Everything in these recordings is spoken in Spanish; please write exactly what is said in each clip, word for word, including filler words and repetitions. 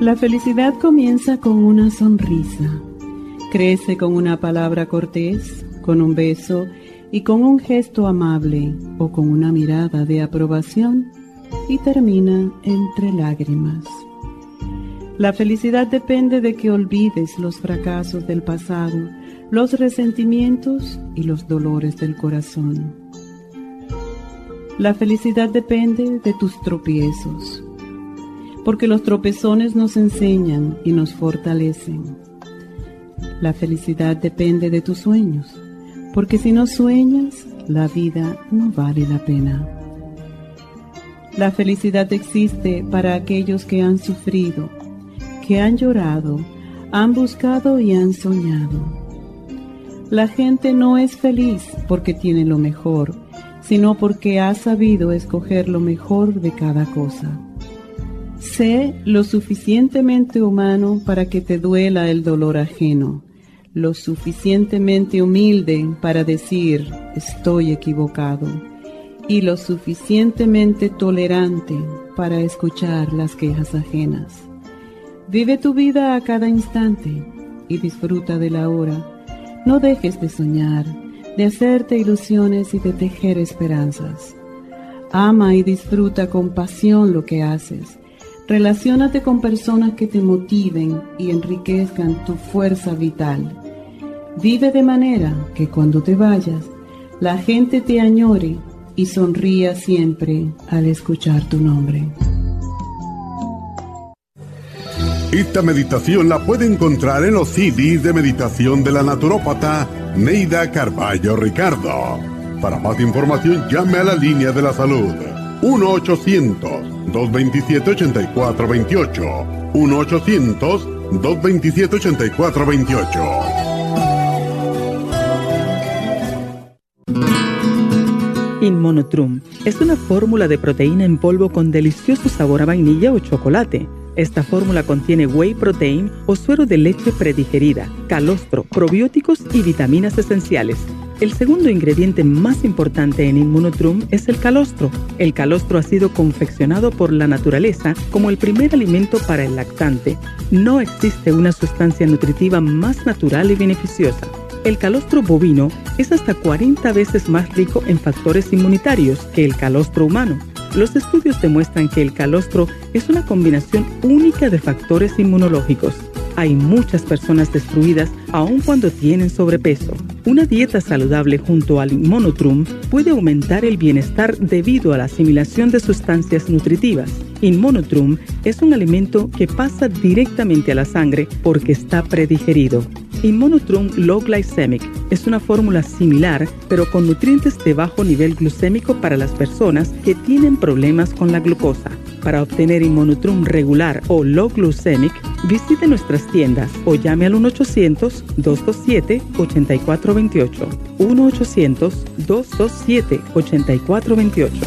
La felicidad comienza con una sonrisa, crece con una palabra cortés, con un beso y con un gesto amable o con una mirada de aprobación y termina entre lágrimas. La felicidad depende de que olvides los fracasos del pasado, los resentimientos y los dolores del corazón. La felicidad depende de tus tropiezos, porque los tropezones nos enseñan y nos fortalecen. La felicidad depende de tus sueños, porque si no sueñas, la vida no vale la pena. La felicidad existe para aquellos que han sufrido, que han llorado, han buscado y han soñado. La gente no es feliz porque tiene lo mejor, sino porque ha sabido escoger lo mejor de cada cosa. Sé lo suficientemente humano para que te duela el dolor ajeno, lo suficientemente humilde para decir estoy equivocado y lo suficientemente tolerante para escuchar las quejas ajenas. Vive tu vida a cada instante y disfruta de la hora. No dejes de soñar, de hacerte ilusiones y de tejer esperanzas. Ama y disfruta con pasión lo que haces. Relaciónate con personas que te motiven y enriquezcan tu fuerza vital. Vive de manera que cuando te vayas, la gente te añore y sonría siempre al escuchar tu nombre. Esta meditación la puede encontrar en los C Ds de meditación de la naturópata Neida Carballo Ricardo. Para más información, llame a la línea de la salud. uno ochocientos, dos veintisiete, ochenta y cuatro veintiocho. uno ochocientos, dos veintisiete, ochenta y cuatro veintiocho. Immunotrum es una fórmula de proteína en polvo con delicioso sabor a vainilla o chocolate. Esta fórmula contiene whey protein o suero de leche predigerida, calostro, probióticos y vitaminas esenciales. El segundo ingrediente más importante en Immunotrum es el calostro. El calostro ha sido confeccionado por la naturaleza como el primer alimento para el lactante. No existe una sustancia nutritiva más natural y beneficiosa. El calostro bovino es hasta cuarenta veces más rico en factores inmunitarios que el calostro humano. Los estudios demuestran que el calostro es una combinación única de factores inmunológicos. Hay muchas personas destruidas aun cuando tienen sobrepeso. Una dieta saludable junto al Immunotrum puede aumentar el bienestar debido a la asimilación de sustancias nutritivas. Immunotrum es un alimento que pasa directamente a la sangre porque está predigerido. Immunotrum Low Glycemic es una fórmula similar, pero con nutrientes de bajo nivel glucémico para las personas que tienen problemas con la glucosa. Para obtener Immunotrum regular o Low Glycemic, visite nuestras tiendas o llame al uno ochocientos, dos veintisiete, ochenta y cuatro veintiocho. uno ochocientos, dos veintisiete, ochenta y cuatro veintiocho.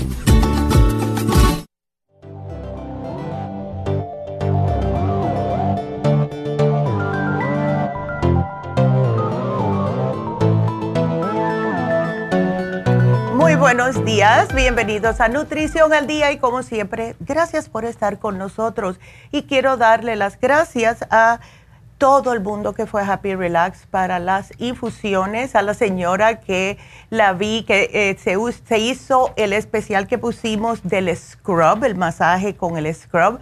Buenos días, bienvenidos a Nutrición al Día y como siempre, gracias por estar con nosotros y quiero darle las gracias a todo el mundo que fue a Happy Relax para las infusiones, a la señora que la vi, que eh, se, se hizo el especial que pusimos del scrub, el masaje con el scrub,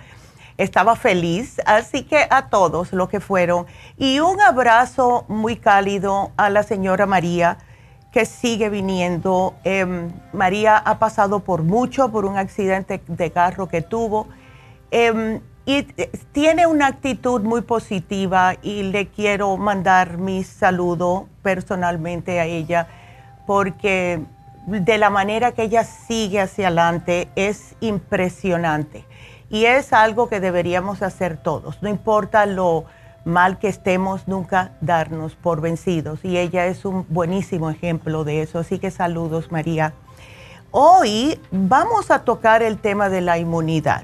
estaba feliz, así que a todos los que fueron y un abrazo muy cálido a la señora María, que sigue viniendo. Eh, María ha pasado por mucho, por un accidente de carro que tuvo, eh, y tiene una actitud muy positiva y le quiero mandar mi saludo personalmente a ella, porque de la manera que ella sigue hacia adelante es impresionante. Y es algo que deberíamos hacer todos. No importa lo mal que estemos, nunca darnos por vencidos. Y ella es un buenísimo ejemplo de eso. Así que saludos, María. Hoy vamos a tocar el tema de la inmunidad.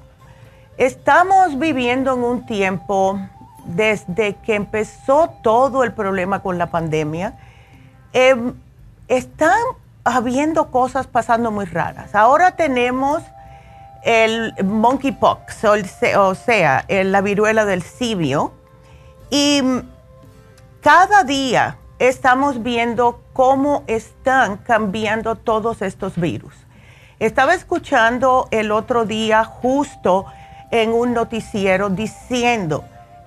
Estamos viviendo en un tiempo, desde que empezó todo el problema con la pandemia, eh, están habiendo cosas pasando muy raras. Ahora tenemos el monkeypox, o, el, o sea, el, la viruela del simio. Y cada día estamos viendo cómo están cambiando todos estos virus. Estaba escuchando el otro día justo en un noticiero diciendo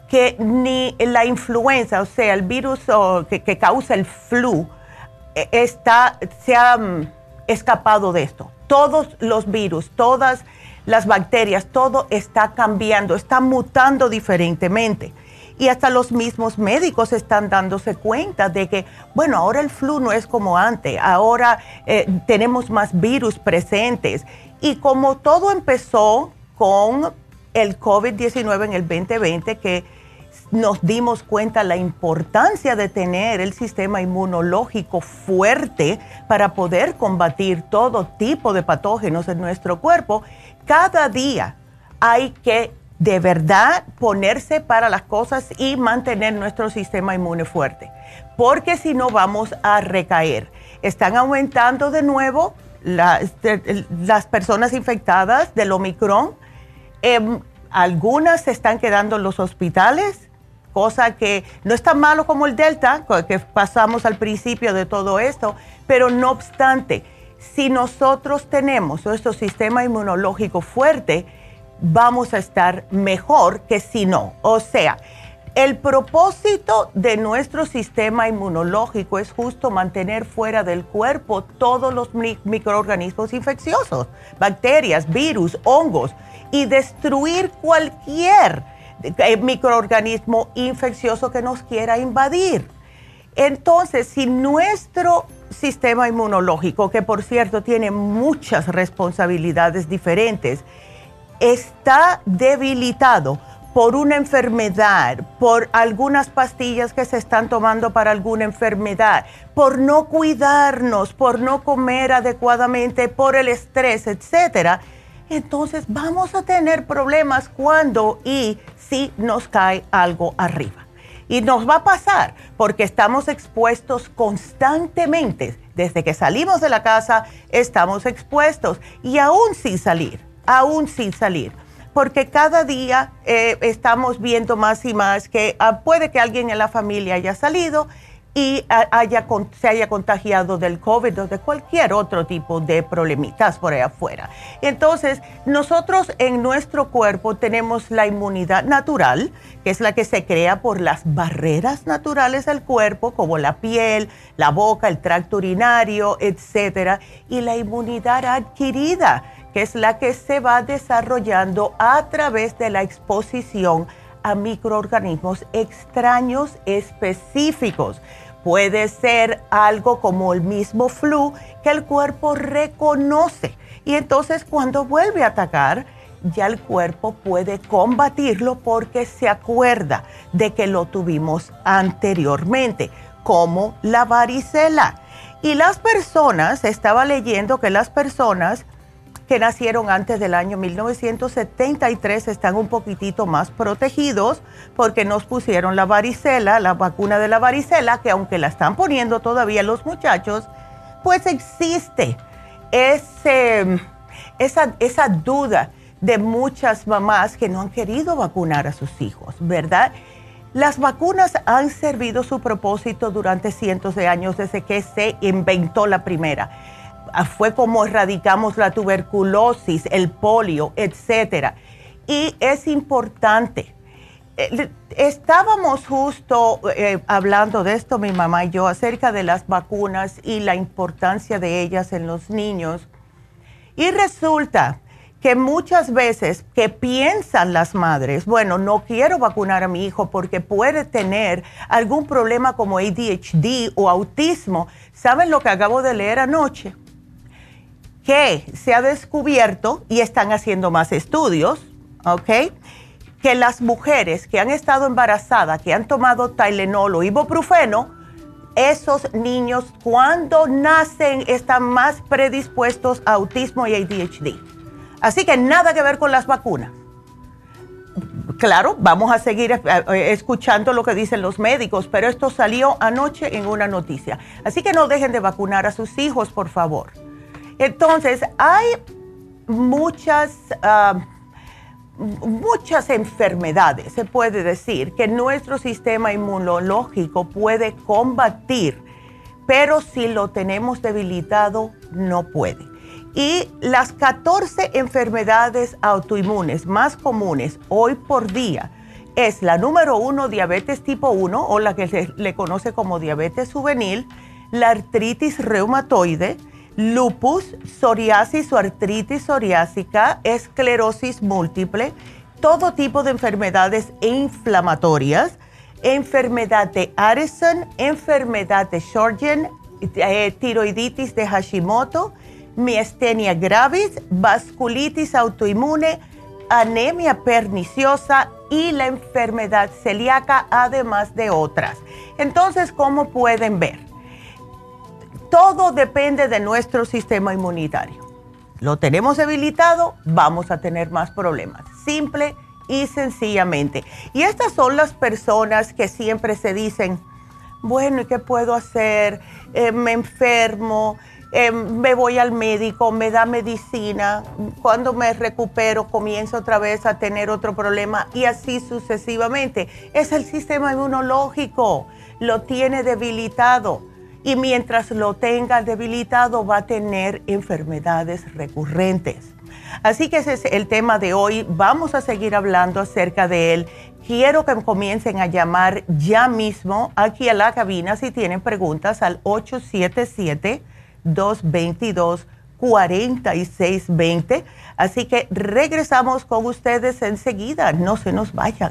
que ni la influenza, o sea, el virus que, que causa el flu, está, se ha escapado de esto. Todos los virus, todas las bacterias, todo está cambiando, está mutando diferentemente. Y hasta los mismos médicos están dándose cuenta de que, bueno, ahora el flu no es como antes, ahora eh, tenemos más virus presentes. Y como todo empezó con el COVID diecinueve en el veinte veinte, que nos dimos cuenta la importancia de tener el sistema inmunológico fuerte para poder combatir todo tipo de patógenos en nuestro cuerpo, cada día hay que de verdad ponerse para las cosas y mantener nuestro sistema inmune fuerte, porque si no vamos a recaer. Están aumentando de nuevo las, de, las personas infectadas del Omicron. Eh, algunas se están quedando en los hospitales, cosa que no es tan malo como el Delta, que pasamos al principio de todo esto, pero no obstante, si nosotros tenemos nuestro sistema inmunológico fuerte, vamos a estar mejor que si no. O sea, el propósito de nuestro sistema inmunológico es justo mantener fuera del cuerpo todos los microorganismos infecciosos, bacterias, virus, hongos, y destruir cualquier microorganismo infeccioso que nos quiera invadir. Entonces, si nuestro sistema inmunológico, que por cierto tiene muchas responsabilidades diferentes, está debilitado por una enfermedad, por algunas pastillas que se están tomando para alguna enfermedad, por no cuidarnos, por no comer adecuadamente, por el estrés, etcétera, entonces vamos a tener problemas cuando y si nos cae algo arriba. Y nos va a pasar porque estamos expuestos constantemente. Desde que salimos de la casa estamos expuestos, y aún sin salir. aún sin salir, porque cada día eh, estamos viendo más y más que ah, puede que alguien en la familia haya salido y ah, haya con, se haya contagiado del COVID o de cualquier otro tipo de problemitas por ahí afuera. Entonces, nosotros en nuestro cuerpo tenemos la inmunidad natural, que es la que se crea por las barreras naturales del cuerpo, como la piel, la boca, el tracto urinario, etcétera, y la inmunidad adquirida, que es la que se va desarrollando a través de la exposición a microorganismos extraños específicos. Puede ser algo como el mismo flu que el cuerpo reconoce, y entonces cuando vuelve a atacar, ya el cuerpo puede combatirlo porque se acuerda de que lo tuvimos anteriormente, como la varicela. Y las personas, estaba leyendo que las personas que nacieron antes del año mil novecientos setenta y tres están un poquitito más protegidos porque nos pusieron la varicela, la vacuna de la varicela, que aunque la están poniendo todavía los muchachos, pues existe ese, esa, esa duda de muchas mamás que no han querido vacunar a sus hijos, ¿verdad? Las vacunas han servido su propósito durante cientos de años desde que se inventó la primera. Fue como erradicamos la tuberculosis, el polio, etcétera. Y es importante. Estábamos justo eh, hablando de esto, mi mamá y yo, acerca de las vacunas y la importancia de ellas en los niños. Y resulta que muchas veces que piensan las madres, bueno, no quiero vacunar a mi hijo porque puede tener algún problema como A D H D o autismo. ¿Saben lo que acabo de leer anoche? que se ha descubierto, y están haciendo más estudios, ¿ok?, que las mujeres que han estado embarazadas, que han tomado Tylenol o ibuprofeno, esos niños cuando nacen están más predispuestos a autismo y A D H D. Así que nada que ver con las vacunas. Claro, vamos a seguir escuchando lo que dicen los médicos, pero esto salió anoche en una noticia. Así que no dejen de vacunar a sus hijos, por favor. Entonces, hay muchas, uh, muchas enfermedades, se puede decir, que nuestro sistema inmunológico puede combatir, pero si lo tenemos debilitado, no puede. Y las catorce enfermedades autoinmunes más comunes hoy por día es la número uno, diabetes tipo uno, o la que se le conoce como diabetes juvenil, la artritis reumatoide, lupus, psoriasis o artritis psoriásica, esclerosis múltiple, todo tipo de enfermedades inflamatorias, enfermedad de Addison, enfermedad de Sjögren, tiroiditis de Hashimoto, miastenia gravis, vasculitis autoinmune, anemia perniciosa y la enfermedad celíaca, además de otras. Entonces, como pueden ver, todo depende de nuestro sistema inmunitario. Lo tenemos debilitado, vamos a tener más problemas. Simple y sencillamente. Y estas son las personas que siempre se dicen, bueno, ¿y qué puedo hacer? Eh, me enfermo. Eh, me voy al médico, me da medicina, cuando me recupero comienzo otra vez a tener otro problema y así sucesivamente. Es el sistema inmunológico, lo tiene debilitado y mientras lo tenga debilitado va a tener enfermedades recurrentes. Así que ese es el tema de hoy, vamos a seguir hablando acerca de él. Quiero que comiencen a llamar ya mismo aquí a la cabina si tienen preguntas al ocho siete siete, dos dos dos, cuatro seis dos cero. Así que regresamos con ustedes enseguida. No se nos vayan.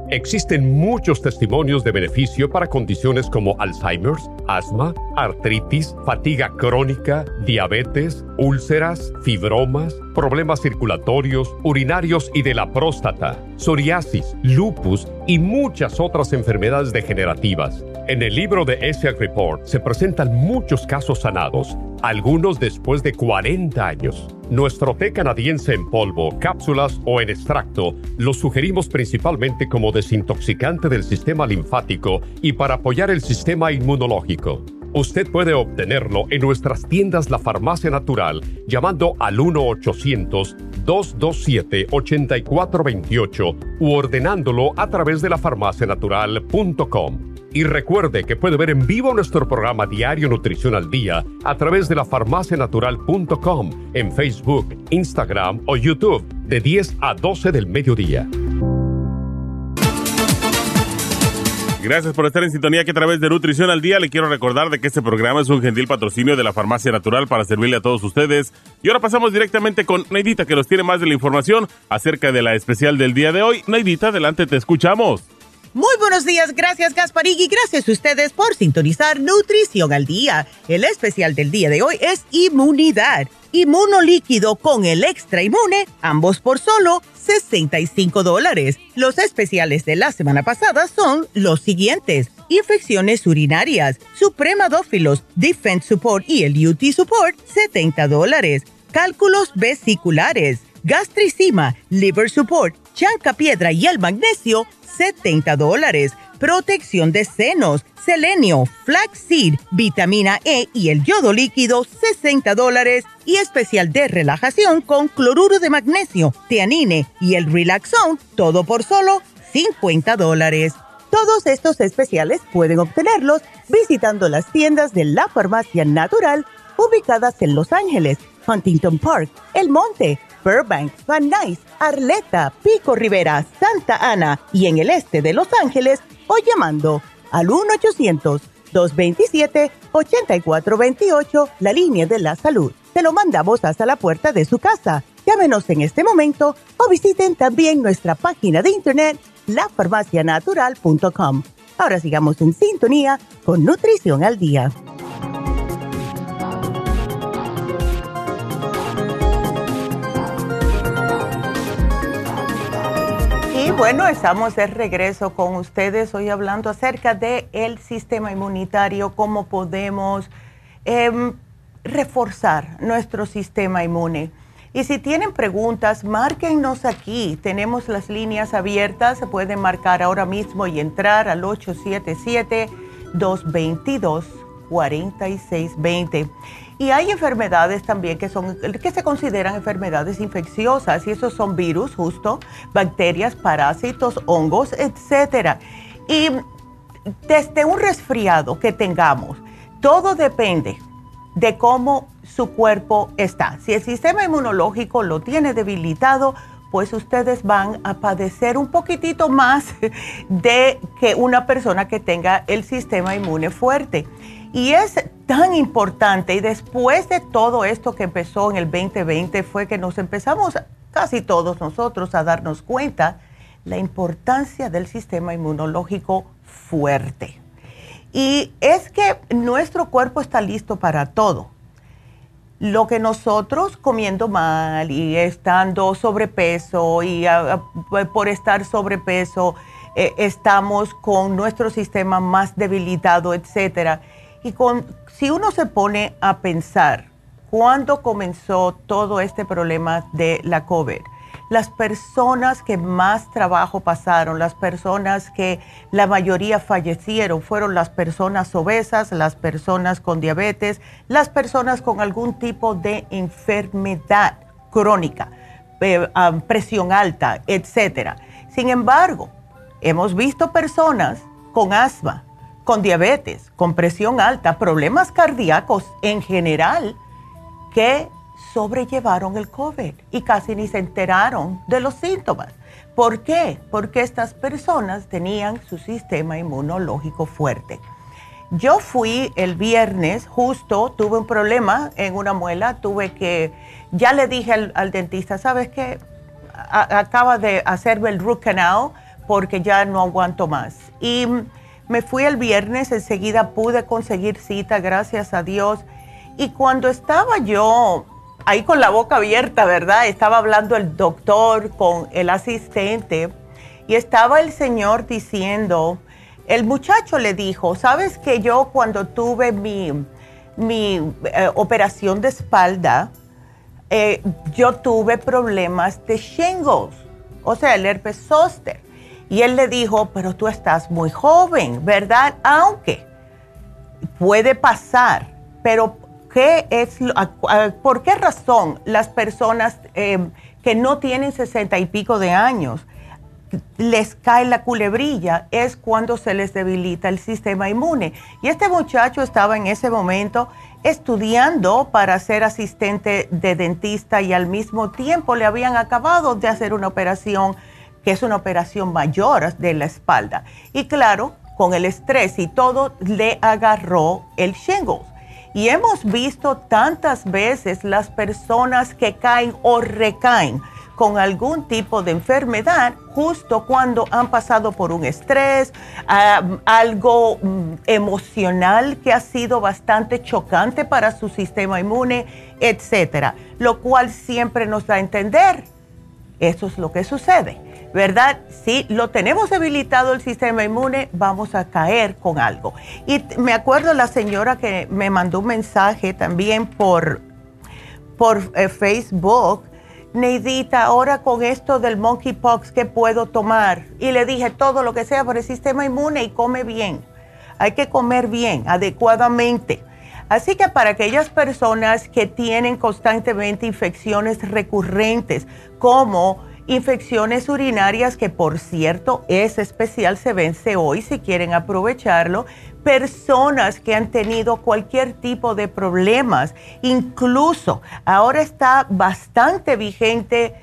existen muchos testimonios de beneficio para condiciones como Alzheimer's, asma, artritis, fatiga crónica, diabetes, úlceras, fibromas, problemas circulatorios, urinarios y de la próstata, psoriasis, lupus y muchas otras enfermedades degenerativas. En el libro de Essiac Report se presentan muchos casos sanados, algunos después de cuarenta años. Nuestro té canadiense en polvo, cápsulas o en extracto lo sugerimos principalmente como desintoxicante del sistema linfático y para apoyar el sistema inmunológico. Usted puede obtenerlo en nuestras tiendas La Farmacia Natural llamando al uno, ochocientos, dos dos siete, ochenta y cuatro veintiocho u ordenándolo a través de la farmacia natural punto com. Y recuerde que puede ver en vivo nuestro programa diario Nutrición al Día a través de la farmacia natural punto com, en Facebook, Instagram o YouTube de diez a doce del mediodía. Gracias por estar en sintonía que a través de Nutrición al Día le quiero recordar de que este programa es un gentil patrocinio de la Farmacia Natural para servirle a todos ustedes. Y ahora pasamos directamente con Neidita que nos tiene más de la información acerca de la especial del día de hoy. Neidita, adelante, te escuchamos. Muy buenos días, gracias Gaspar Iguí, gracias a ustedes por sintonizar Nutrición al Día. El especial del día de hoy es Inmunidad, Inmunolíquido con el Extra Inmune, ambos por solo sesenta y cinco dólares. Los especiales de la semana pasada son los siguientes: infecciones urinarias, supremadófilos, Defense Support y el U T Support, setenta dólares. Cálculos vesiculares, gastricima, liver support, chancapiedra y el magnesio, setenta dólares. protección de senos, selenio, flaxseed, vitamina E y el yodo líquido, sesenta dólares, y especial de relajación con cloruro de magnesio, tianine y el Relaxone, todo por solo cincuenta dólares. Todos estos especiales pueden obtenerlos visitando las tiendas de La Farmacia Natural ubicadas en Los Ángeles, Huntington Park, El Monte, Burbank, Van Nuys, Arleta, Pico Rivera, Santa Ana y en el este de Los Ángeles o llamando al uno ochocientos dos dos siete ocho cuatro dos ocho, la línea de la salud. Te lo mandamos hasta la puerta de su casa. Llámenos en este momento o visiten también nuestra página de internet la farmacia natural punto com. Ahora sigamos en sintonía con Nutrición al Día. Y bueno, estamos de regreso con ustedes hoy hablando acerca del sistema inmunitario, cómo podemos eh, reforzar nuestro sistema inmune. Y si tienen preguntas, márquennos aquí. Tenemos las líneas abiertas. Se pueden marcar ahora mismo y entrar al ocho siete siete dos dos dos cuatro seis dos cero. Y hay enfermedades también que, son, que se consideran enfermedades infecciosas. Y esos son virus, justo, bacterias, parásitos, hongos, etcétera. Y desde un resfriado que tengamos, todo depende de cómo su cuerpo está. Si el sistema inmunológico lo tiene debilitado, pues ustedes van a padecer un poquitito más de que una persona que tenga el sistema inmune fuerte. Y es tan importante, y después de todo esto que empezó en el veinte veinte, fue que nos empezamos, casi todos nosotros, a darnos cuenta la importancia del sistema inmunológico fuerte. Y es que nuestro cuerpo está listo para todo. Lo que nosotros comiendo mal y estando sobrepeso y a, a, por estar sobrepeso eh, estamos con nuestro sistema más debilitado, etcétera. Y con, si uno se pone a pensar cuándo comenzó todo este problema de la COVID, las personas que más trabajo pasaron, las personas que la mayoría fallecieron, fueron las personas obesas, las personas con diabetes, las personas con algún tipo de enfermedad crónica, eh, presión alta, etcétera. Sin embargo, hemos visto personas con asma, con diabetes, con presión alta, problemas cardíacos en general, que sobrellevaron el COVID y casi ni se enteraron de los síntomas. ¿Por qué? Porque estas personas tenían su sistema inmunológico fuerte. Yo fui el viernes, justo tuve un problema en una muela, tuve que, ya le dije al, al dentista, ¿sabes qué? A, acaba de hacerme el root canal porque ya no aguanto más. Y me fui el viernes, enseguida pude conseguir cita, gracias a Dios. Y cuando estaba yo ahí con la boca abierta, ¿verdad? Estaba hablando el doctor con el asistente y estaba el señor diciendo, el muchacho le dijo, ¿sabes que yo cuando tuve mi, mi eh, operación de espalda, eh, yo tuve problemas de shingles, o sea, el herpes zóster? Y él le dijo, pero tú estás muy joven, ¿verdad? Aunque puede pasar, pero ¿Qué es, ¿por qué razón las personas eh, que no tienen sesenta y pico de años les cae la culebrilla? Es cuando se les debilita el sistema inmune. Y este muchacho estaba en ese momento estudiando para ser asistente de dentista y al mismo tiempo le habían acabado de hacer una operación, que es una operación mayor de la espalda. Y claro, con el estrés y todo, le agarró el shingles. Y hemos visto tantas veces las personas que caen o recaen con algún tipo de enfermedad justo cuando han pasado por un estrés, uh, algo um, emocional que ha sido bastante chocante para su sistema inmune, etcétera. Lo cual siempre nos da a entender, eso es lo que sucede, ¿verdad? Si lo tenemos debilitado el sistema inmune, vamos a caer con algo. Y me acuerdo la señora que me mandó un mensaje también por, por eh, Facebook Neidita, ahora con esto del monkeypox, ¿qué puedo tomar? Y le dije, todo lo que sea por el sistema inmune y come bien. Hay que comer bien, adecuadamente. Así que para aquellas personas que tienen constantemente infecciones recurrentes, como infecciones urinarias, que por cierto, ese especial se vence hoy si quieren aprovecharlo, personas que han tenido cualquier tipo de problemas, incluso ahora está bastante vigente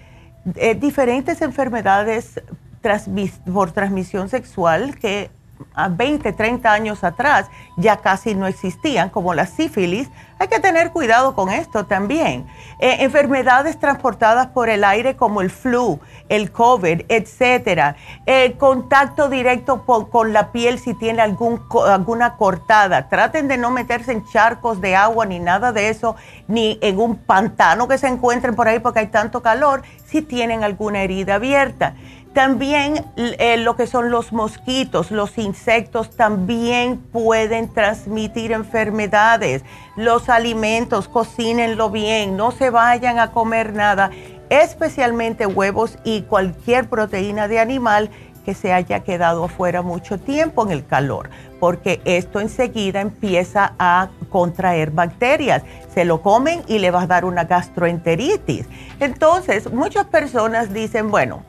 eh, diferentes enfermedades transmis- por transmisión sexual que a veinte, treinta años atrás ya casi no existían, como la sífilis. Hay que tener cuidado con esto también. Eh, enfermedades transportadas por el aire como el flu, el COVID, etcétera. Eh, contacto directo por, con la piel si tiene algún, alguna cortada. Traten de no meterse en charcos de agua ni nada de eso, ni en un pantano que se encuentren por ahí porque hay tanto calor, si tienen alguna herida abierta. También eh, lo que son los mosquitos, los insectos también pueden transmitir enfermedades. Los alimentos, cocínenlo bien, no se vayan a comer nada, especialmente huevos y cualquier proteína de animal que se haya quedado afuera mucho tiempo en el calor, porque esto enseguida empieza a contraer bacterias. Se lo comen y le vas a dar una gastroenteritis. Entonces, muchas personas dicen, bueno,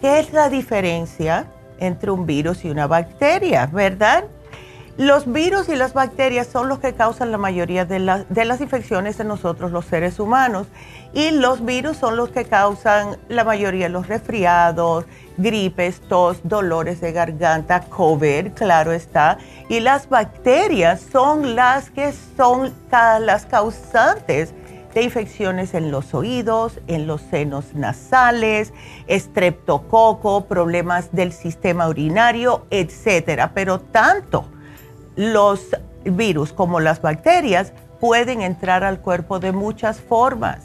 ¿qué es la diferencia entre un virus y una bacteria, verdad? Los virus y las bacterias son los que causan la mayoría de, la, de las infecciones en nosotros, los seres humanos. Y los virus son los que causan la mayoría de los resfriados, gripes, tos, dolores de garganta, COVID, claro está. Y las bacterias son las que son ca- las causantes de infecciones en los oídos, en los senos nasales, estreptococo, problemas del sistema urinario, etcétera. Pero tanto los virus como las bacterias pueden entrar al cuerpo de muchas formas,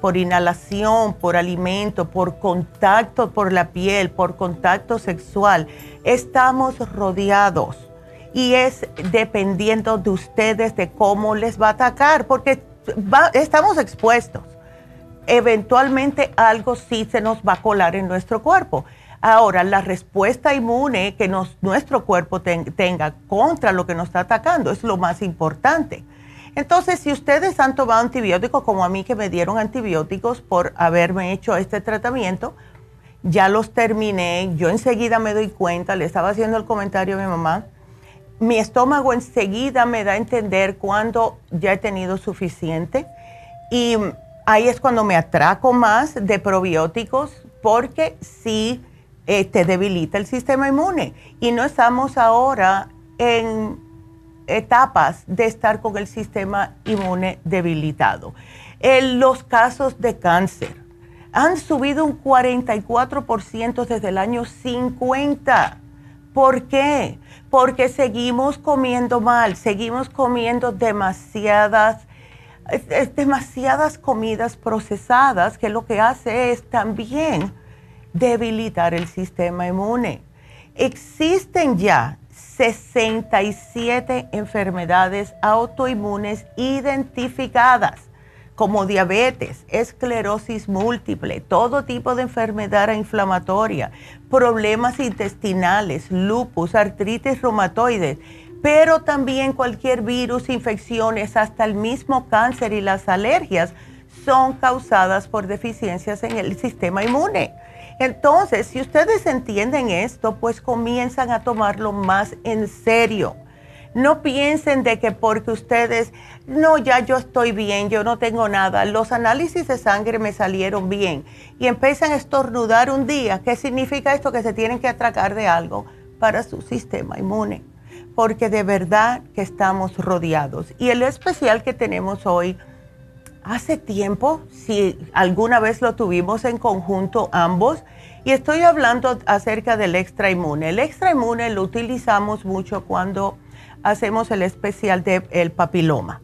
por inhalación, por alimento, por contacto por la piel, por contacto sexual. Estamos rodeados y es dependiendo de ustedes de cómo les va a atacar, porque Va, estamos expuestos. Eventualmente algo sí se nos va a colar en nuestro cuerpo. Ahora, la respuesta inmune que nos, nuestro cuerpo ten, tenga contra lo que nos está atacando es lo más importante. Entonces, si ustedes han tomado antibióticos, como a mí que me dieron antibióticos por haberme hecho este tratamiento, ya los terminé, yo enseguida me doy cuenta, le estaba haciendo el comentario a mi mamá, mi estómago enseguida me da a entender cuando ya he tenido suficiente y ahí es cuando me atraco más de probióticos porque sí eh, te debilita el sistema inmune. Y no estamos ahora en etapas de estar con el sistema inmune debilitado. En los casos de cáncer han subido un cuarenta y cuatro por ciento desde el año cincuenta. ¿Por qué? Porque seguimos comiendo mal, seguimos comiendo demasiadas, demasiadas comidas procesadas, que lo que hace es también debilitar el sistema inmune. Existen ya sesenta y siete enfermedades autoinmunes identificadas, como diabetes, esclerosis múltiple, todo tipo de enfermedad inflamatoria, problemas intestinales, lupus, artritis reumatoide, pero también cualquier virus, infecciones, hasta el mismo cáncer y las alergias son causadas por deficiencias en el sistema inmune. Entonces, si ustedes entienden esto, pues comienzan a tomarlo más en serio. No piensen de que porque ustedes, no, ya yo estoy bien, yo no tengo nada, los análisis de sangre me salieron bien y empiezan a estornudar un día. ¿Qué significa esto? Que se tienen que atracar de algo para su sistema inmune, porque de verdad que estamos rodeados. Y el especial que tenemos hoy, hace tiempo, si alguna vez lo tuvimos en conjunto ambos, y estoy hablando acerca del extra inmune. El extra inmune lo utilizamos mucho cuando hacemos el especial del papiloma.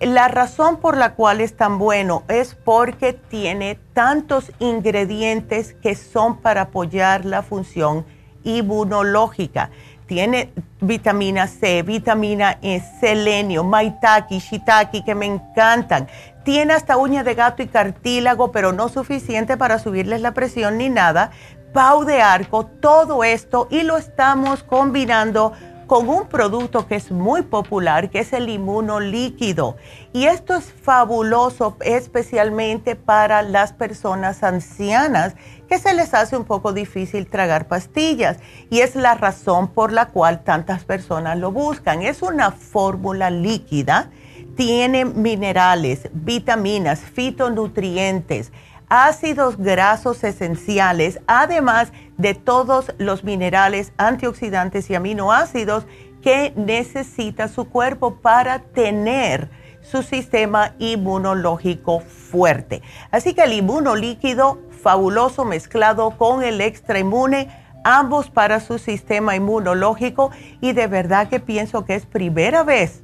La razón por la cual es tan bueno es porque tiene tantos ingredientes que son para apoyar la función inmunológica. Tiene vitamina C, vitamina E, selenio, maitake, shiitake, que me encantan. Tiene hasta uña de gato y cartílago, pero no suficiente para subirles la presión ni nada. Pau de Arco, todo esto, y lo estamos combinando con un producto que es muy popular, que es el inmunolíquido. Y esto es fabuloso, especialmente para las personas ancianas, que se les hace un poco difícil tragar pastillas. Y es la razón por la cual tantas personas lo buscan. Es una fórmula líquida, tiene minerales, vitaminas, fitonutrientes, ácidos grasos esenciales, además de todos los minerales, antioxidantes y aminoácidos que necesita su cuerpo para tener su sistema inmunológico fuerte. Así que el inmunolíquido fabuloso mezclado con el extra inmune, ambos para su sistema inmunológico, y de verdad que pienso que es primera vez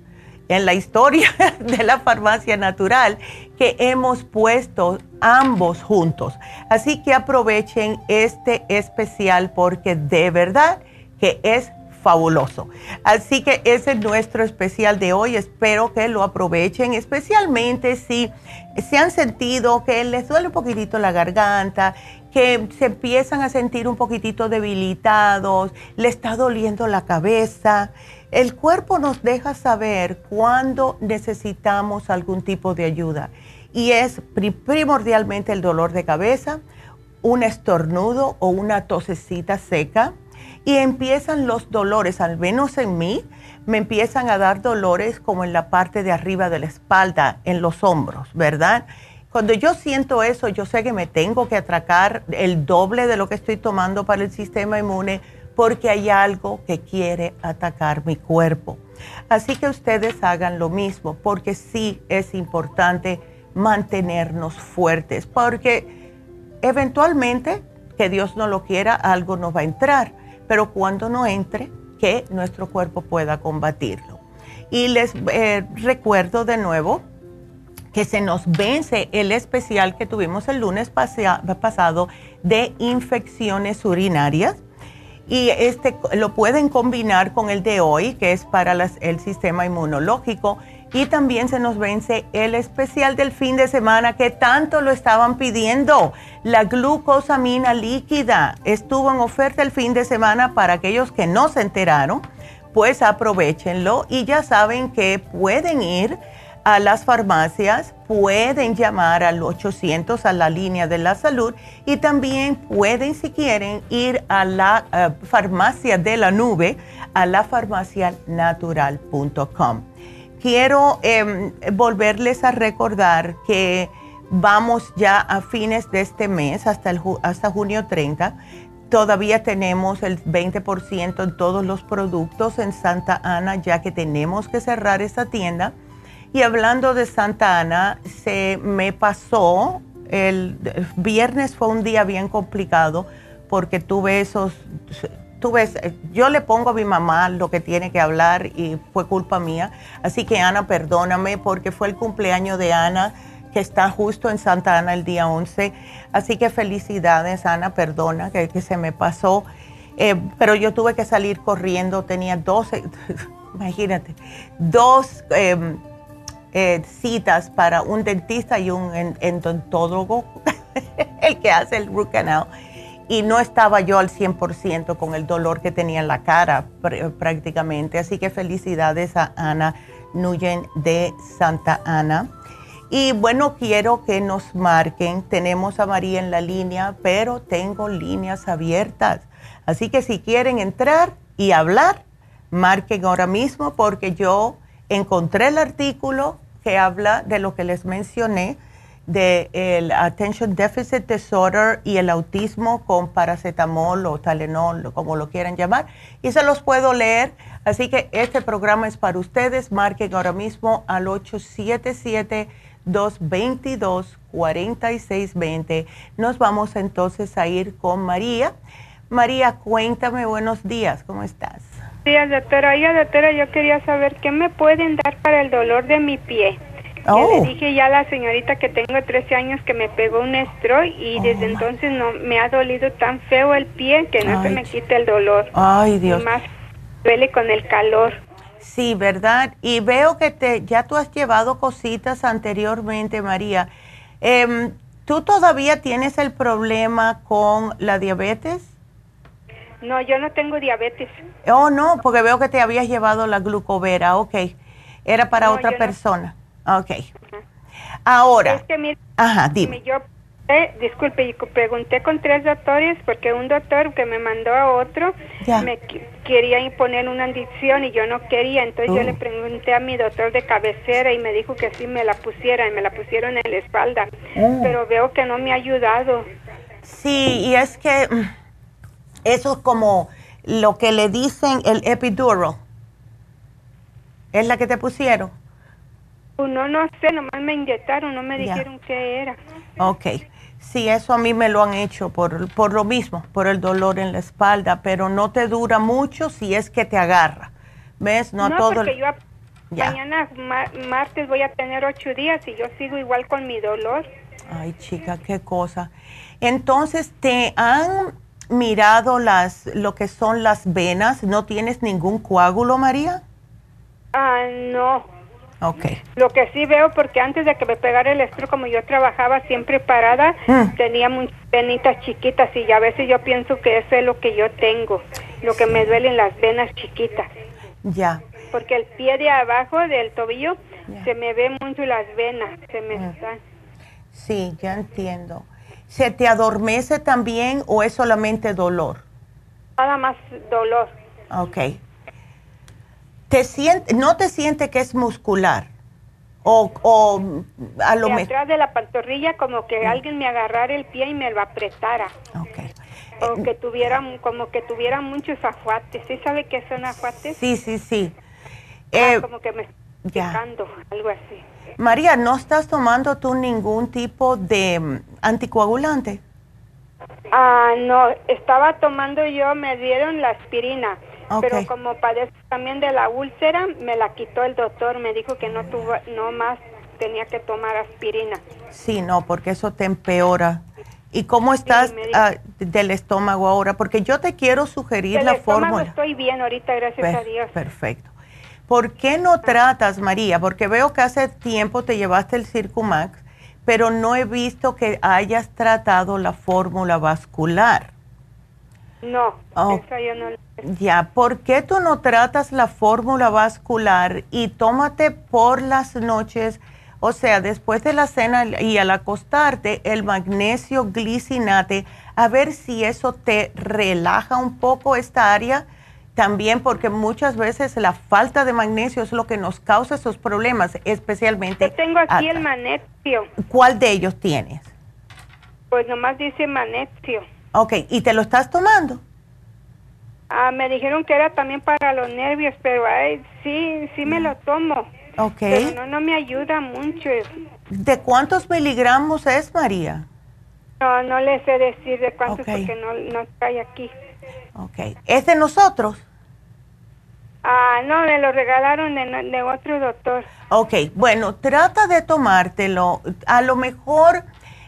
en la historia de la Farmacia Natural que hemos puesto ambos juntos. Así que aprovechen este especial porque de verdad que es fabuloso. Así que ese es nuestro especial de hoy. Espero que lo aprovechen, especialmente si se han sentido que les duele un poquitito la garganta, que se empiezan a sentir un poquitito debilitados, le está doliendo la cabeza. El cuerpo nos deja saber cuándo necesitamos algún tipo de ayuda, y es primordialmente el dolor de cabeza, un estornudo o una tosecita seca, y empiezan los dolores, al menos en mí, me empiezan a dar dolores como en la parte de arriba de la espalda, en los hombros, ¿verdad? Cuando yo siento eso, yo sé que me tengo que atracar el doble de lo que estoy tomando para el sistema inmune, porque hay algo que quiere atacar mi cuerpo. Así que ustedes hagan lo mismo, porque sí es importante mantenernos fuertes, porque eventualmente, que Dios no lo quiera, algo nos va a entrar, pero cuando no entre, que nuestro cuerpo pueda combatirlo. Y les eh, recuerdo de nuevo que se nos vence el especial que tuvimos el lunes pasado de infecciones urinarias, y este lo pueden combinar con el de hoy, que es para las, el sistema inmunológico, y también se nos vence el especial del fin de semana que tanto lo estaban pidiendo. La glucosamina líquida estuvo en oferta el fin de semana para aquellos que no se enteraron, pues aprovechenlo, y ya saben que pueden ir a las farmacias, pueden llamar al ochocientos a la línea de la salud, y también pueden, si quieren, ir a la uh, farmacia de la nube, a la farmacia natural punto com. Quiero eh, volverles a recordar que vamos ya a fines de este mes, hasta, el, hasta junio treinta, todavía tenemos el veinte por ciento en todos los productos en Santa Ana, ya que tenemos que cerrar esta tienda. Y hablando de Santa Ana, se me pasó, el, el viernes fue un día bien complicado porque tuve esos, tuve, yo le pongo a mi mamá lo que tiene que hablar y fue culpa mía. Así que Ana, perdóname, porque fue el cumpleaños de Ana, que está justo en Santa Ana el día once. Así que felicidades, Ana, perdona que, que se me pasó. Eh, pero yo tuve que salir corriendo, tenía doce, imagínate, dos... Eh, Eh, citas para un dentista y un endontólogo, el que hace el root canal, y no estaba yo al cien por ciento con el dolor que tenía en la cara pr prácticamente. Así que felicidades a Ana Nuyen de Santa Ana. Y bueno, quiero que nos marquen. Tenemos a María en la línea, pero tengo líneas abiertas. Así que si quieren entrar y hablar, marquen ahora mismo, porque yo encontré el artículo que habla de lo que les mencioné, de el Attention Deficit Disorder y el autismo con paracetamol o Tylenol, como lo quieran llamar, y se los puedo leer. Así que este programa es para ustedes. Marquen ahora mismo al ocho siete siete, dos dos dos, cuatro seis dos cero. Nos vamos entonces a ir con María. María, cuéntame, buenos días, ¿cómo estás? Buenos días, doctora. Oiga, doctora, yo quería saber qué me pueden dar para el dolor de mi pie. Oh. Le dije ya a la señorita que tengo trece años que me pegó un esteroide y oh, desde entonces no me ha dolido tan feo el pie que no ay, se me quita el dolor. Ay, Dios. Y más duele con el calor. Sí, ¿verdad? Y veo que te, ya tú has llevado cositas anteriormente, María. Eh, ¿Tú todavía tienes el problema con la diabetes? No, yo no tengo diabetes. Oh, no, porque veo que te habías llevado la glucovera, ok. Era para no, otra persona, no. Ok. Uh-huh. Ahora, es que mira, ajá, dime. Yo, eh, disculpe, pregunté con tres doctores porque un doctor que me mandó a otro ya. me qu quería imponer una inyección y yo no quería. Entonces uh. yo le pregunté a mi doctor de cabecera y me dijo que sí me la pusiera y me la pusieron en la espalda. Uh. Pero veo que no me ha ayudado. Sí, y es que... Eso es como lo que le dicen el epidural. ¿Es la que te pusieron? No, no sé, nomás me inyectaron, no me dijeron yeah. qué era. Ok, sí, eso a mí me lo han hecho por, por lo mismo, por el dolor en la espalda, pero no te dura mucho si es que te agarra. ¿Ves? No, no a todo porque el... yo a... yeah. mañana, mar martes, voy a tener ocho días y yo sigo igual con mi dolor. Ay, chica, qué cosa. Entonces, te han... mirado las lo que son las venas, ¿no tienes ningún coágulo, María? Ah, no. Ok. Lo que sí veo, porque antes de que me pegara el estrés, como yo trabajaba siempre parada, mm. tenía muchas venitas chiquitas y a veces yo pienso que eso es lo que yo tengo, lo que sí. me duelen las venas chiquitas. Ya. Porque el pie de abajo del tobillo ya. se me ve mucho las venas, se me mm. están. Sí, ya entiendo. ¿Se te adormece también o es solamente dolor? Nada más dolor. Ok. ¿Te siente, ¿No te siente que es muscular? O, o a lo mejor... Atrás de la pantorrilla como que alguien me agarrara el pie y me lo apretara. Ok. O que tuviera, como que tuviera muchos ajuates. ¿Sí sabe qué son ajuates? Sí, sí, sí. Ah, eh, como que me estoy picando, algo así. María, ¿no estás tomando tú ningún tipo de anticoagulante? Ah, no, estaba tomando yo, me dieron la aspirina, okay. pero como padezco también de la úlcera, me la quitó el doctor, me dijo que no tuvo, no más tenía que tomar aspirina. Sí, no, porque eso te empeora. ¿Y cómo estás sí, ah, del estómago ahora? Porque yo te quiero sugerir del la fórmula. Del estómago estoy bien ahorita, gracias per a Dios. Perfecto. ¿Por qué no tratas, María? Porque veo que hace tiempo te llevaste el Circumax, pero no he visto que hayas tratado la fórmula vascular. No, oh, eso yo no. Ya, ¿por qué tú no tratas la fórmula vascular y tómate por las noches, o sea, después de la cena y al acostarte, el magnesio glicinate, a ver si eso te relaja un poco esta área? También porque muchas veces la falta de magnesio es lo que nos causa esos problemas, especialmente... Yo tengo aquí el magnesio. ¿Cuál de ellos tienes? Pues nomás dice magnesio. Ok, ¿y te lo estás tomando? Ah, me dijeron que era también para los nervios, pero ay, sí, sí me lo tomo. Ok. Pero no, no me ayuda mucho. ¿De cuántos miligramos es, María? No, no le sé decir de cuántos okay. porque no, no cae aquí. Ok. ¿Es de nosotros? Ah, no, me lo regalaron de, de otro doctor. Ok, bueno, trata de tomártelo. A lo mejor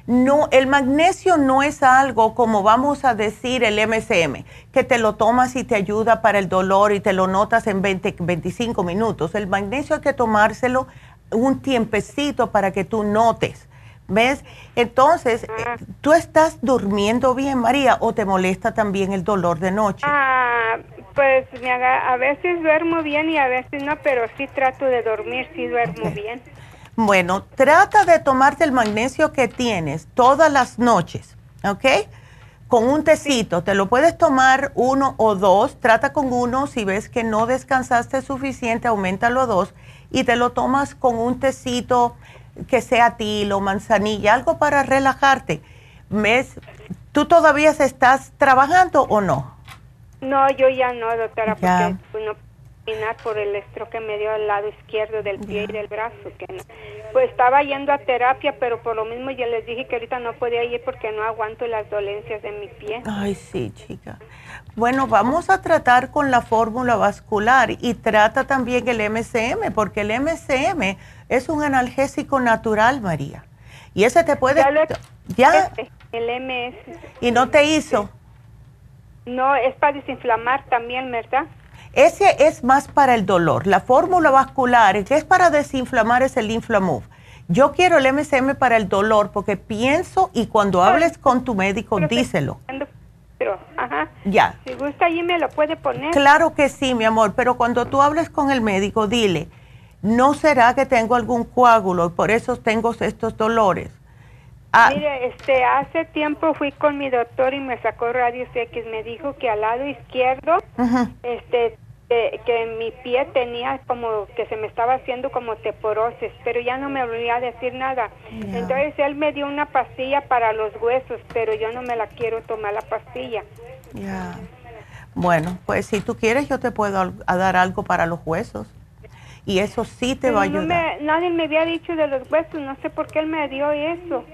no, el magnesio no es algo como vamos a decir el M C M, que te lo tomas y te ayuda para el dolor y te lo notas en veinte, veinticinco minutos. El magnesio hay que tomárselo un tiempecito para que tú notes. ¿Ves? Entonces, ah. ¿tú estás durmiendo bien, María, o te molesta también el dolor de noche? Ah, pues me haga, a veces duermo bien y a veces no, pero sí trato de dormir, sí duermo okay. bien. Bueno, trata de tomarte el magnesio que tienes todas las noches, ¿ok? Con un tecito, sí. te lo puedes tomar uno o dos, trata con uno, si ves que no descansaste suficiente, auméntalo a dos y te lo tomas con un tecito que sea tilo, manzanilla, algo para relajarte. ¿Ves? ¿Tú todavía estás trabajando o no? No, yo ya no, doctora, ya. porque no puedo caminar por el estro que me dio al lado izquierdo del pie ya. y del brazo. Que no. Pues estaba yendo a terapia, pero por lo mismo ya les dije que ahorita no podía ir porque no aguanto las dolencias de mi pie. Ay, sí, chica. Bueno, vamos a tratar con la fórmula vascular y trata también el M C M, porque el M C M es un analgésico natural, María. Y ese te puede... Ya, lo, ya. Este, el M S. ¿Y no te hizo? No, es para desinflamar también, ¿verdad? Ese es más para el dolor. La fórmula vascular, el que es para desinflamar, es el Inflamuf. Yo quiero el M C M para el dolor porque pienso, y cuando hables con tu médico, pero, díselo. Pero, pero, ajá. Ya. Si gusta, ahí me lo puede poner. Claro que sí, mi amor, pero cuando tú hables con el médico, dile, ¿no será que tengo algún coágulo y por eso tengo estos dolores? Ah. Mire, este, hace tiempo fui con mi doctor y me sacó rayos X. Me dijo que al lado izquierdo, uh-huh. este, de, que mi pie tenía como que se me estaba haciendo como teporosis, pero ya no me volvía a decir nada. Yeah. Entonces él me dio una pastilla para los huesos, pero yo no me la quiero tomar la pastilla. Yeah. Bueno, pues si tú quieres yo te puedo dar algo para los huesos. Y eso sí te va a ayudar. No me, nadie me había dicho de los huesos, no sé por qué él me dio eso.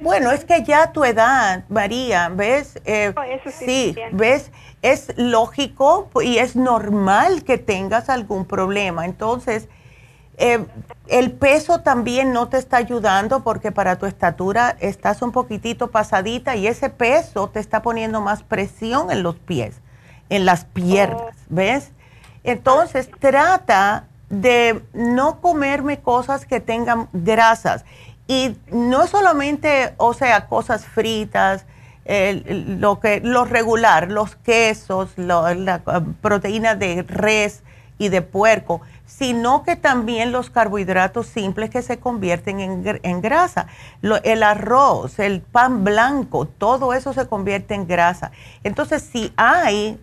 Bueno, es que ya a tu edad, María, ¿ves? Eh, no, eso sí, sí ¿ves? Es lógico y es normal que tengas algún problema. Entonces, eh, el peso también no te está ayudando porque para tu estatura estás un poquitito pasadita y ese peso te está poniendo más presión en los pies, en las piernas, oh. ¿ves? Entonces, trata de no comerme cosas que tengan grasas y no solamente, o sea, cosas fritas, eh, lo que lo regular, los quesos, lo, la proteína de res y de puerco, sino que también los carbohidratos simples que se convierten en, en grasa, lo, el arroz, el pan blanco, todo eso se convierte en grasa. Entonces, si hay,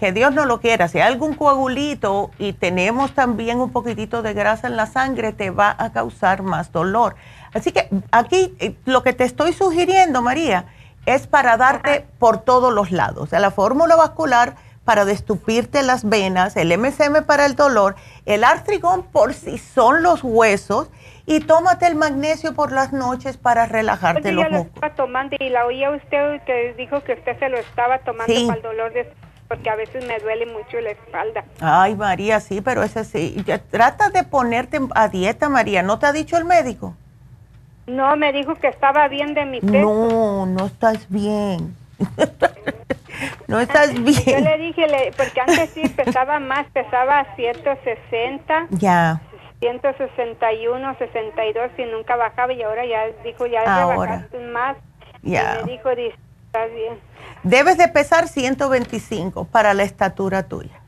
que Dios no lo quiera, si hay algún coagulito y tenemos también un poquitito de grasa en la sangre, te va a causar más dolor. Así que aquí lo que te estoy sugiriendo, María, es para darte por todos los lados. O sea, la fórmula vascular para destupirte las venas, el M C M para el dolor, el artrigón por si son los huesos, y tómate el magnesio por las noches para relajarte pues los músculos. Yo lo estaba tomando y la oía usted que dijo que usted se lo estaba tomando sí. para el dolor de porque a veces me duele mucho la espalda. Ay, María, sí, pero es así. Trata de ponerte a dieta, María. ¿No te ha dicho el médico? No, me dijo que estaba bien de mi peso. No, no estás bien. No estás bien. Yo le dije, le, porque antes sí pesaba más, pesaba ciento sesenta. Ya. ciento sesenta y uno, sesenta y dos y nunca bajaba y ahora ya dijo, ya rebajaste más. Ya. Y me dijo, dice, estás bien. Debes de pesar ciento veinticinco para la estatura tuya.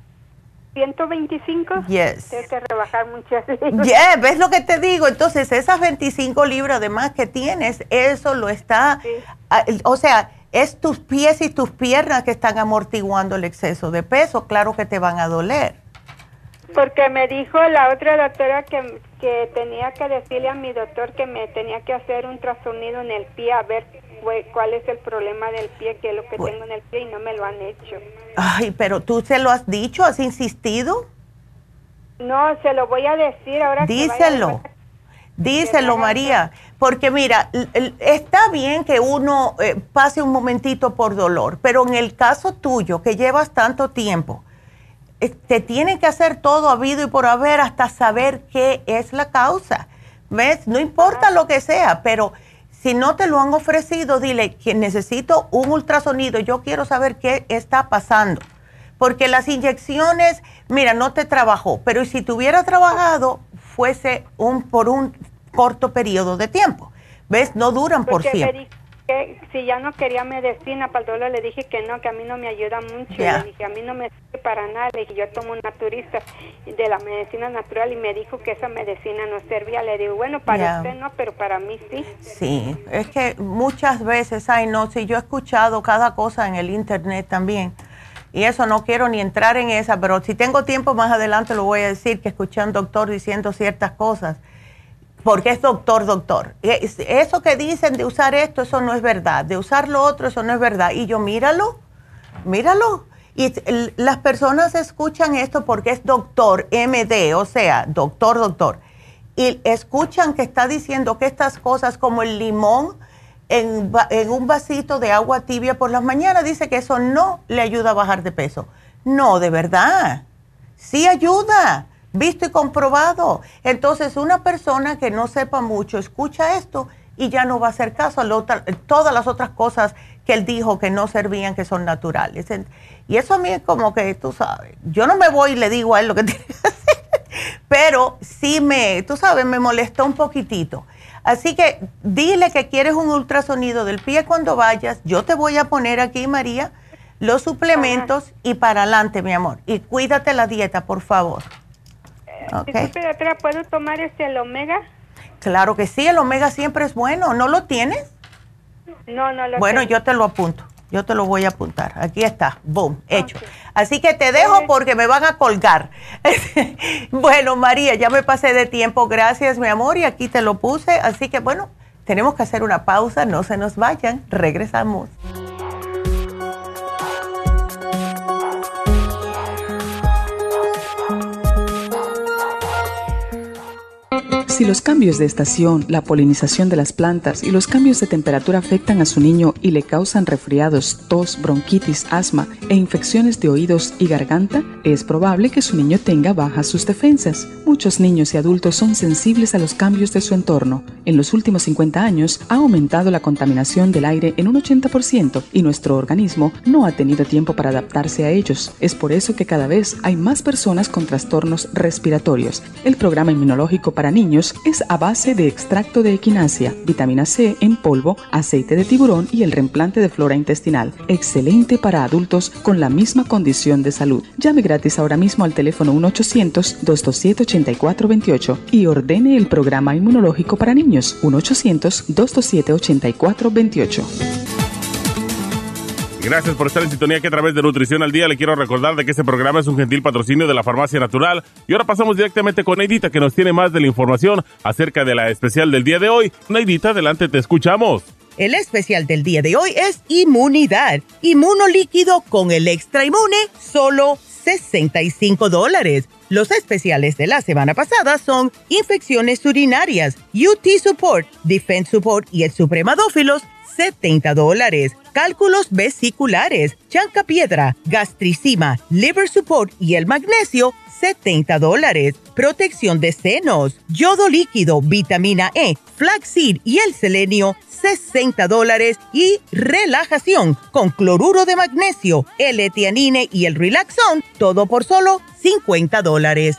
¿ciento veinticinco? Yes. Tienes que rebajar muchas libras. Yeah, ¿ves lo que te digo? Entonces, esas veinticinco libras de más que tienes, eso lo está... Sí. O sea, es tus pies y tus piernas que están amortiguando el exceso de peso. Claro que te van a doler. Porque me dijo la otra doctora que, que tenía que decirle a mi doctor que me tenía que hacer un ultrasonido en el pie a ver cuál es el problema del pie, qué es lo que bueno. tengo en el pie y no me lo han hecho. Ay, pero ¿tú se lo has dicho? ¿Has insistido? No, se lo voy a decir ahora. Díselo, que díselo María, porque mira, está bien que uno eh, pase un momentito por dolor, pero en el caso tuyo, que llevas tanto tiempo, eh, te tienen que hacer todo habido y por haber hasta saber qué es la causa. ¿Ves? No importa Ajá. lo que sea, pero... Si no te lo han ofrecido, dile que necesito un ultrasonido. Yo quiero saber qué está pasando. Porque las inyecciones, mira, no te trabajó. Pero si te hubiera trabajado, fuese un por un corto periodo de tiempo. ¿Ves? No duran por siempre. Que si ya no quería medicina para el dolor, le dije que no, que a mí no me ayuda mucho. Yeah. Le dije, a mí no me sirve para nada. Le dije, yo tomo un naturista de la medicina natural y me dijo que esa medicina no servía. Le digo, bueno, para yeah. usted no, pero para mí sí. Sí, es que muchas veces, ay no, sí, yo he escuchado cada cosa en el internet también. Y eso no quiero ni entrar en esa, pero si tengo tiempo más adelante lo voy a decir, que escuché a un doctor diciendo ciertas cosas. Porque es doctor, doctor. Eso que dicen de usar esto, eso no es verdad. De usar lo otro, eso no es verdad. Y yo, míralo, míralo. Y las personas escuchan esto porque es doctor, M D, o sea, doctor, doctor. Y escuchan que está diciendo que estas cosas como el limón en, en un vasito de agua tibia por las mañanas, dice que eso no le ayuda a bajar de peso. No, de verdad. Sí ayuda. Visto y comprobado. Entonces, una persona que no sepa mucho escucha esto y ya no va a hacer caso a lo otra, todas las otras cosas que él dijo que no servían, que son naturales. Y eso a mí es como que, tú sabes, yo no me voy y le digo a él lo que tiene que hacer, pero sí me, tú sabes, me molestó un poquitito. Así que dile que quieres un ultrasonido del pie cuando vayas. Yo te voy a poner aquí, María, los suplementos. Ajá. Y para adelante, mi amor. Y cuídate la dieta, por favor. Eh, okay. Disculpe, doctora, ¿puedo tomar este, el omega? Claro que sí, el omega siempre es bueno. ¿No lo tienes? No, no lo Bueno, tengo. Yo te lo apunto. Yo te lo voy a apuntar. Aquí está. Boom, hecho. Okay. Así que te dejo porque me van a colgar. Bueno, María, ya me pasé de tiempo. Gracias, mi amor. Y aquí te lo puse. Así que, bueno, tenemos que hacer una pausa. No se nos vayan. Regresamos. Si los cambios de estación, la polinización de las plantas y los cambios de temperatura afectan a su niño y le causan resfriados, tos, bronquitis, asma e infecciones de oídos y garganta, es probable que su niño tenga bajas sus defensas. Muchos niños y adultos son sensibles a los cambios de su entorno. En los últimos cincuenta años ha aumentado la contaminación del aire en un ochenta por ciento y nuestro organismo no ha tenido tiempo para adaptarse a ellos. Es por eso que cada vez hay más personas con trastornos respiratorios. El programa inmunológico para niños es a base de extracto de equinácea, vitamina C en polvo, aceite de tiburón y el reemplante de flora intestinal. Excelente para adultos con la misma condición de salud. Llame gratis ahora mismo al teléfono uno ochocientos, dos dos siete, ocho cuatro dos ocho y ordene el programa inmunológico para niños uno ochocientos, dos dos siete, ocho cuatro dos ocho. Gracias por estar en sintonía que a través de Nutrición al Día le quiero recordar de que este programa es un gentil patrocinio de la Farmacia Natural. Y ahora pasamos directamente con Neidita que nos tiene más de la información acerca de la especial del día de hoy. Neidita, adelante, te escuchamos. El especial del día de hoy es Inmunidad. Inmunolíquido con el Extra Inmune, solo sesenta y cinco dólares. Los especiales de la semana pasada son infecciones urinarias, U T Support, Defense Support y el Supremadófilos, setenta dólares. Cálculos vesiculares, chancapiedra, gastricima, liver support y el magnesio, setenta dólares. Protección de senos, yodo líquido, vitamina E, flaxseed y el selenio, sesenta dólares. Y relajación con cloruro de magnesio, L-tianine y el relaxón, todo por solo cincuenta dólares.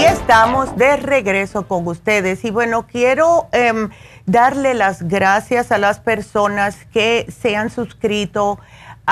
Y estamos de regreso con ustedes. Y bueno, quiero eh, darle las gracias a las personas que se han suscrito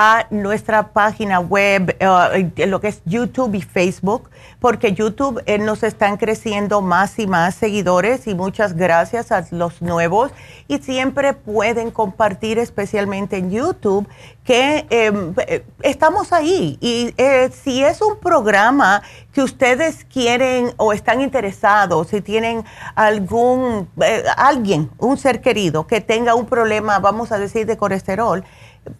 a nuestra página web, uh, lo que es YouTube y Facebook, porque YouTube eh, nos están creciendo más y más seguidores y muchas gracias a los nuevos. Y siempre pueden compartir, especialmente en YouTube, que eh, estamos ahí. Y eh, si es un programa que ustedes quieren o están interesados, si tienen algún, eh, alguien, un ser querido que tenga un problema, vamos a decir, de colesterol,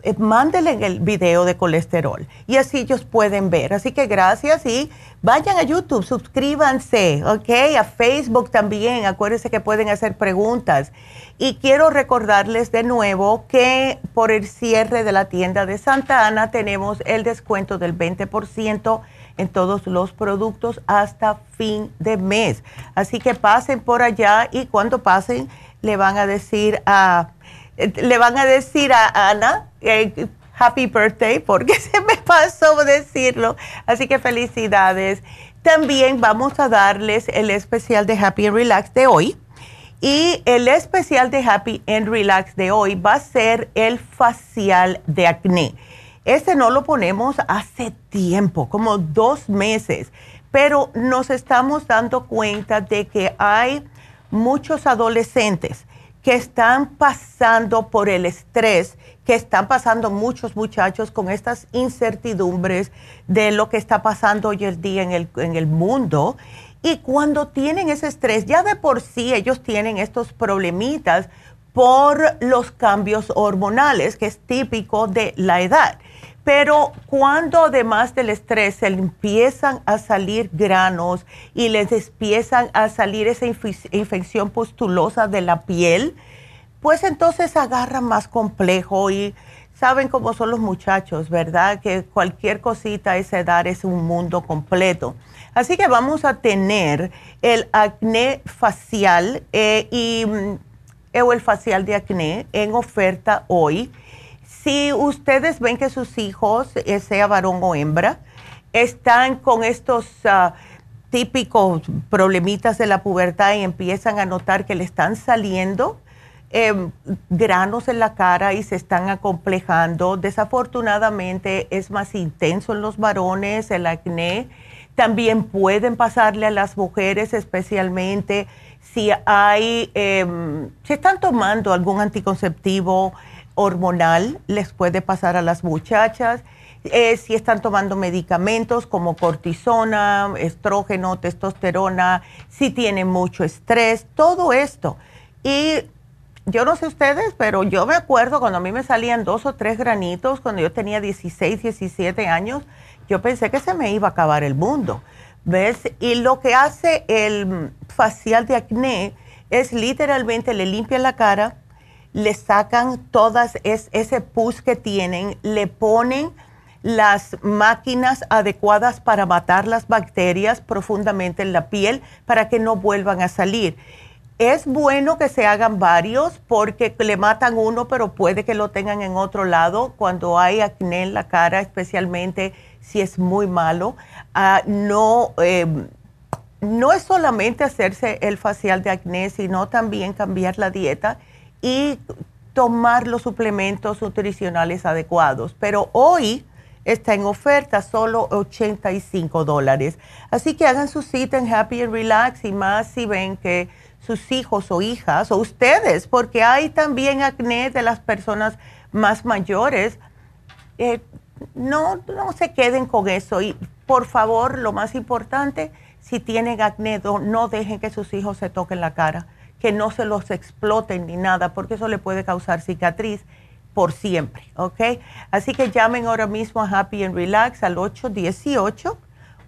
eh, mándenle el video de colesterol y así ellos pueden ver. Así que gracias y vayan a YouTube, suscríbanse, ¿ok? A Facebook también, acuérdense que pueden hacer preguntas. Y quiero recordarles de nuevo que por el cierre de la tienda de Santa Ana tenemos el descuento del veinte por ciento en todos los productos hasta fin de mes. Así que pasen por allá y cuando pasen le van a decir a, le van a decir a Ana eh, Happy Birthday porque se me pasó decirlo. Así que felicidades. También vamos a darles el especial de Happy Relax de hoy. Y el especial de Happy and Relax de hoy va a ser el facial de acné. Este no lo ponemos hace tiempo, como dos meses, pero nos estamos dando cuenta de que hay muchos adolescentes que están pasando por el estrés, que están pasando muchos muchachos con estas incertidumbres de lo que está pasando hoy en día en el, en el mundo. Y cuando tienen ese estrés, ya de por sí ellos tienen estos problemitas por los cambios hormonales, que es típico de la edad. Pero cuando además del estrés se empiezan a salir granos y les empiezan a salir esa inf- infección pustulosa de la piel, pues entonces agarra más complejo y saben cómo son los muchachos, ¿verdad? Que cualquier cosita a esa edad es un mundo completo. Así que vamos a tener el acné facial eh, y, o el facial de acné en oferta hoy. Si ustedes ven que sus hijos, sea varón o hembra, están con estos uh, típicos problemitas de la pubertad y empiezan a notar que le están saliendo eh, granos en la cara y se están acomplejando, desafortunadamente es más intenso en los varones el acné. También pueden pasarle a las mujeres, especialmente si hay, eh, si están tomando algún anticonceptivo hormonal, les puede pasar a las muchachas. Eh, si están tomando medicamentos como cortisona, estrógeno, testosterona, si tienen mucho estrés, todo esto. Y yo no sé ustedes, pero yo me acuerdo cuando a mí me salían dos o tres granitos, cuando yo tenía dieciséis, diecisiete años, yo pensé que se me iba a acabar el mundo, ¿ves? Y lo que hace el facial de acné es literalmente le limpia la cara, le sacan todas es, ese pus que tienen, le ponen las máquinas adecuadas para matar las bacterias profundamente en la piel para que no vuelvan a salir. Es bueno que se hagan varios porque le matan uno, pero puede que lo tengan en otro lado. Cuando hay acné en la cara, especialmente si es muy malo, uh, no, eh, no es solamente hacerse el facial de acné, sino también cambiar la dieta y tomar los suplementos nutricionales adecuados. Pero hoy está en oferta solo ochenta y cinco dólares. Así que hagan su cita en Happy and Relax, y más si ven que sus hijos o hijas o ustedes, porque hay también acné de las personas más mayores. Eh, no, no se queden con eso. Y por favor, lo más importante, si tienen acné, no dejen que sus hijos se toquen la cara, que no se los exploten ni nada, porque eso le puede causar cicatriz por siempre, ¿ok? Así que llamen ahora mismo a Happy and Relax al ocho uno ocho,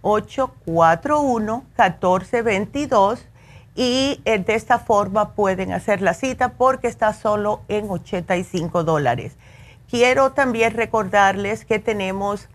ocho cuatro uno, uno cuatro dos dos y eh, de esta forma pueden hacer la cita porque está solo en ochenta y cinco dólares. Quiero también recordarles que tenemos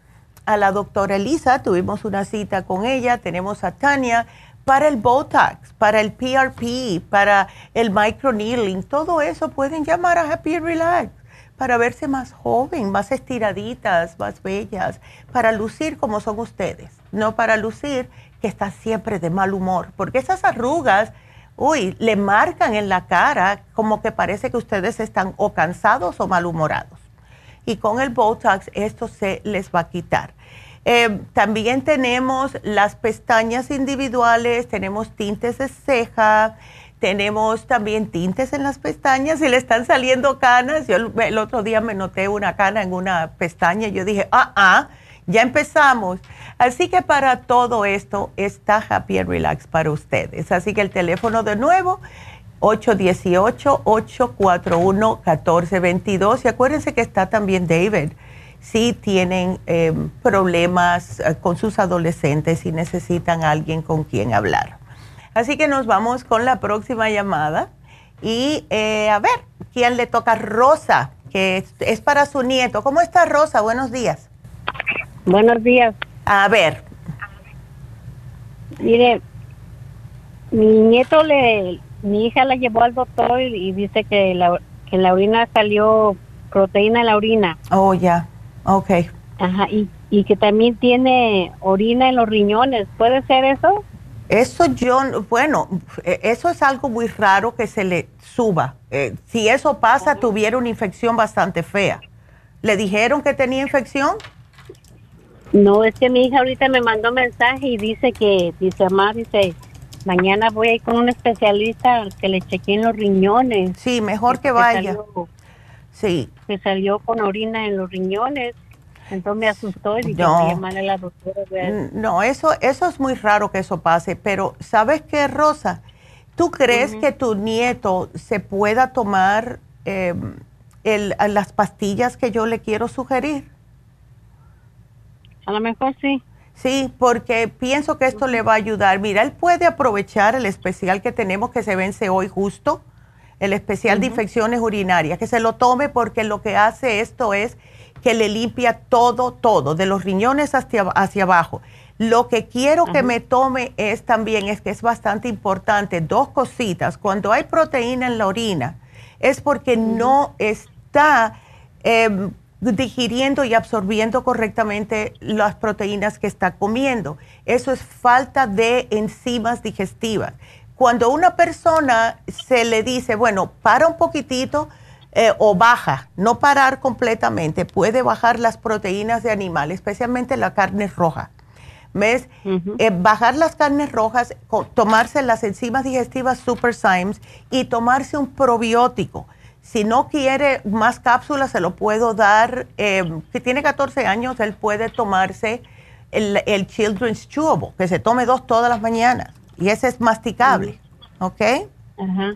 a la doctora Elisa, tuvimos una cita con ella, tenemos a Tania, para el Botox, para el P R P, para el microneedling, todo eso pueden llamar a Happy Relax para verse más joven, más estiraditas, más bellas, para lucir como son ustedes, no para lucir que están siempre de mal humor, porque esas arrugas, uy, le marcan en la cara como que parece que ustedes están o cansados o malhumorados. Y con el Botox esto se les va a quitar. Eh, también tenemos las pestañas individuales, tenemos tintes de ceja, tenemos también tintes en las pestañas. Si le están saliendo canas, yo el, el otro día me noté una cana en una pestaña y yo dije, ah, ah, ya empezamos. Así que para todo esto está Happy and Relax para ustedes. Así que el teléfono de nuevo, ocho uno ocho, ocho cuatro uno, uno cuatro dos dos. Y acuérdense que está también David. Si tienen eh, problemas eh, con sus adolescentes y necesitan a alguien con quien hablar. Así que nos vamos con la próxima llamada. Y eh, a ver, ¿quién le toca? Rosa, que es, es para su nieto. ¿Cómo está, Rosa? Buenos días. Buenos días. A ver. Mire, mi nieto, le, mi hija la llevó al doctor y dice que, la, que en la orina salió proteína en la orina. Oh, ya. Yeah. Okay. Ajá, y, y que también tiene orina en los riñones. ¿Puede ser eso? Eso yo, bueno, eso es algo muy raro que se le suba. Eh, si eso pasa, uh-huh. tuviera una infección bastante fea. ¿Le dijeron que tenía infección? No, es que mi hija ahorita me mandó un mensaje y dice que, dice, mamá, dice, mañana voy a ir con un especialista que le chequeen los riñones. Sí, mejor que vaya. Sí. Me salió con orina en los riñones, entonces me asustó y dije, no, llamar a la doctora. No, eso, eso es muy raro que eso pase, pero ¿sabes qué, Rosa? ¿Tú crees uh-huh. que tu nieto se pueda tomar eh, el, las pastillas que yo le quiero sugerir? A lo mejor sí. Sí, porque pienso que esto le va a ayudar. Mira, él puede aprovechar el especial que tenemos que se vence hoy justo, el especial uh-huh. de infecciones urinarias, que se lo tome porque lo que hace esto es que le limpia todo, todo, de los riñones hacia, hacia abajo. Lo que quiero uh-huh. que me tome es también, es que es bastante importante, dos cositas. Cuando hay proteína en la orina, es porque uh-huh. no está... Eh, digiriendo y absorbiendo correctamente las proteínas que está comiendo. Eso es falta de enzimas digestivas. Cuando a una persona se le dice, bueno, para un poquitito eh, o baja, no parar completamente, puede bajar las proteínas de animales, especialmente la carne roja. ¿Ves? Uh-huh. eh, bajar las carnes rojas, tomarse las enzimas digestivas superzymes y tomarse un probiótico. Si no quiere más cápsulas, se lo puedo dar. Eh, si tiene catorce años, él puede tomarse el, el Children's Chewable, que se tome dos todas las mañanas. Y ese es masticable, ¿ok? Ajá,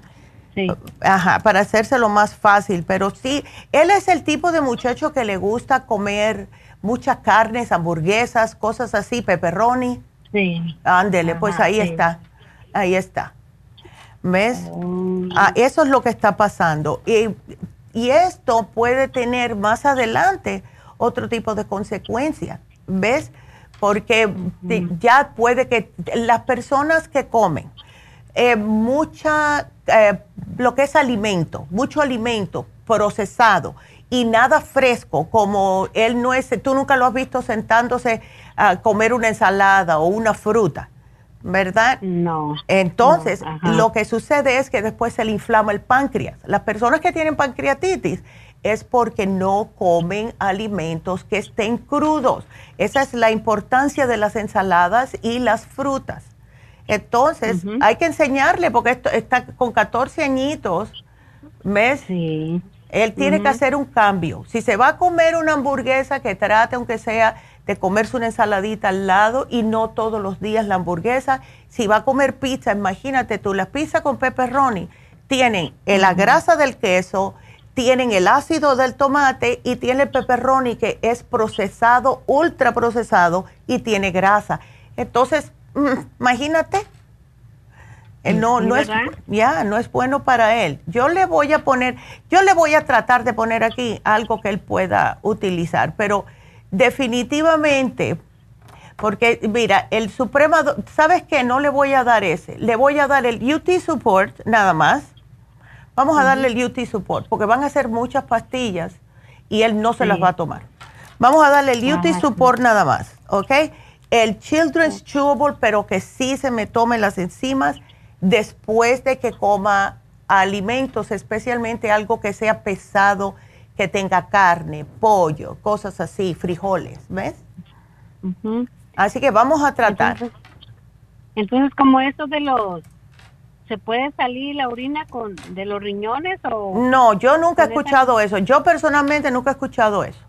sí. Ajá, para hacérselo más fácil. Pero sí, él es el tipo de muchacho que le gusta comer muchas carnes, hamburguesas, cosas así, pepperoni. Sí. Ándele, ajá, pues ahí sí. está, ahí está. ¿Ves? Ah, eso es lo que está pasando. Y, y esto puede tener más adelante otro tipo de consecuencias. ¿Ves? Porque uh-huh. ya puede que las personas que comen eh, mucha, eh, lo que es alimento, mucho alimento procesado y nada fresco, como él no es, tú nunca lo has visto sentándose a comer una ensalada o una fruta. ¿Verdad? No. Entonces, no, lo que sucede es que después se le inflama el páncreas. Las personas que tienen pancreatitis es porque no comen alimentos que estén crudos. Esa es la importancia de las ensaladas y las frutas. Entonces, uh-huh. hay que enseñarle, porque esto está con catorce añitos, ¿ves? Sí. Él tiene uh-huh. que hacer un cambio. Si se va a comer una hamburguesa, que trate, aunque sea, de comerse una ensaladita al lado y no todos los días la hamburguesa. Si va a comer pizza, imagínate tú, las pizzas con pepperoni tienen la grasa del queso, tienen el ácido del tomate y tiene el pepperoni que es procesado, ultra procesado y tiene grasa. Entonces, imagínate, no, no es, ya, no es bueno para él. Yo le voy a poner, yo le voy a tratar de poner aquí algo que él pueda utilizar, pero... Definitivamente, porque mira, el Suprema, ¿sabes qué? No le voy a dar ese, le voy a dar el U T Support, nada más. Vamos a darle el U T Support, porque van a ser muchas pastillas y él no se sí. las va a tomar. Vamos a darle el U T Ajá, Support sí. nada más, ¿ok? El Children's Chewable, pero que sí se me tomen las enzimas después de que coma alimentos, especialmente algo que sea pesado, que tenga carne, pollo, cosas así, frijoles, ¿ves? Uh-huh. Así que vamos a tratar. Entonces, entonces, como eso de los, ¿se puede salir la orina con de los riñones o? No, yo nunca he escuchado esa... eso. Yo personalmente nunca he escuchado eso.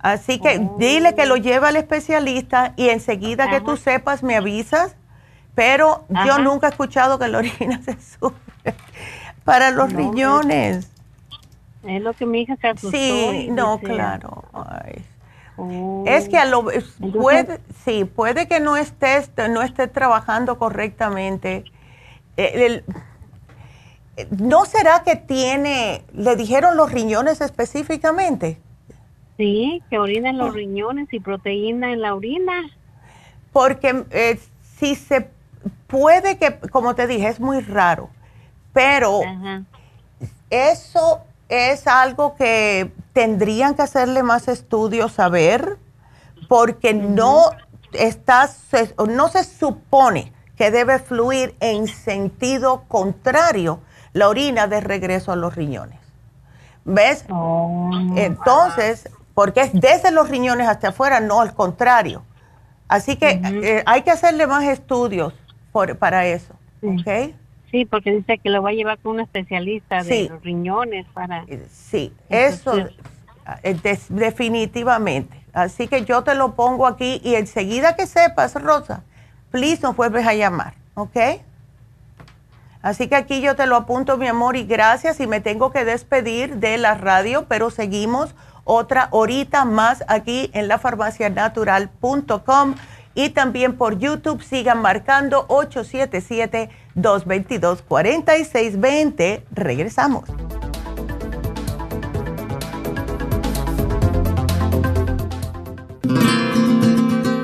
Así que oh. dile que lo lleve al especialista y enseguida Ajá. que tú sepas me avisas. Pero Ajá. yo nunca he escuchado que la orina se sube para los no, riñones. Es lo que mi hija se asustó. Sí, no, dice, claro. Ay. Oh. Es que a lo, puede, sí, puede que no estés, no estés trabajando correctamente. El, el, ¿No será que tiene, le dijeron los riñones específicamente? Sí, que orina en los riñones y proteína en la orina. Porque eh, si se puede que, como te dije, es muy raro, pero Ajá. eso... Es algo que tendrían que hacerle más estudios a ver, porque uh-huh. no, está, se, no se supone que debe fluir en sentido contrario la orina de regreso a los riñones. ¿Ves? Oh. Entonces, porque es desde los riñones hasta afuera, no al contrario. Así que uh-huh. eh, hay que hacerle más estudios por, para eso, sí. ¿ok? Sí, porque dice que lo va a llevar con un especialista de sí. los riñones para... Sí, eso des, definitivamente. Así que yo te lo pongo aquí y enseguida que sepas, Rosa, please nos vuelves a llamar, ¿ok? Así que aquí yo te lo apunto, mi amor, y gracias. Y me tengo que despedir de la radio, pero seguimos otra horita más aquí en la farmacia natural punto com y también por YouTube. Sigan marcando ocho siete siete, dos dos dos, cuatro seis dos cero. Regresamos.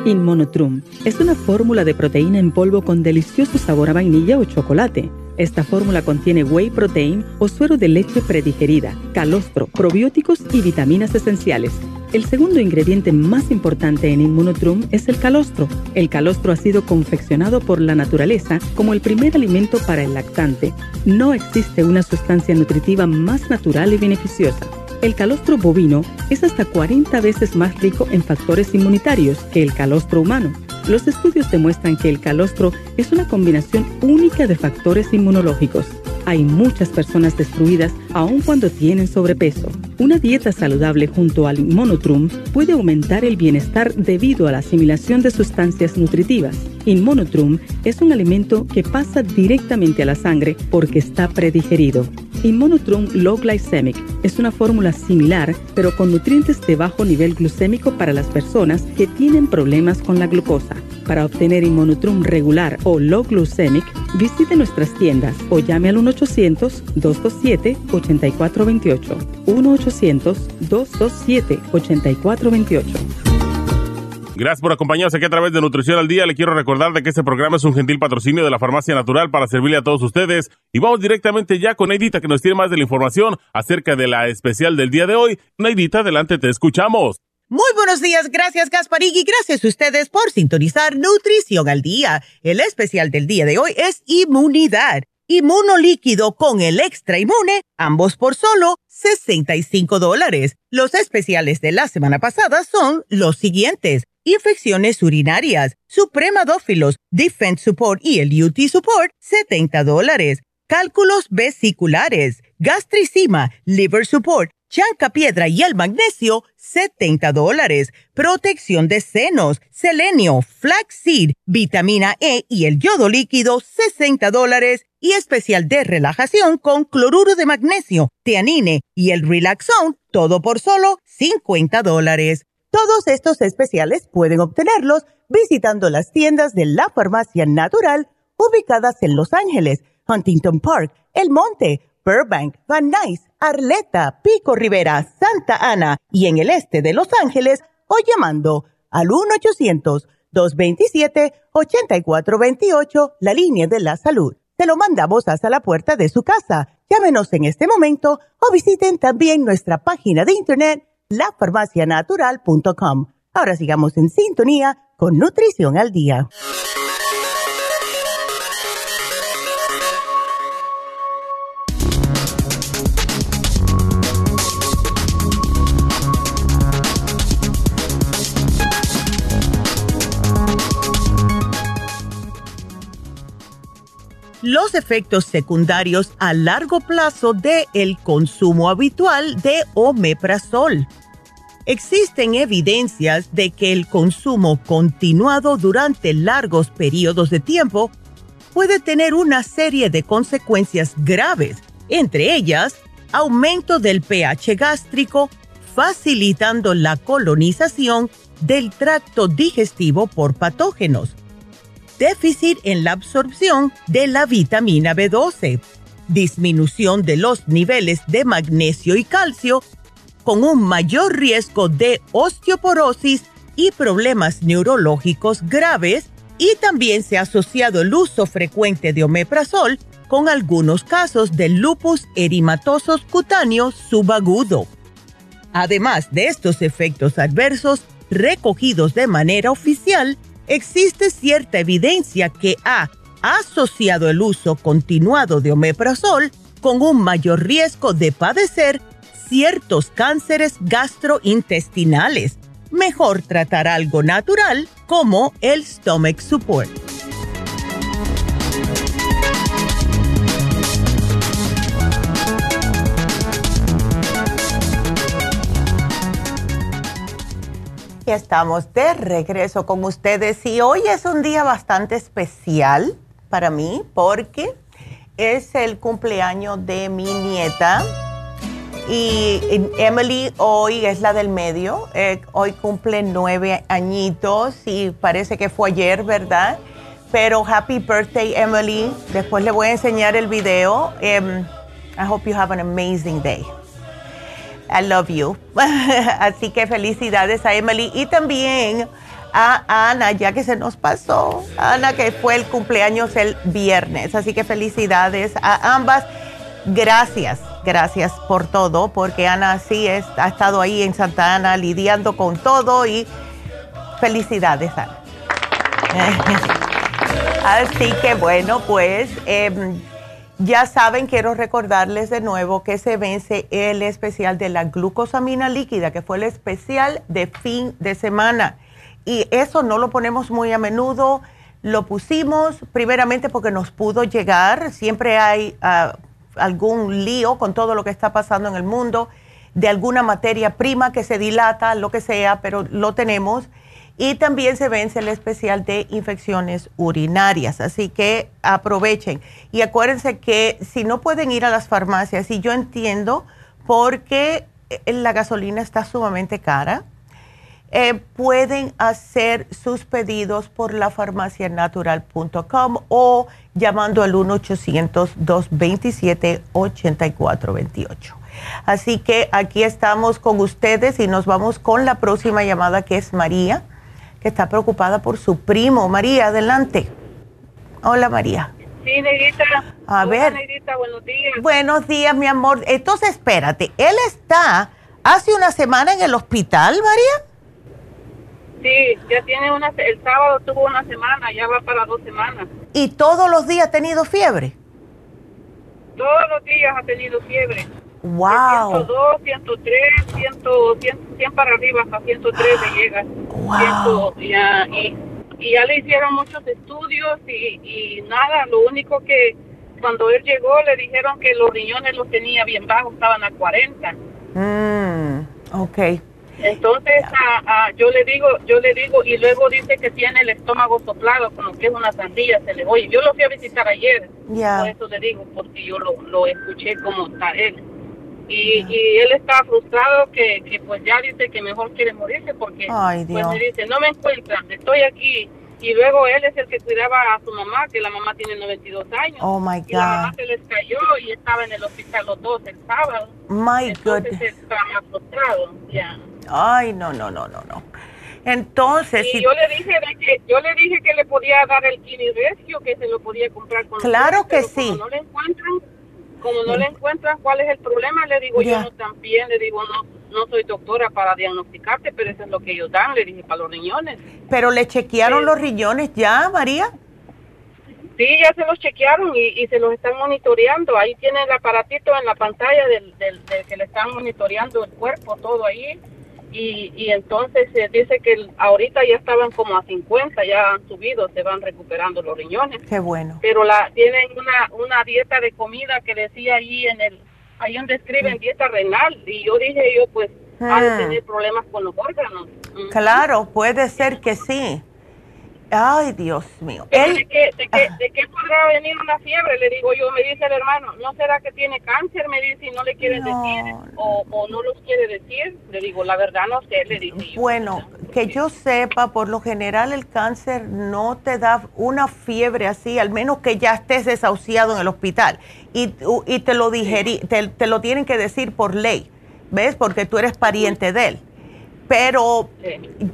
Inmonutrum es una fórmula de proteína en polvo con delicioso sabor a vainilla o chocolate. Esta fórmula contiene whey protein o suero de leche predigerida, calostro, probióticos y vitaminas esenciales. El segundo ingrediente más importante en Immunotrum es el calostro. El calostro ha sido confeccionado por la naturaleza como el primer alimento para el lactante. No existe una sustancia nutritiva más natural y beneficiosa. El calostro bovino es hasta cuarenta veces más rico en factores inmunitarios que el calostro humano. Los estudios demuestran que el calostro es una combinación única de factores inmunológicos. Hay muchas personas destruidas aun cuando tienen sobrepeso. Una dieta saludable junto al Immunotrum puede aumentar el bienestar debido a la asimilación de sustancias nutritivas. Immunotrum es un alimento que pasa directamente a la sangre porque está predigerido. Immunotrum Low Glycemic es una fórmula similar, pero con nutrientes de bajo nivel glucémico para las personas que tienen problemas con la glucosa. Para obtener Immunotrum regular o Low Glycemic, visite nuestras tiendas o llame al uno ochocientos, dos dos siete, ocho cuatro dos ocho. uno ochocientos, dos dos siete, ocho cuatro dos ocho. Gracias por acompañarnos aquí a través de Nutrición al Día. Le quiero recordar de que este programa es un gentil patrocinio de la Farmacia Natural para servirle a todos ustedes. Y vamos directamente ya con Neidita, que nos tiene más de la información acerca de la especial del día de hoy. Neidita, adelante, te escuchamos. Muy buenos días, gracias Gaspar Iguí, gracias a ustedes por sintonizar Nutrición al Día. El especial del día de hoy es Inmunidad, Inmunolíquido con el Extra Inmune, ambos por solo sesenta y cinco dólares. Los especiales de la semana pasada son los siguientes. Infecciones urinarias, supremadófilos, Defense Support y el U T Support, setenta dólares. Cálculos vesiculares, gastricima, liver support, chancapiedra y el magnesio, setenta dólares. Protección de senos, selenio, flaxseed, vitamina E y el yodo líquido, sesenta dólares. Y especial de relajación con cloruro de magnesio, teanine y el Relaxone, todo por solo cincuenta dólares. Todos estos especiales pueden obtenerlos visitando las tiendas de la Farmacia Natural ubicadas en Los Ángeles, Huntington Park, El Monte, Burbank, Van Nuys, Arleta, Pico Rivera, Santa Ana y en el este de Los Ángeles o llamando al uno ochocientos, dos dos siete, ocho cuatro dos ocho, la línea de la salud. Se lo mandamos hasta la puerta de su casa. Llámenos en este momento o visiten también nuestra página de internet la farmacia natural punto com. Ahora sigamos en sintonía con Nutrición al Día. Los efectos secundarios a largo plazo del consumo habitual de omeprazol. Existen evidencias de que el consumo continuado durante largos periodos de tiempo puede tener una serie de consecuencias graves, entre ellas aumento del pH gástrico, facilitando la colonización del tracto digestivo por patógenos, déficit en la absorción de la vitamina B doce, disminución de los niveles de magnesio y calcio, con un mayor riesgo de osteoporosis y problemas neurológicos graves, y también se ha asociado el uso frecuente de omeprazol con algunos casos de lupus eritematoso cutáneo subagudo. Además de estos efectos adversos recogidos de manera oficial, existe cierta evidencia que ha asociado el uso continuado de omeprazol con un mayor riesgo de padecer ciertos cánceres gastrointestinales. Mejor tratar algo natural como el Stomach Support. Estamos de regreso con ustedes y hoy es un día bastante especial para mí porque es el cumpleaños de mi nieta y Emily hoy es la del medio, eh, hoy cumple nueve añitos y parece que fue ayer, ¿verdad? Pero happy birthday, Emily. Después le voy a enseñar el video. Um, I hope you have an amazing day. I love you. Así que felicidades a Emily y también a Ana, ya que se nos pasó. Ana, que fue el cumpleaños el viernes. Así que felicidades a ambas. Gracias, gracias por todo, porque Ana sí es, ha estado ahí en Santa Ana lidiando con todo y felicidades, Ana. Así que bueno, pues... Eh, ya saben, quiero recordarles de nuevo que se vence el especial de la glucosamina líquida, que fue el especial de fin de semana. Y eso no lo ponemos muy a menudo. Lo pusimos primeramente porque nos pudo llegar. Siempre hay uh, algún lío con todo lo que está pasando en el mundo, de alguna materia prima que se dilata, lo que sea, pero lo tenemos. Y también se vence el especial de infecciones urinarias, así que aprovechen. Y acuérdense que si no pueden ir a las farmacias, y yo entiendo porque la gasolina está sumamente cara, eh, pueden hacer sus pedidos por la farmacia natural punto com o llamando al uno ochocientos, dos dos siete, ocho cuatro dos ocho. Así que aquí estamos con ustedes y nos vamos con la próxima llamada, que es María, que está preocupada por su primo. María, adelante. Hola, María. Sí, Negrita. A Hola, ver. Negrita, buenos días. Buenos días, mi amor. Entonces, espérate, ¿él está hace una semana en el hospital, María? Sí, ya tiene una, el sábado tuvo una semana, ya va para dos semanas. ¿Y todos los días ha tenido fiebre? Todos los días ha tenido fiebre. Wow. ciento dos, ciento tres, cien, cien para arriba, hasta ciento tres le llega. Wow. cien, ya, y, y ya le hicieron muchos estudios y, y nada, lo único que cuando él llegó le dijeron que los riñones los tenía bien bajos, estaban a cuarenta. Mm, ok. Entonces a, a, yo le digo, yo le digo, y luego dice que tiene el estómago soplado, como que es una sandía, se le oye. Yo lo fui a visitar ayer, yeah. Por eso le digo, porque yo lo, lo escuché como está él. Y, yeah. Y él está frustrado que, que pues ya dice que mejor quiere morirse porque Ay, pues me dice, no me encuentran, estoy aquí. Y luego él es el que cuidaba a su mamá, que la mamá tiene noventa y dos años. Oh, my God. Y la mamá se les cayó y estaba en el hospital los dos el sábado. My Entonces goodness. Él estaba frustrado, ya. Yeah. Ay, no, no, no, no, no. Entonces... Y si... yo, le dije de que, yo le dije que le podía dar el Kiniresio, que se lo podía comprar con... Claro que sí. Como no le encuentran, como no le encuentran, ¿cuál es el problema? Le digo, yeah. Yo no también, le digo, no no soy doctora para diagnosticarte, pero eso es lo que ellos dan, le dije, para los riñones. ¿Pero le chequearon sí. los riñones ya, María? Sí, ya se los chequearon y, y se los están monitoreando. Ahí tiene el aparatito en la pantalla del, del, del que le están monitoreando el cuerpo, todo ahí. Y, y entonces eh, dice que ahorita ya estaban como a cincuenta, ya han subido, se van recuperando los riñones. Qué bueno. Pero la tienen una una dieta de comida que decía ahí en el, ahí donde escriben mm. dieta renal, y yo dije yo pues, mm. ha de tener problemas con los órganos. Mm. Claro, puede ser que sí. Ay, Dios mío. Él, ¿De, qué, de, qué, ah. ¿De qué podrá venir una fiebre? Le digo yo, me dice el hermano, ¿no será que tiene cáncer? Me dice, y no le quieren no, decir, o, o no los quiere decir. Le digo, la verdad no sé, le dije yo. Bueno, que yo sepa, por lo general el cáncer no te da una fiebre así, al menos que ya estés desahuciado en el hospital. Y, y te lo digerí, te, te lo tienen que decir por ley, ¿ves? Porque tú eres pariente de él. Pero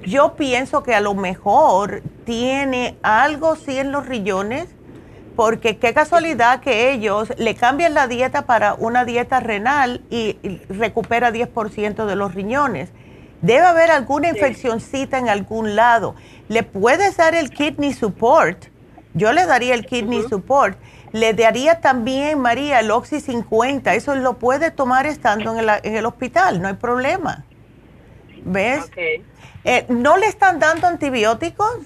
yo pienso que a lo mejor tiene algo sí en los riñones, porque qué casualidad que ellos le cambian la dieta para una dieta renal y recupera diez por ciento de los riñones. Debe haber alguna infeccioncita en algún lado. ¿Le puedes dar el kidney support? Yo le daría el kidney uh-huh. support. Le daría también, María, el Oxy cincuenta. Eso lo puede tomar estando en el, en el hospital, no hay problema. ¿Ves? Okay. Eh, ¿No le están dando antibióticos?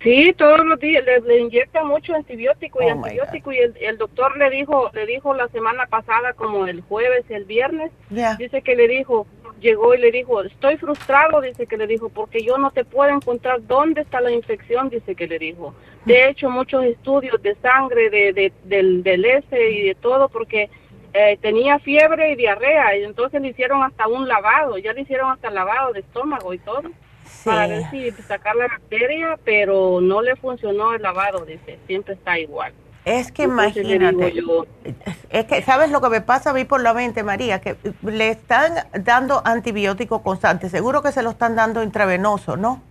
Sí, todos los días le, le inyecta mucho antibiótico y oh antibiótico y el, el doctor le dijo, le dijo la semana pasada, como el jueves, el viernes, yeah. Dice que le dijo, llegó y le dijo, estoy frustrado, dice que le dijo, porque yo no te puedo encontrar dónde está la infección, dice que le dijo, De hecho, muchos estudios de sangre, de, de, del, del S y de todo, porque eh, tenía fiebre y diarrea, y entonces le hicieron hasta un lavado, ya le hicieron hasta lavado de estómago y todo, sí, para ver si sacar la bacteria, pero no le funcionó el lavado, dice, siempre está igual. Es que entonces, imagínate, yo, es que sabes lo que me pasa a mí por la mente, María, que le están dando antibióticos constantes, seguro que se lo están dando intravenoso, ¿no?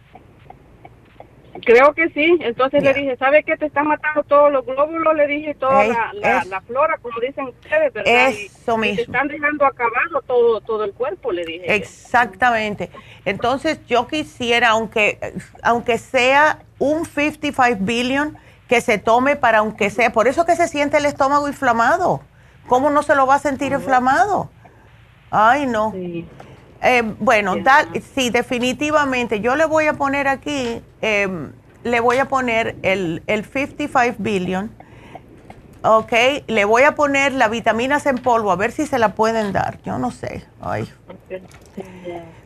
Creo que sí, entonces yeah. le dije, ¿sabes qué? Te están matando todos los glóbulos, le dije, toda es, la, la, es, la flora, como dicen ustedes, ¿verdad? Eso y, mismo. Y te están dejando acabado todo, todo el cuerpo, le dije. Exactamente. Entonces yo quisiera, aunque, aunque sea un fifty-five billion que se tome para aunque sea, por eso que se siente el estómago inflamado. ¿Cómo no se lo va a sentir uh-huh. inflamado? Ay, no. Sí. Eh, bueno, da, sí, definitivamente. Yo le voy a poner aquí, eh, le voy a poner el, el fifty-five billion, ¿ok? Le voy a poner las vitaminas en polvo, a ver si se la pueden dar. Yo no sé. Ay.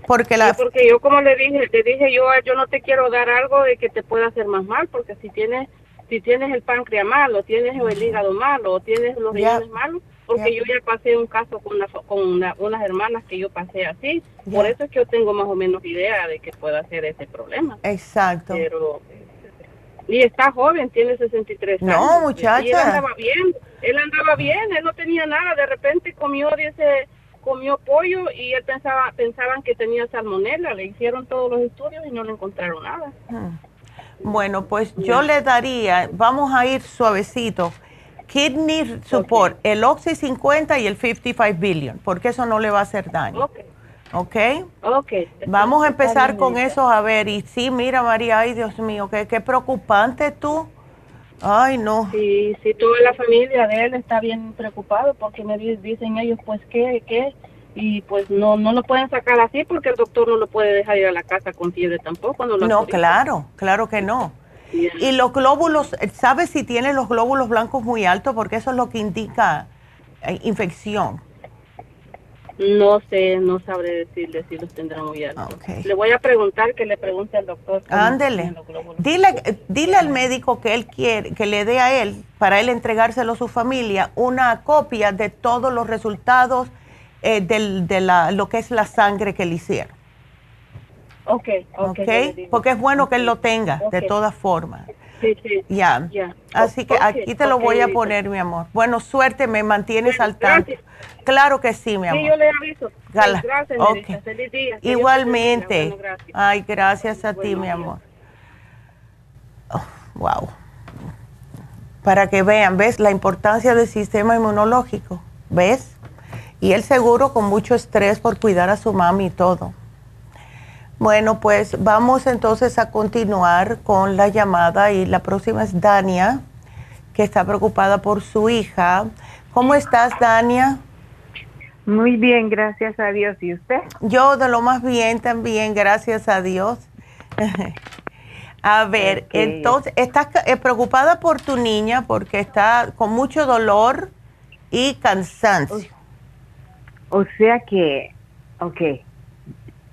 Porque, la, sí, porque yo como le dije, le dije yo, yo no te quiero dar algo de que te pueda hacer más mal, porque si tienes, si tienes el páncreas malo, tienes el hígado malo, tienes los riñones yeah. malos. Porque yeah. yo ya pasé un caso con, una, con una, unas hermanas que yo pasé así. Yeah. Por eso es que yo tengo más o menos idea de que pueda ser ese problema. Exacto. Pero, y está joven, tiene sesenta y tres años. No, muchacha. Y él andaba bien, él andaba bien, él no tenía nada. De repente comió, dice, comió pollo y él pensaba, pensaban que tenía salmonela. Le hicieron todos los estudios y no le encontraron nada. Hmm. Bueno, pues yeah. yo le daría, vamos a ir suavecito. Kidney Support, okay. el Oxy cincuenta y el fifty-five billion, porque eso no le va a hacer daño. Ok. Ok. okay. Vamos a empezar con eso, a ver. Y sí, mira, María, ay, Dios mío, qué, qué preocupante tú. Ay, no. Sí, sí, toda la familia de él está bien preocupado porque me dicen ellos, pues, ¿qué, qué? Y pues no, no lo pueden sacar así porque el doctor no lo puede dejar ir a la casa con fiebre tampoco. No, lo no claro, claro que no. Y los glóbulos, ¿sabes si tiene los glóbulos blancos muy altos? Porque eso es lo que indica eh, infección. No sé, no sabré decirle si los tendrá muy altos. Okay. Le voy a preguntar, que le pregunte al doctor. Ándele. Dile, dile al médico que él quiere, que le dé a él, para él entregárselo a su familia, una copia de todos los resultados eh, del, de la, lo que es la sangre que le hicieron. Ok, ok. okay? Porque es bueno okay. que él lo tenga, okay. de todas formas. Sí, sí. Ya. Yeah. Yeah. Así que okay. aquí te lo okay, voy a poner, mi amor. Bueno, suerte, me mantienes bueno, al tanto. Gracias. Claro que sí, mi amor. Sí, yo le aviso. Gala. Gracias, okay. Nerita. Feliz día. Igualmente. Bueno, gracias. Ay, gracias a bueno, ti, bueno, mi amor. Oh, wow. Para que vean, ¿ves? La importancia del sistema inmunológico, ¿ves? Y él seguro con mucho estrés por cuidar a su mami y todo. Bueno, pues vamos entonces a continuar con la llamada y la próxima es Dania, que está preocupada por su hija. ¿Cómo estás, Dania? Muy bien, gracias a Dios. ¿Y usted? Yo de lo más bien también, gracias a Dios. A ver, okay. entonces, ¿estás preocupada por tu niña porque está con mucho dolor y cansancio? O, o sea que, ok.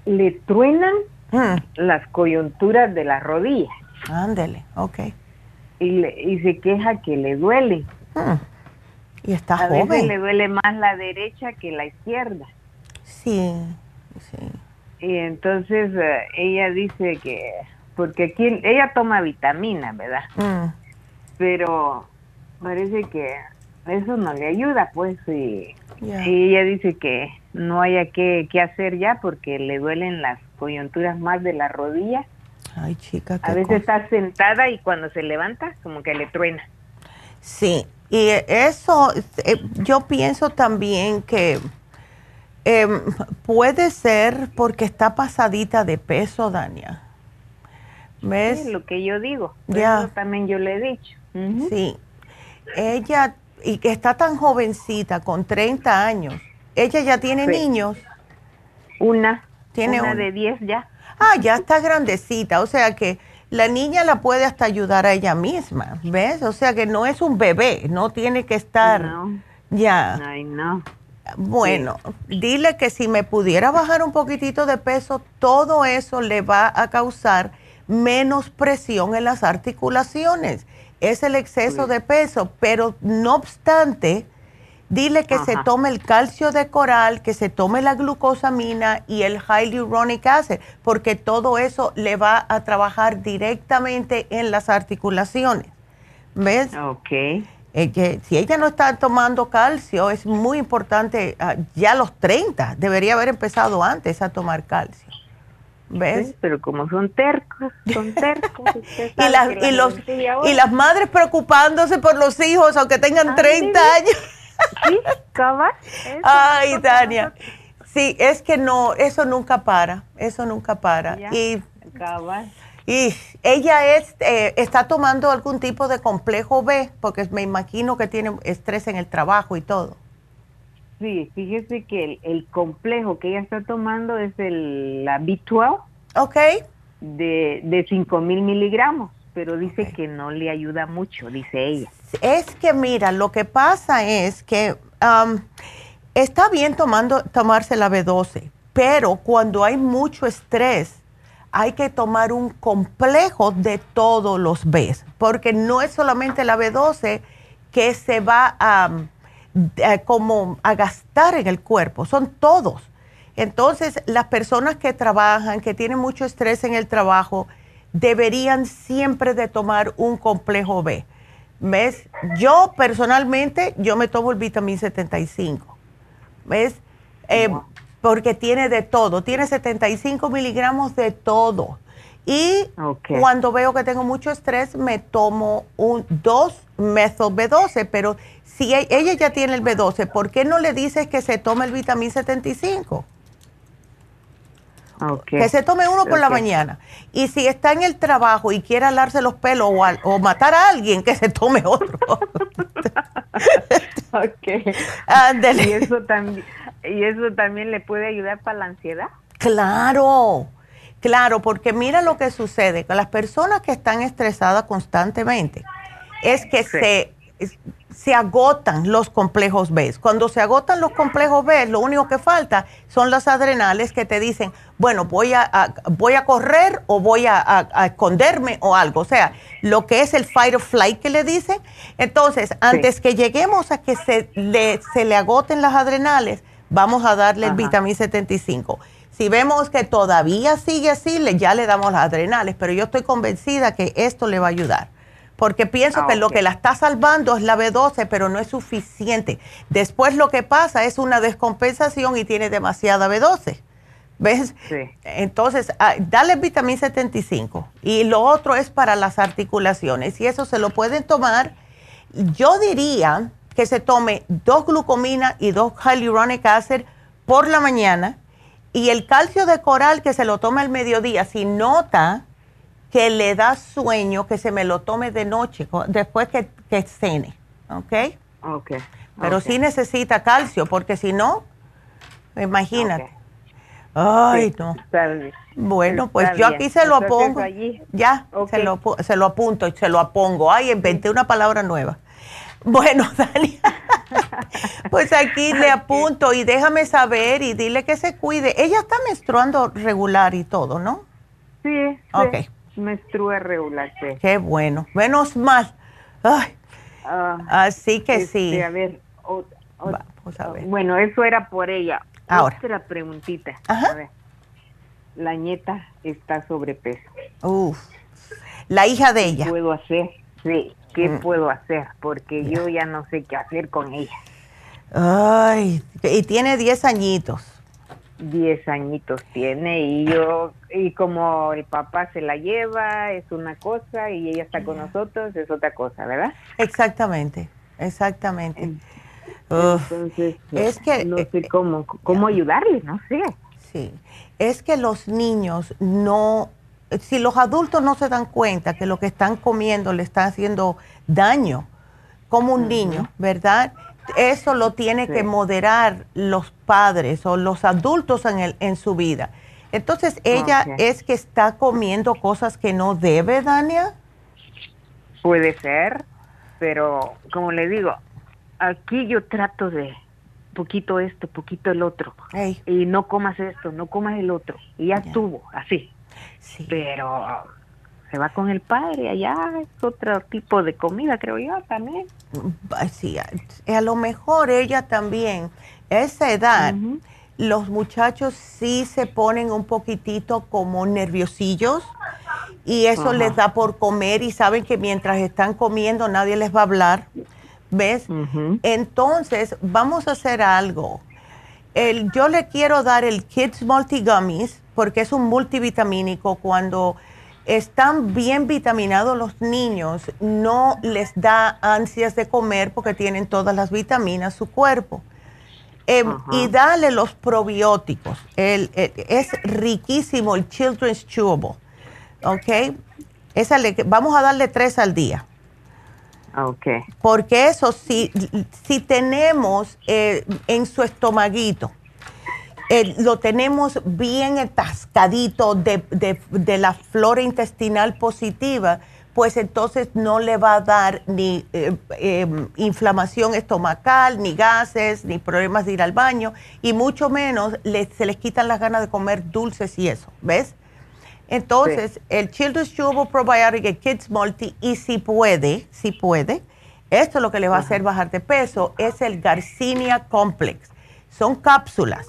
le truenan mm. las coyunturas de las rodillas. Ándele, ok. Y, le, y se queja que le duele. Mm. Y está a joven. Veces le duele más la derecha que la izquierda. Sí, sí. Y entonces uh, ella dice que, porque aquí ella toma vitaminas, ¿verdad? Mm. Pero parece que eso no le ayuda, pues, y, yeah. y ella dice que no haya que, que hacer ya porque le duelen las coyunturas más de la rodilla. Ay, chica, qué a veces cosa. Está sentada y cuando se levanta como que le truena. Sí, y eso eh, yo pienso también que eh, puede ser porque está pasadita de peso, Dania. ¿Ves? Sí, lo que yo digo. Yeah. Eso también yo le he dicho. Uh-huh. Sí, ella, y que está tan jovencita, con treinta años. ¿Ella ya tiene sí. niños? Una. ¿Tiene una un... de diez ya? Ah, ya está grandecita. O sea que la niña la puede hasta ayudar a ella misma, ¿ves? O sea que no es un bebé, no tiene que estar... No. Ya. Ay, no. Bueno, sí. dile que si me pudiera bajar un poquitito de peso, todo eso le va a causar menos presión en las articulaciones. es el exceso sí. de peso, pero no obstante, dile que Ajá. se tome el calcio de coral, que se tome la glucosamina y el hyaluronic acid, porque todo eso le va a trabajar directamente en las articulaciones. ¿Ves? Ok. Eh, que si ella no está tomando calcio, es muy importante, ya a los treinta, debería haber empezado antes a tomar calcio. ¿Ves? Sí, pero como son tercos, son tercos. y, las, y, los, y las madres preocupándose por los hijos, aunque tengan treinta Ay, años. ¿Sí? ¿Cabal? Ay, Tania. Sí, es que no, eso nunca para, eso nunca para. Ya, y, cabal. Y ella es, eh, está tomando algún tipo de complejo B, porque me imagino que tiene estrés en el trabajo y todo. Sí, fíjese que el, el complejo que ella está tomando es el habitual okay. de, de cinco mil miligramos, pero dice okay. que no le ayuda mucho, dice ella. Es que mira, lo que pasa es que um, está bien tomando, tomarse la B doce, pero cuando hay mucho estrés hay que tomar un complejo de todos los Bs, porque no es solamente la B doce que se va a... Um, como a gastar en el cuerpo, son todos. Entonces, las personas que trabajan, que tienen mucho estrés en el trabajo, deberían siempre de tomar un complejo B. ¿Ves? Yo personalmente, yo me tomo el vitamina setenta y cinco, ¿ves? Eh, wow. Porque tiene de todo, tiene setenta y cinco miligramos de todo. Y okay. cuando veo que tengo mucho estrés, me tomo un dos metil B doce, pero si ella ya tiene el B doce, ¿por qué no le dices que se tome el vitamina setenta y cinco? Okay. Que se tome uno por okay. la mañana. Y si está en el trabajo y quiere alarse los pelos o, a, o matar a alguien, que se tome otro. Ok. Ándale. ¿Y eso también, y eso también le puede ayudar para la ansiedad? ¡Claro! Claro, porque mira lo que sucede con las personas que están estresadas constantemente, es que sí. se, se agotan los complejos B. Cuando se agotan los complejos B, lo único que falta son las adrenales que te dicen, bueno, voy a, a, voy a correr o voy a, a, a esconderme o algo. O sea, lo que es el fight or flight que le dicen. Entonces, antes sí. que lleguemos a que se le, se le agoten las adrenales, vamos a darle Ajá. el vitamina setenta y cinco. Si vemos que todavía sigue así, le, ya le damos las adrenales, pero yo estoy convencida que esto le va a ayudar, porque pienso ah, que okay. lo que la está salvando es la B doce, pero no es suficiente. Después lo que pasa es una descompensación y tiene demasiada B doce, ¿ves? Sí. Entonces, a, dale vitamina setenta y cinco y lo otro es para las articulaciones y eso se lo pueden tomar. Yo diría que se tome dos glucominas y dos hyaluronic acid por la mañana. Y el calcio de coral que se lo tome al mediodía, si nota que le da sueño, que se me lo tome de noche, después que, que cene, ¿ok? Ok. Pero okay. sí necesita calcio, porque si no, imagínate. Okay. Ay, sí, no. Está bien. Bueno, pues está yo aquí bien. Se lo pongo. Ya, okay. se, lo, se lo apunto y se lo pongo. Ay, inventé una palabra nueva. Bueno, Dani, pues aquí le apunto y déjame saber y dile que se cuide. Ella está menstruando regular y todo, ¿no? Sí, sí. Okay. Menstrua regular, sí. Qué bueno, menos mal. Ay. Uh, Así que este, sí. A ver, o, o, vamos a ver. Bueno, eso era por ella. Ahora. Otra preguntita. Ajá. A ver. La nieta está sobrepeso. Uf. La hija de ella. ¿Qué puedo hacer? Sí. ¿Qué puedo hacer? Porque yeah. yo ya no sé qué hacer con ella. Ay, y tiene diez añitos. diez añitos tiene y yo, y como el papá se la lleva, es una cosa y ella está con yeah. nosotros, es otra cosa, ¿verdad? Exactamente, exactamente. Entonces, uh, es que, no sé cómo, cómo yeah. ayudarle, no sé. Sí, es que los niños no... Si los adultos no se dan cuenta que lo que están comiendo le está haciendo daño, como un uh-huh. niño, ¿verdad? Eso lo tiene sí. que moderar los padres o los adultos en, el, en su vida. Entonces, ¿ella okay. es que está comiendo cosas que no debe, Dania? Puede ser, pero como le digo, aquí yo trato de... poquito esto, poquito el otro. Ey. Y no comas esto, no comas el otro. Y ya yeah. estuvo, así. Sí. Pero se va con el padre allá, es otro tipo de comida, creo yo, también. Sí, a lo mejor ella también, a esa edad, uh-huh. los muchachos sí se ponen un poquitito como nerviosillos y eso uh-huh. les da por comer y saben que mientras están comiendo nadie les va a hablar, ¿ves? Uh-huh. Entonces, vamos a hacer algo. El, yo le quiero dar el Kids Multigummies porque es un multivitamínico. Cuando están bien vitaminados los niños, no les da ansias de comer porque tienen todas las vitaminas su cuerpo. Eh, y dale los probióticos. El, el, es riquísimo el Children's Chewable. ¿Ok? Esa le, vamos a darle tres al día. Okay. Porque eso, si, si tenemos eh, en su estomaguito, eh, lo tenemos bien atascadito de, de, de la flora intestinal positiva, pues entonces no le va a dar ni eh, eh, inflamación estomacal, ni gases, ni problemas de ir al baño, y mucho menos le, se les quitan las ganas de comer dulces y eso, ¿ves? Entonces, sí. el Children's Chewable Probiotic, el Kids Multi, y si puede, si puede, esto es lo que le va Ajá. a hacer bajar de peso, es el Garcinia Complex. Son cápsulas.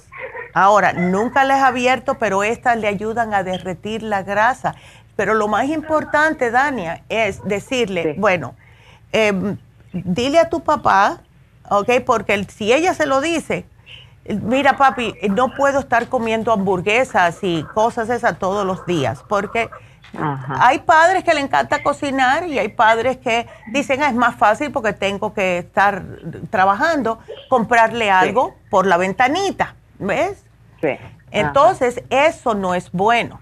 Ahora, nunca las he abierto, pero estas le ayudan a derretir la grasa. Pero lo más importante, Dania, es decirle, sí. bueno, eh, dile a tu papá, ¿ok? Porque el, si ella se lo dice... Mira, papi, no puedo estar comiendo hamburguesas y cosas esas todos los días, porque Ajá. hay padres que le encanta cocinar y hay padres que dicen, ah, es más fácil porque tengo que estar trabajando, comprarle algo sí. por la ventanita, ¿ves? Sí. Entonces, Ajá. eso no es bueno.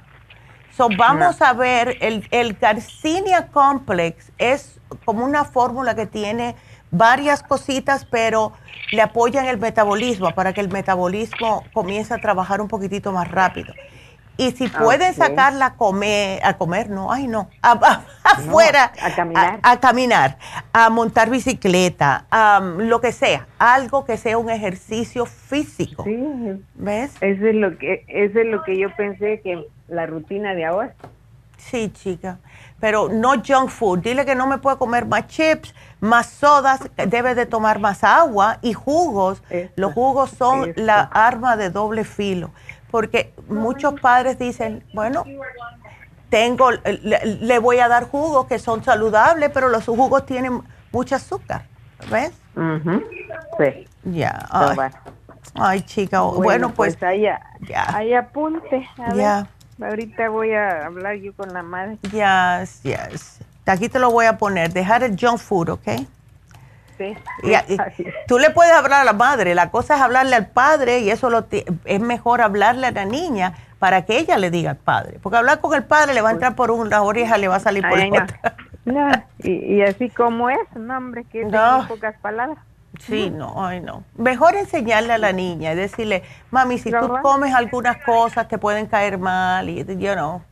So, vamos no. a ver, el, el Garcinia Complex es como una fórmula que tiene... varias cositas, pero le apoyan el metabolismo para que el metabolismo comience a trabajar un poquitito más rápido. Y si pueden okay. sacarla a comer, a comer no, ay no, a, a, afuera, no, a, caminar. A, a caminar, a montar bicicleta, a, lo que sea, algo que sea un ejercicio físico. Sí. ¿Ves? Eso es lo que, eso es lo que yo pensé que la rutina de ahora. Sí, chica, pero no junk food. Dile que no me puede comer más chips, más sodas, debe de tomar más agua y jugos. Esta, Los jugos son esta. la arma de doble filo, porque muchos padres dicen, bueno, tengo, le, le voy a dar jugos que son saludables, pero los jugos tienen mucho azúcar, ¿ves? Uh-huh. Sí. Ya. Ay. Bueno. Ay, chica. Bueno, bueno pues, pues allá, ya. Ahí apunte. A ya. Ver. Ahorita voy a hablar yo con la madre. Yes, yes. Aquí te lo voy a poner. Dejar el junk food, ¿ok? Sí. Y, y, tú le puedes hablar a la madre. La cosa es hablarle al padre y eso lo es mejor hablarle a la niña para que ella le diga al padre. Porque hablar con el padre le va a entrar por una oreja, le va a salir por Ay, la no. otra. No. Y, y así como es, no, hombre, que no. pocas palabras. Sí, no, ay no. Mejor enseñarle a la niña y decirle, mami, si tú comes algunas cosas te pueden caer mal, y you know.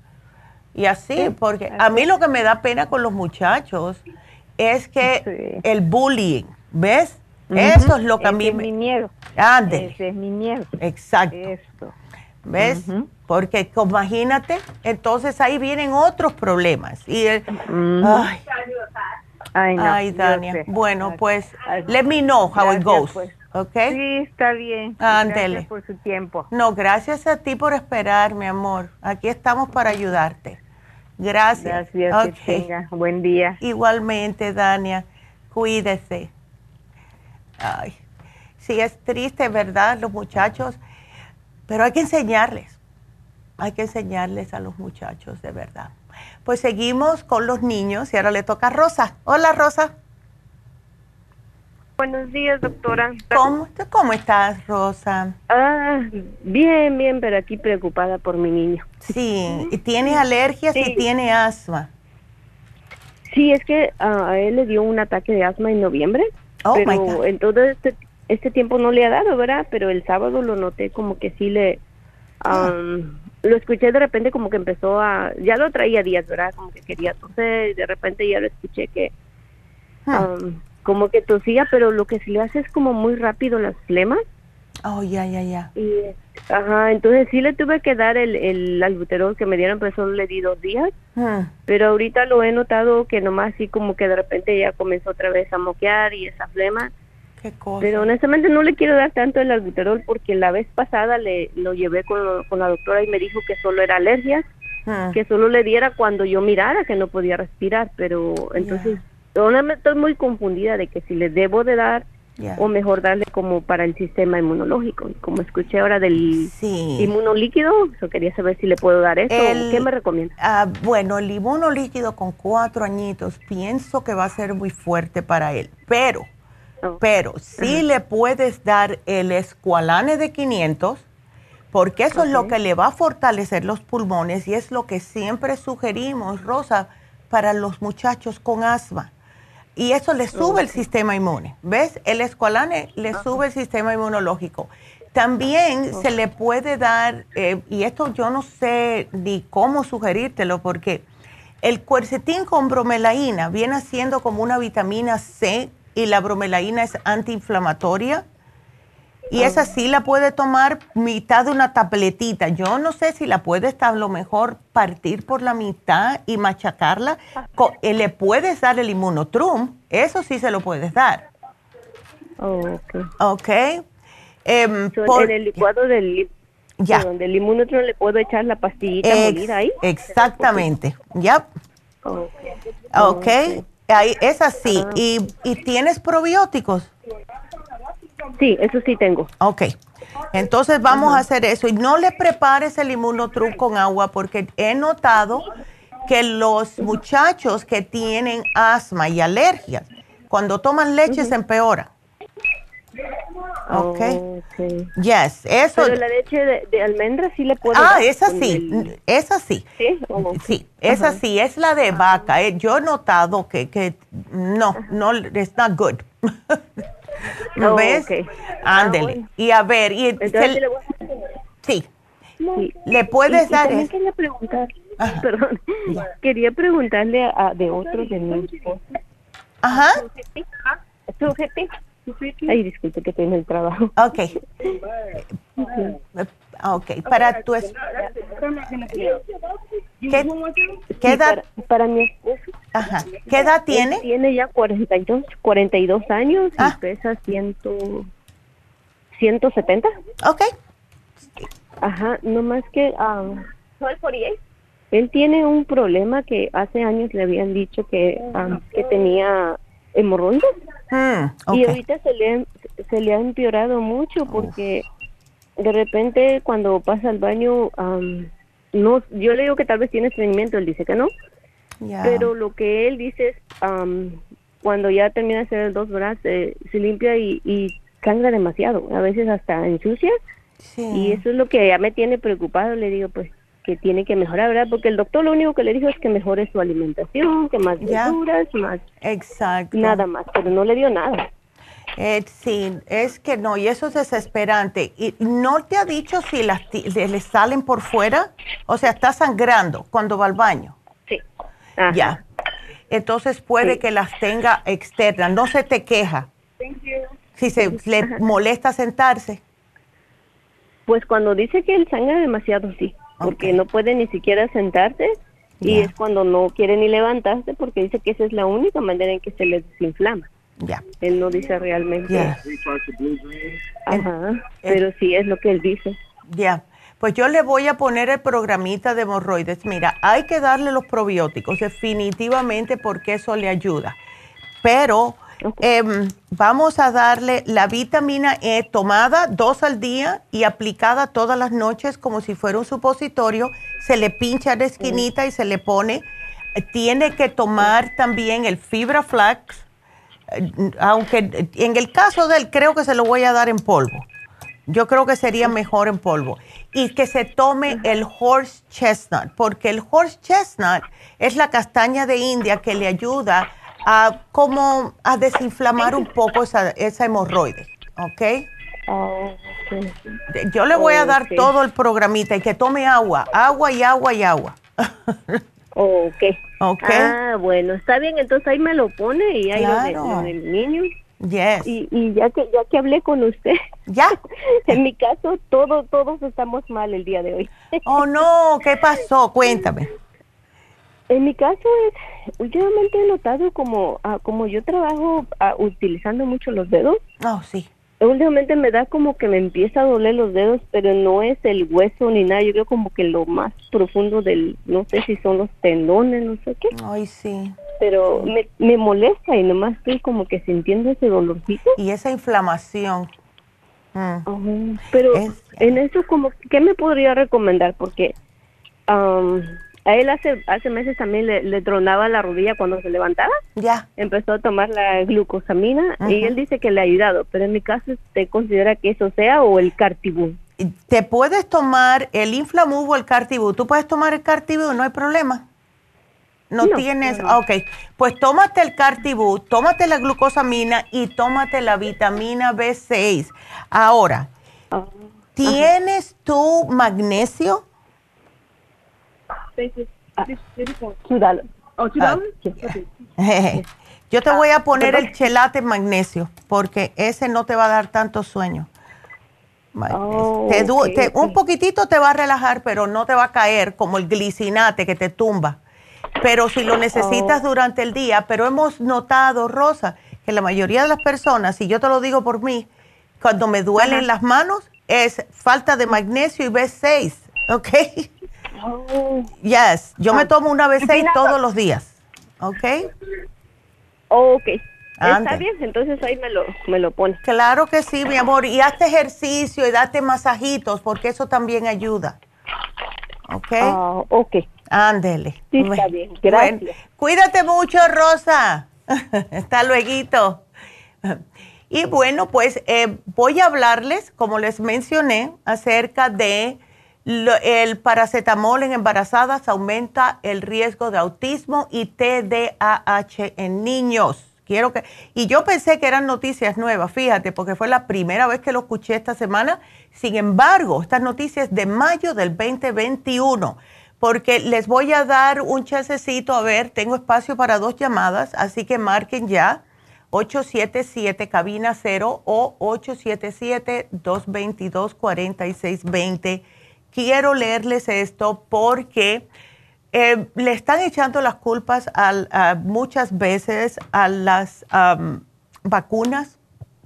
Y así, porque a mí lo que me da pena con los muchachos es que sí. el bullying, ¿ves? Uh-huh. Eso es lo que Ese a mí es me... mi miedo. Ándale. Ese es mi miedo. Exacto. Esto. ¿Ves? Uh-huh. Porque imagínate, entonces ahí vienen otros problemas. Y el... Uh-huh. ay. Ay, no, Ay, Dania. Bueno, okay. pues, Ay, let me know how gracias, it goes. Pues. ¿Okay? Sí, está bien. Ándele. Gracias por su tiempo. No, gracias a ti por esperar, mi amor. Aquí estamos para ayudarte. Gracias. Gracias, okay. que tenga. Buen día. Igualmente, Dania. Cuídese. Ay, sí, es triste, ¿verdad? Los muchachos, pero hay que enseñarles. Hay que enseñarles a los muchachos, de verdad. Pues seguimos con los niños y ahora le toca a Rosa. Hola, Rosa. Buenos días, doctora. ¿Cómo, cómo estás, Rosa? Ah, bien, bien, pero aquí preocupada por mi niño. Sí, ¿tiene alergias sí. y tiene asma? Sí, es que uh, a él le dio un ataque de asma en noviembre. Oh, pero my God. En todo este, este tiempo no le ha dado, ¿verdad? Pero el sábado lo noté como que sí le... Um, lo escuché de repente como que empezó a... Ya lo traía días, ¿verdad? Como que quería toser y de repente ya lo escuché que... Um, como que tosía, pero lo que se le hace es como muy rápido las flemas. Oh, ya, ya, ya. Y, ajá, entonces sí le tuve que dar el, el albuterol que me dieron, pero solo le di dos días. Ah. Pero ahorita lo he notado que nomás sí como que de repente ya comenzó otra vez a moquear y esa flema. Qué cosa. Pero honestamente no le quiero dar tanto el albuterol porque la vez pasada le lo llevé con, con la doctora y me dijo que solo era alergia, ah. que solo le diera cuando yo mirara que no podía respirar. Pero entonces, ahora yeah. estoy muy confundida de que si le debo de dar Yeah. o mejor darle como para el sistema inmunológico, como escuché ahora del sí. inmunolíquido, so quería saber si le puedo dar esto, el, ¿qué me recomienda? Ah, bueno, el inmunolíquido con cuatro añitos, pienso que va a ser muy fuerte para él, pero, oh. pero sí uh-huh. le puedes dar el escualane de quinientos, porque eso okay. es lo que le va a fortalecer los pulmones y es lo que siempre sugerimos, Rosa, para los muchachos con asma. Y eso le sube el sistema inmune, ¿ves? El escualane le Ajá. sube el sistema inmunológico. También Ajá. se le puede dar, eh, y esto yo no sé ni cómo sugerírtelo, porque el quercetín con bromelaína viene siendo como una vitamina C, y la bromelaína es antiinflamatoria, y Ajá. esa sí la puede tomar mitad de una tabletita. Yo no sé si la puedes, a lo mejor, partir por la mitad y machacarla. Con, eh, le puedes dar el Immunotrum, eso sí se lo puedes dar. Oh, ok. Ok. Eh, so, por, en el licuado del, ya. Perdón, del Immunotrum le puedo echar la pastillita Ex, molida ahí. Exactamente, ya. Yep. Oh, ok. Oh, okay. Ahí, es así. Ah. ¿Y, ¿Y tienes probióticos? Sí, eso sí tengo. Ok, entonces vamos Ajá. a hacer eso. Y no le prepares el Immunotrum con agua porque he notado que los muchachos que tienen asma y alergias, cuando toman leche uh-huh. se empeora. Ok. Oh, okay. Yes, eso. Pero la leche de, de almendra sí le puedo. Ah, esa sí, el... esa sí. Sí, oh, okay. sí esa Ajá. sí, es la de vaca. Yo he notado que, que no, Ajá. no, it's not good. ¿No ves? Okay. Ándele. Ah, bueno. Y a ver, y entonces, se, le voy a sí. sí. Le puedes y, dar. Yo quería preguntar, Ajá. perdón, yeah. quería preguntarle a, a de otros de mi esposa. Ajá. ¿Su jefe? Ay, disculpe que estoy en el trabajo. Ok. Ok, para tu esposa. ¿Qué, ¿Qué edad? Para, para mi esposa. Ajá. ¿Qué edad tiene? Él tiene ya cuarenta y dos años ah. y pesa ciento setenta. Ok. Ajá, nomás que... Um, él tiene un problema que hace años le habían dicho que, um, que tenía... hemorroides ah, okay. y ahorita se le se le ha empeorado mucho porque Uf. de repente cuando pasa al baño um, no yo le digo que tal vez tiene estreñimiento, él dice que no yeah. pero lo que él dice es um, cuando ya termina de hacer el dos horas eh, se limpia y, y sangra demasiado, a veces hasta ensucia sí. y eso es lo que ya me tiene preocupado. Le digo pues que tiene que mejorar, ¿verdad? Porque el doctor lo único que le dijo es que mejore su alimentación, que más yeah. verduras, más... Exacto. Nada más, pero no le dio nada. Eh, sí, es que no, y eso es desesperante. ¿Y no te ha dicho si las le salen por fuera? O sea, está sangrando cuando va al baño. Sí. Ajá. Ya. Entonces puede sí. que las tenga externas. No se te queja. Thank you. Si se le Ajá. molesta sentarse. Pues cuando dice que él sangra demasiado, sí. Porque okay. no puede ni siquiera sentarse y yeah. es cuando no quiere ni levantarse porque dice que esa es la única manera en que se les desinflama. Yeah. Él no dice realmente. Yeah. Ajá, el, pero el, sí es lo que él dice. Ya, yeah. pues yo le voy a poner el programita de hemorroides. Mira, hay que darle los probióticos definitivamente porque eso le ayuda. Pero okay. eh, vamos a darle la vitamina E tomada dos al día y aplicada todas las noches como si fuera un supositorio. Se le pincha la esquinita mm. y se le pone. Tiene que tomar también el fibra flax, aunque en el caso de él creo que se lo voy a dar en polvo. Yo creo que sería mejor en polvo. Y que se tome el horse chestnut, porque el horse chestnut es la castaña de India que le ayuda a como a desinflamar un poco esa, esa hemorroide, ¿ok? Oh, okay. Yo le voy oh, a dar okay. todo el programita y que tome agua, agua y agua y agua. oh, okay. ok. Ah, bueno, está bien, entonces ahí me lo pone y ahí claro. lo del niño. Yes. Y, y ya que ya que hablé con usted, ya en mi caso todo, todos estamos mal el día de hoy. Oh no, ¿qué pasó? Cuéntame. En mi caso es, últimamente he notado como, ah, como yo trabajo ah, utilizando mucho los dedos. Oh, sí. Últimamente me da como que me empieza a doler los dedos, pero no es el hueso ni nada. Yo creo como que lo más profundo del, no sé si son los tendones, no sé qué. Ay, sí. Pero me, me molesta y nomás estoy como que sintiendo ese dolorcito. Y esa inflamación. Mm. Uh-huh. Pero es... en eso como, ¿qué me podría recomendar? Porque um, a él hace hace meses también le, le tronaba la rodilla cuando se levantaba. Ya. Empezó a tomar la glucosamina, uh-huh, y él dice que le ha ayudado. Pero en mi caso, ¿usted considera que eso sea o el Cartibú? Te puedes tomar el Inflamub o el Cartibú. Tú puedes tomar el Cartibú, no hay problema. No, no tienes... No. Ok. Pues tómate el Cartibú, tómate la glucosamina y tómate la vitamina B seis. Ahora, uh-huh, ¿tienes tu magnesio? Yo te voy a poner el chelate magnesio porque ese no te va a dar tanto sueño. Oh, te okay, te, okay. Un poquitito te va a relajar, pero no te va a caer como el glicinate que te tumba. Pero si lo necesitas oh. durante el día, pero hemos notado, Rosa, que la mayoría de las personas, y yo te lo digo por mí, cuando me duelen uh-huh. las manos es falta de magnesio y B seis, ¿ok? Oh. Yes, yo me tomo una B seis todos los días, ¿ok? Oh, ok, Antes. Está bien, entonces ahí me lo, me lo pones. Claro que sí, mi amor, y hazte ejercicio y date masajitos porque eso también ayuda, ¿ok? Oh, ok. Ándele. Sí, bueno, está bien, gracias. Bueno, cuídate mucho, Rosa. Hasta luego. Y bueno, pues eh, voy a hablarles, como les mencioné, acerca de... El paracetamol en embarazadas aumenta el riesgo de autismo y T D A H en niños. Quiero que, y yo pensé que eran noticias nuevas, fíjate, porque fue la primera vez que lo escuché esta semana. Sin embargo, estas noticias de mayo del veinte veintiuno, porque les voy a dar un chancecito. A ver, tengo espacio para dos llamadas, así que marquen ya ocho siete siete cabina cero o ocho siete siete, dos dos dos, cuatro seis dos cero. Quiero leerles esto porque eh, le están echando las culpas al, a, muchas veces a las um, vacunas,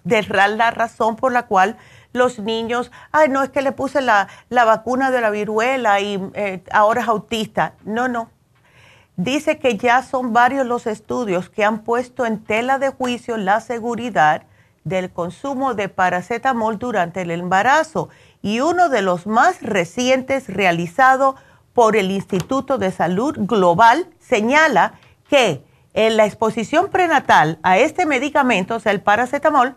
de la razón por la cual los niños, ay, no, es que le puse la, la vacuna de la viruela y eh, ahora es autista. No, no. Dice que ya son varios los estudios que han puesto en tela de juicio la seguridad del consumo de paracetamol durante el embarazo. Y uno de los más recientes realizado por el Instituto de Salud Global señala que en la exposición prenatal a este medicamento, o sea, el paracetamol,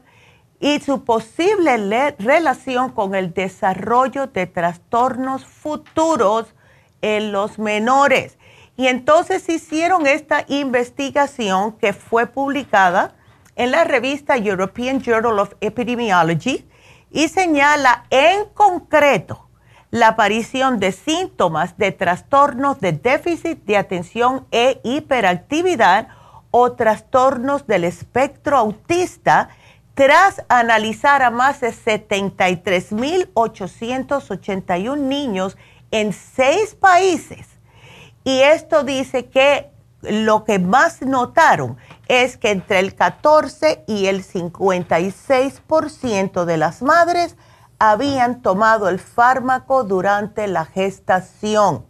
y su posible relación con el desarrollo de trastornos futuros en los menores. Y entonces hicieron esta investigación que fue publicada en la revista European Journal of Epidemiology, y señala en concreto la aparición de síntomas de trastornos de déficit de atención e hiperactividad o trastornos del espectro autista tras analizar a más de setenta y tres mil ochocientos ochenta y uno niños en seis países. Y esto dice que lo que más notaron es que entre el catorce y el cincuenta y seis por ciento de las madres habían tomado el fármaco durante la gestación.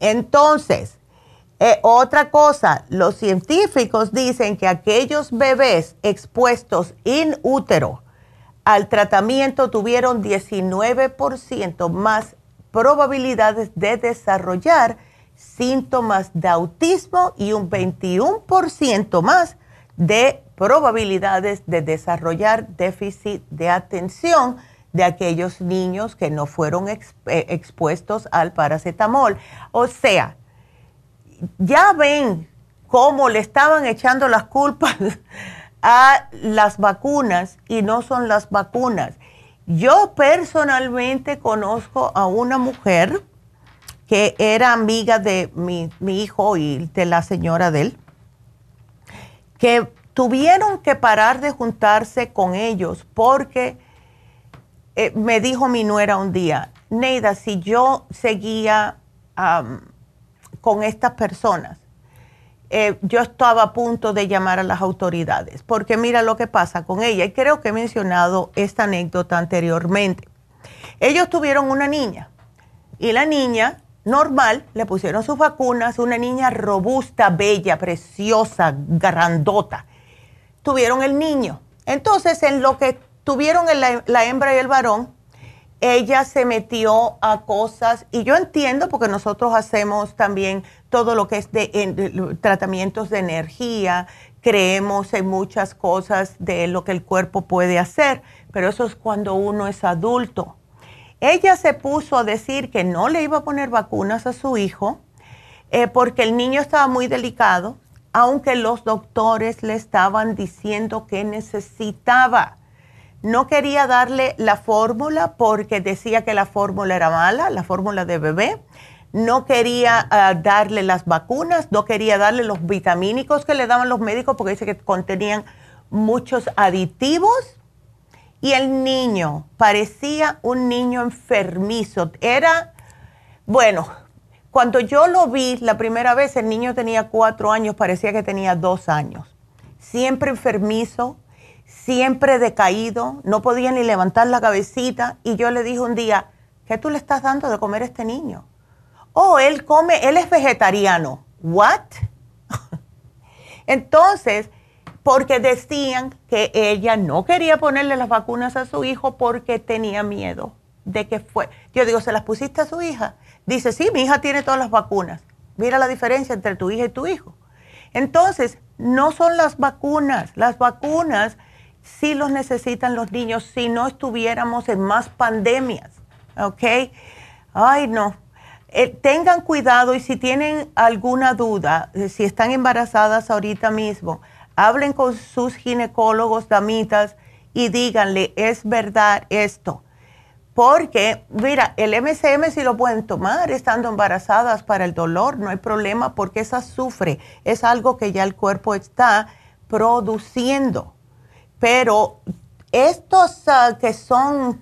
Entonces, eh, otra cosa, los científicos dicen que aquellos bebés expuestos in útero al tratamiento tuvieron diecinueve por ciento más probabilidades de desarrollar síntomas de autismo y un veintiuno por ciento más de probabilidades de desarrollar déficit de atención de aquellos niños que no fueron exp- expuestos al paracetamol. O sea, ya ven cómo le estaban echando las culpas a las vacunas y no son las vacunas. Yo personalmente conozco a una mujer que era amiga de mi, mi hijo y de la señora de él, que Tuvieron que parar de juntarse con ellos porque eh, me dijo mi nuera un día, Neida, si yo seguía um, con estas personas, eh, yo estaba a punto de llamar a las autoridades, porque mira lo que pasa con ella. Y creo que he mencionado esta anécdota anteriormente. Ellos tuvieron una niña y la niña normal, le pusieron sus vacunas, una niña robusta, bella, preciosa, grandota. Tuvieron el niño. Entonces, en lo que tuvieron la, la hembra y el varón, ella se metió a cosas, y yo entiendo porque nosotros hacemos también todo lo que es de, de tratamientos de energía, creemos en muchas cosas de lo que el cuerpo puede hacer, pero eso es cuando uno es adulto. Ella se puso a decir que no le iba a poner vacunas a su hijo eh, porque el niño estaba muy delicado, aunque los doctores le estaban diciendo que necesitaba. No quería darle la fórmula porque decía que la fórmula era mala, la fórmula de bebé. No quería uh, darle las vacunas, no quería darle los vitamínicos que le daban los médicos porque dice que contenían muchos aditivos. Y el niño parecía un niño enfermizo. Era, bueno, cuando yo lo vi la primera vez, el niño tenía cuatro años, parecía que tenía dos años. Siempre enfermizo, siempre decaído, no podía ni levantar la cabecita. Y yo le dije un día, ¿qué tú le estás dando de comer a este niño? Oh, él come, él es vegetariano. ¿What? Entonces, porque decían que ella no quería ponerle las vacunas a su hijo porque tenía miedo de que fue. Yo digo, ¿se las pusiste a su hija? Dice, sí, mi hija tiene todas las vacunas. Mira la diferencia entre tu hija y tu hijo. Entonces, no son las vacunas. Las vacunas sí los necesitan los niños si no estuviéramos en más pandemias. ¿Ok? Ay, no. Eh, tengan cuidado y si tienen alguna duda, si están embarazadas ahorita mismo, hablen con sus ginecólogos, damitas, y díganle, ¿es verdad esto? Porque, mira, el M C M sí lo pueden tomar estando embarazadas para el dolor, no hay problema porque esa azufre es algo que ya el cuerpo está produciendo. Pero estos uh, que son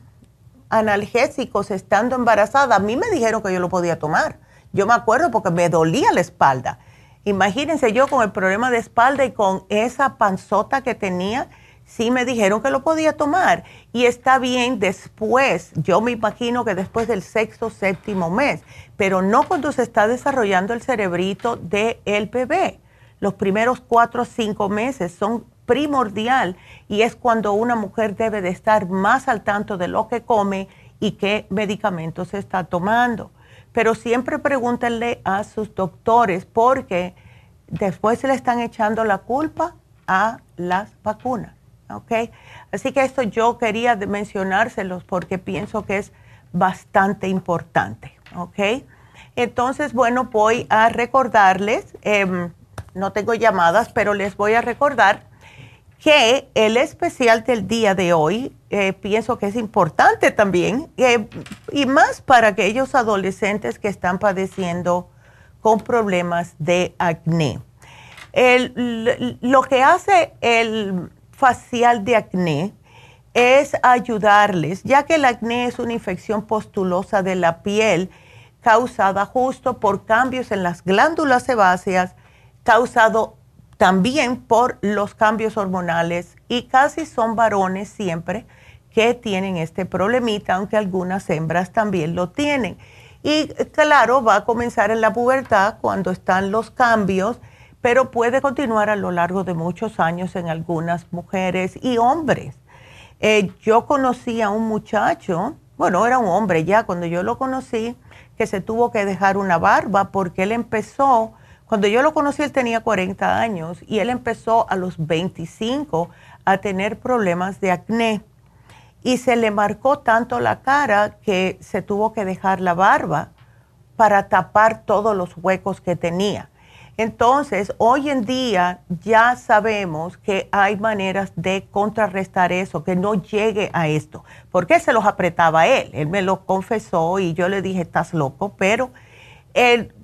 analgésicos estando embarazadas, a mí me dijeron que yo lo podía tomar. Yo me acuerdo porque me dolía la espalda. Imagínense yo con el problema de espalda y con esa panzota que tenía, sí me dijeron que lo podía tomar. Y está bien después, yo me imagino que después del sexto, séptimo mes, pero no cuando se está desarrollando el cerebrito del bebé. Los primeros cuatro o cinco meses son primordial y es cuando una mujer debe de estar más al tanto de lo que come y qué medicamentos se está tomando. Pero siempre pregúntenle a sus doctores porque después se le están echando la culpa a las vacunas, ¿ok? Así que esto yo quería mencionárselos porque pienso que es bastante importante, ¿ok? Entonces, bueno, voy a recordarles, eh, no tengo llamadas, pero les voy a recordar que el especial del día de hoy, eh, pienso que es importante también, eh, y más para aquellos adolescentes que están padeciendo con problemas de acné. El, lo que hace el facial de acné es ayudarles, ya que el acné es una infección pustulosa de la piel causada justo por cambios en las glándulas sebáceas, causado también por los cambios hormonales y casi son varones siempre que tienen este problemita, aunque algunas hembras también lo tienen. Y claro, va a comenzar en la pubertad cuando están los cambios, pero puede continuar a lo largo de muchos años en algunas mujeres y hombres. Eh, yo conocí a un muchacho, bueno, era un hombre ya cuando yo lo conocí, que se tuvo que dejar una barba porque él empezó. Cuando yo lo conocí, él tenía cuarenta años y él empezó a los veinticinco a tener problemas de acné. Y se le marcó tanto la cara que se tuvo que dejar la barba para tapar todos los huecos que tenía. Entonces, hoy en día ya sabemos que hay maneras de contrarrestar eso, que no llegue a esto. Porque se los apretaba a él. Él me lo confesó y yo le dije, estás loco, pero él...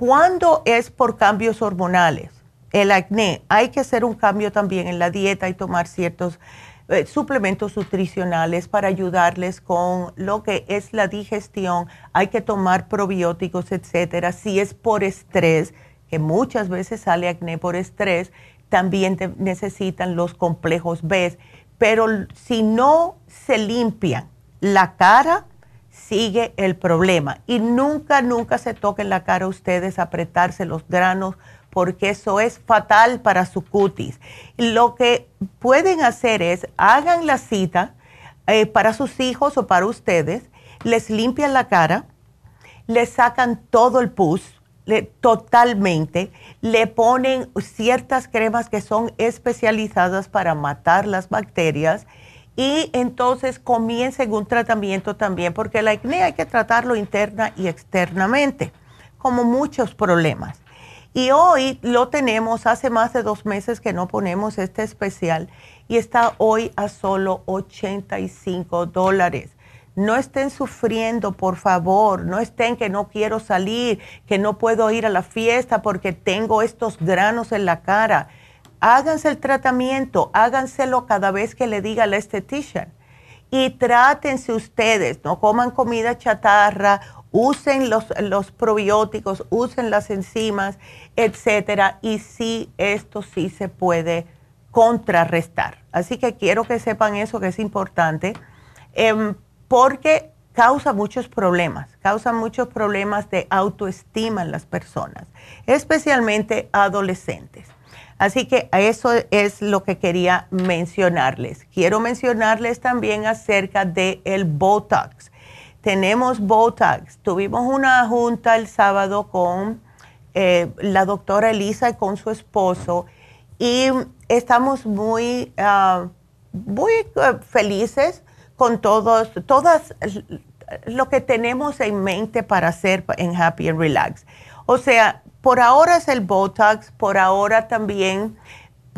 ¿Cuándo es por cambios hormonales? el acné, hay que hacer un cambio también en la dieta y tomar ciertos eh, suplementos nutricionales para ayudarles con lo que es la digestión. Hay que tomar probióticos, etcétera. Si es por estrés, que muchas veces sale acné por estrés, también te necesitan los complejos B. Pero si no se limpian la cara, sigue el problema. Y nunca, nunca se toquen la cara a ustedes, apretarse los granos, porque eso es fatal para su cutis. Lo que pueden hacer es, hagan la cita eh, para sus hijos o para ustedes, les limpian la cara, les sacan todo el pus, Le, totalmente, le ponen ciertas cremas que son especializadas para matar las bacterias y entonces comiencen un tratamiento también, porque el acné hay que tratarlo interna y externamente, como muchos problemas. Y hoy lo tenemos, hace más de dos meses que no ponemos este especial y está hoy a solo ochenta y cinco dólares. No estén sufriendo, por favor, no estén que no quiero salir, que no puedo ir a la fiesta porque tengo estos granos en la cara. Háganse el tratamiento, háganselo cada vez que le diga la estetician y trátense ustedes, no coman comida chatarra, usen los, los probióticos, usen las enzimas, etcétera. Y sí, esto sí se puede contrarrestar. Así que quiero que sepan eso, que es importante. Eh, porque causa muchos problemas, causa muchos problemas de autoestima en las personas, especialmente adolescentes. Así que eso es lo que quería mencionarles. Quiero mencionarles también acerca del Botox. Tenemos Botox. Tuvimos una junta el sábado con eh, la doctora Elisa y con su esposo y estamos muy, uh, muy uh, felices con todos, todas lo que tenemos en mente para hacer en Happy and Relax. O sea, por ahora es el Botox, por ahora también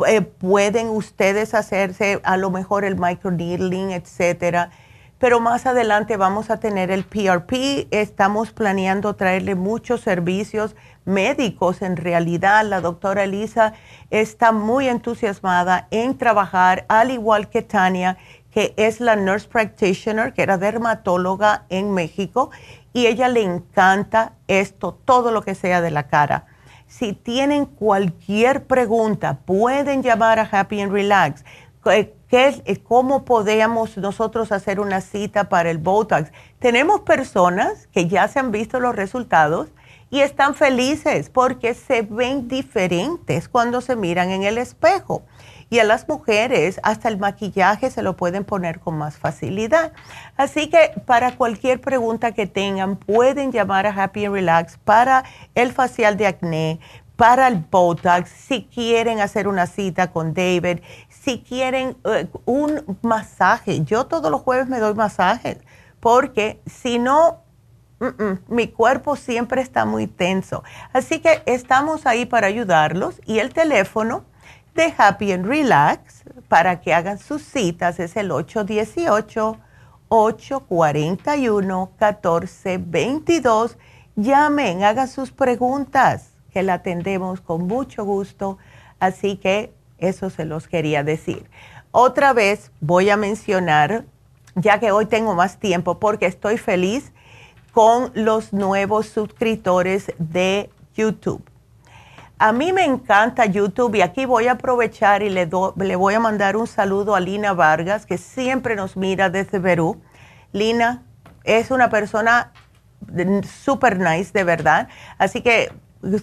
eh, pueden ustedes hacerse a lo mejor el microneedling, etcétera. Pero más adelante vamos a tener el P R P. Estamos planeando traerle muchos servicios médicos. En realidad, la doctora Elisa está muy entusiasmada en trabajar, al igual que Tania, que es la nurse practitioner, que era dermatóloga en México, y ella le encanta esto, todo lo que sea de la cara. Si tienen cualquier pregunta, pueden llamar a Happy and Relax. ¿Qué, ¿Cómo podemos nosotros hacer una cita para el Botox? Tenemos personas que ya se han visto los resultados y están felices porque se ven diferentes cuando se miran en el espejo. Y a las mujeres hasta el maquillaje se lo pueden poner con más facilidad. Así que para cualquier pregunta que tengan, pueden llamar a Happy and Relax para el facial de acné, para el Botox, si quieren hacer una cita con David, si quieren uh, un masaje. Yo todos los jueves me doy masajes porque si no, uh -uh, mi cuerpo siempre está muy tenso. Así que estamos ahí para ayudarlos y el teléfono de Happy and Relax para que hagan sus citas es el ocho uno ocho, ocho cuatro uno, uno cuatro dos dos. Llamen, hagan sus preguntas, que la atendemos con mucho gusto. Así que eso se los quería decir. Otra vez voy a mencionar, ya que hoy tengo más tiempo, porque estoy feliz con los nuevos suscriptores de YouTube. A mí me encanta YouTube y aquí voy a aprovechar y le, do, le voy a mandar un saludo a Lina Vargas, que siempre nos mira desde Perú. Lina es una persona súper nice, de verdad. Así que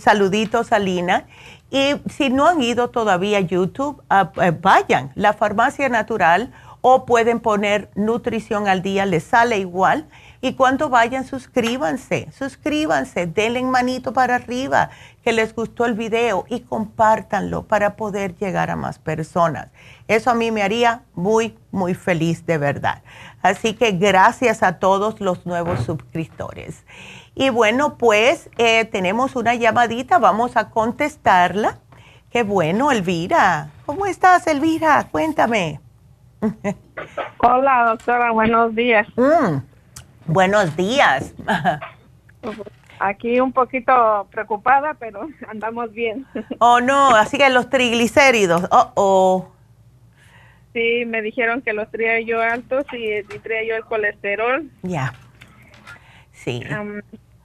saluditos a Lina. Y si no han ido todavía a YouTube, a, a, vayan, La Farmacia Natural, o pueden poner Nutrición al Día, les sale igual. Y cuando vayan, suscríbanse, suscríbanse, denle manito para arriba que les gustó el video y compártanlo para poder llegar a más personas. Eso a mí me haría muy, muy feliz, de verdad. Así que gracias a todos los nuevos suscriptores. Y bueno, pues eh, tenemos una llamadita, vamos a contestarla. Qué bueno, Elvira. ¿Cómo estás, Elvira? Cuéntame. Hola, doctora, buenos días. Mm. Buenos días. Aquí un poquito preocupada, pero andamos bien. Oh, no, así que los triglicéridos, oh, oh. Sí, me dijeron que los traía yo altos y, y traía yo el colesterol. Ya, yeah. Sí. Um,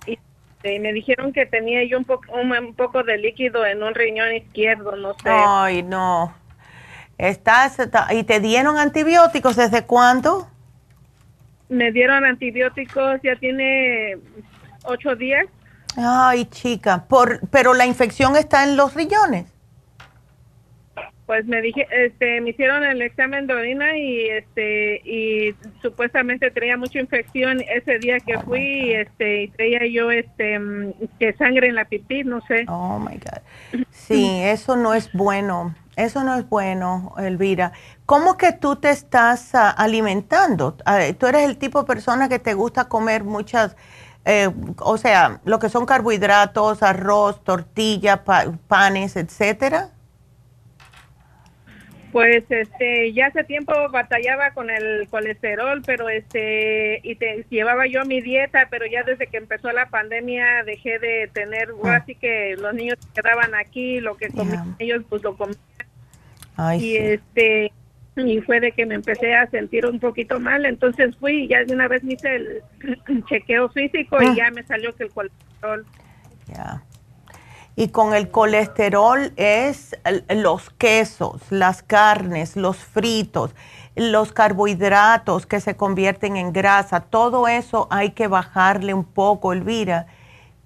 y, y me dijeron que tenía yo un, po un, un poco de líquido en un riñón izquierdo, no sé. Ay, no. Estás, está, ¿y te dieron antibióticos desde cuándo? Me dieron antibióticos, ya tiene... ocho días. Ay, chica, por, pero la infección está en los riñones. Pues me dije, este, me hicieron el examen de orina y este y supuestamente traía mucha infección ese día que oh fui, este, y traía yo este que sangre en la pipí, no sé. Oh my God. Sí, eso no es bueno, eso no es bueno, Elvira. ¿Cómo que tú te estás uh, alimentando? Uh, tú eres el tipo de persona que te gusta comer muchas Eh, o sea, lo que son carbohidratos, arroz, tortilla, pa panes, etcétera. Pues este, ya hace tiempo batallaba con el colesterol, pero este, y te, llevaba yo mi dieta, pero ya desde que empezó la pandemia dejé de tener, mm. así que los niños quedaban aquí, lo que comían yeah. ellos pues lo comían. Ay, y sí. este, y fue de que me empecé a sentir un poquito mal, entonces fui, ya de una vez me hice el chequeo físico ah. y ya me salió que el colesterol. Ya. Y con el colesterol es los quesos, las carnes, los fritos, los carbohidratos que se convierten en grasa, todo eso hay que bajarle un poco, Elvira.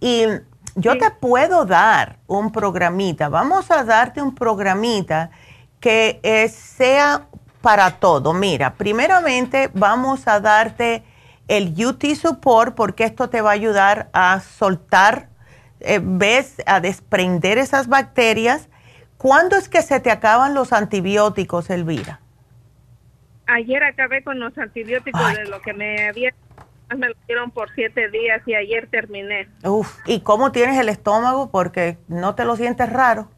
Y yo sí. te puedo dar un programita, vamos a darte un programita que eh, sea para todo. Mira, primeramente vamos a darte el U T Support porque esto te va a ayudar a soltar, eh, ves, a desprender esas bacterias. ¿Cuándo es que se te acaban los antibióticos, Elvira? Ayer acabé con los antibióticos Ay. de lo que me había, me lo dieron por siete días y ayer terminé. Uf, ¿y cómo tienes el estómago? Porque no te lo sientes raro.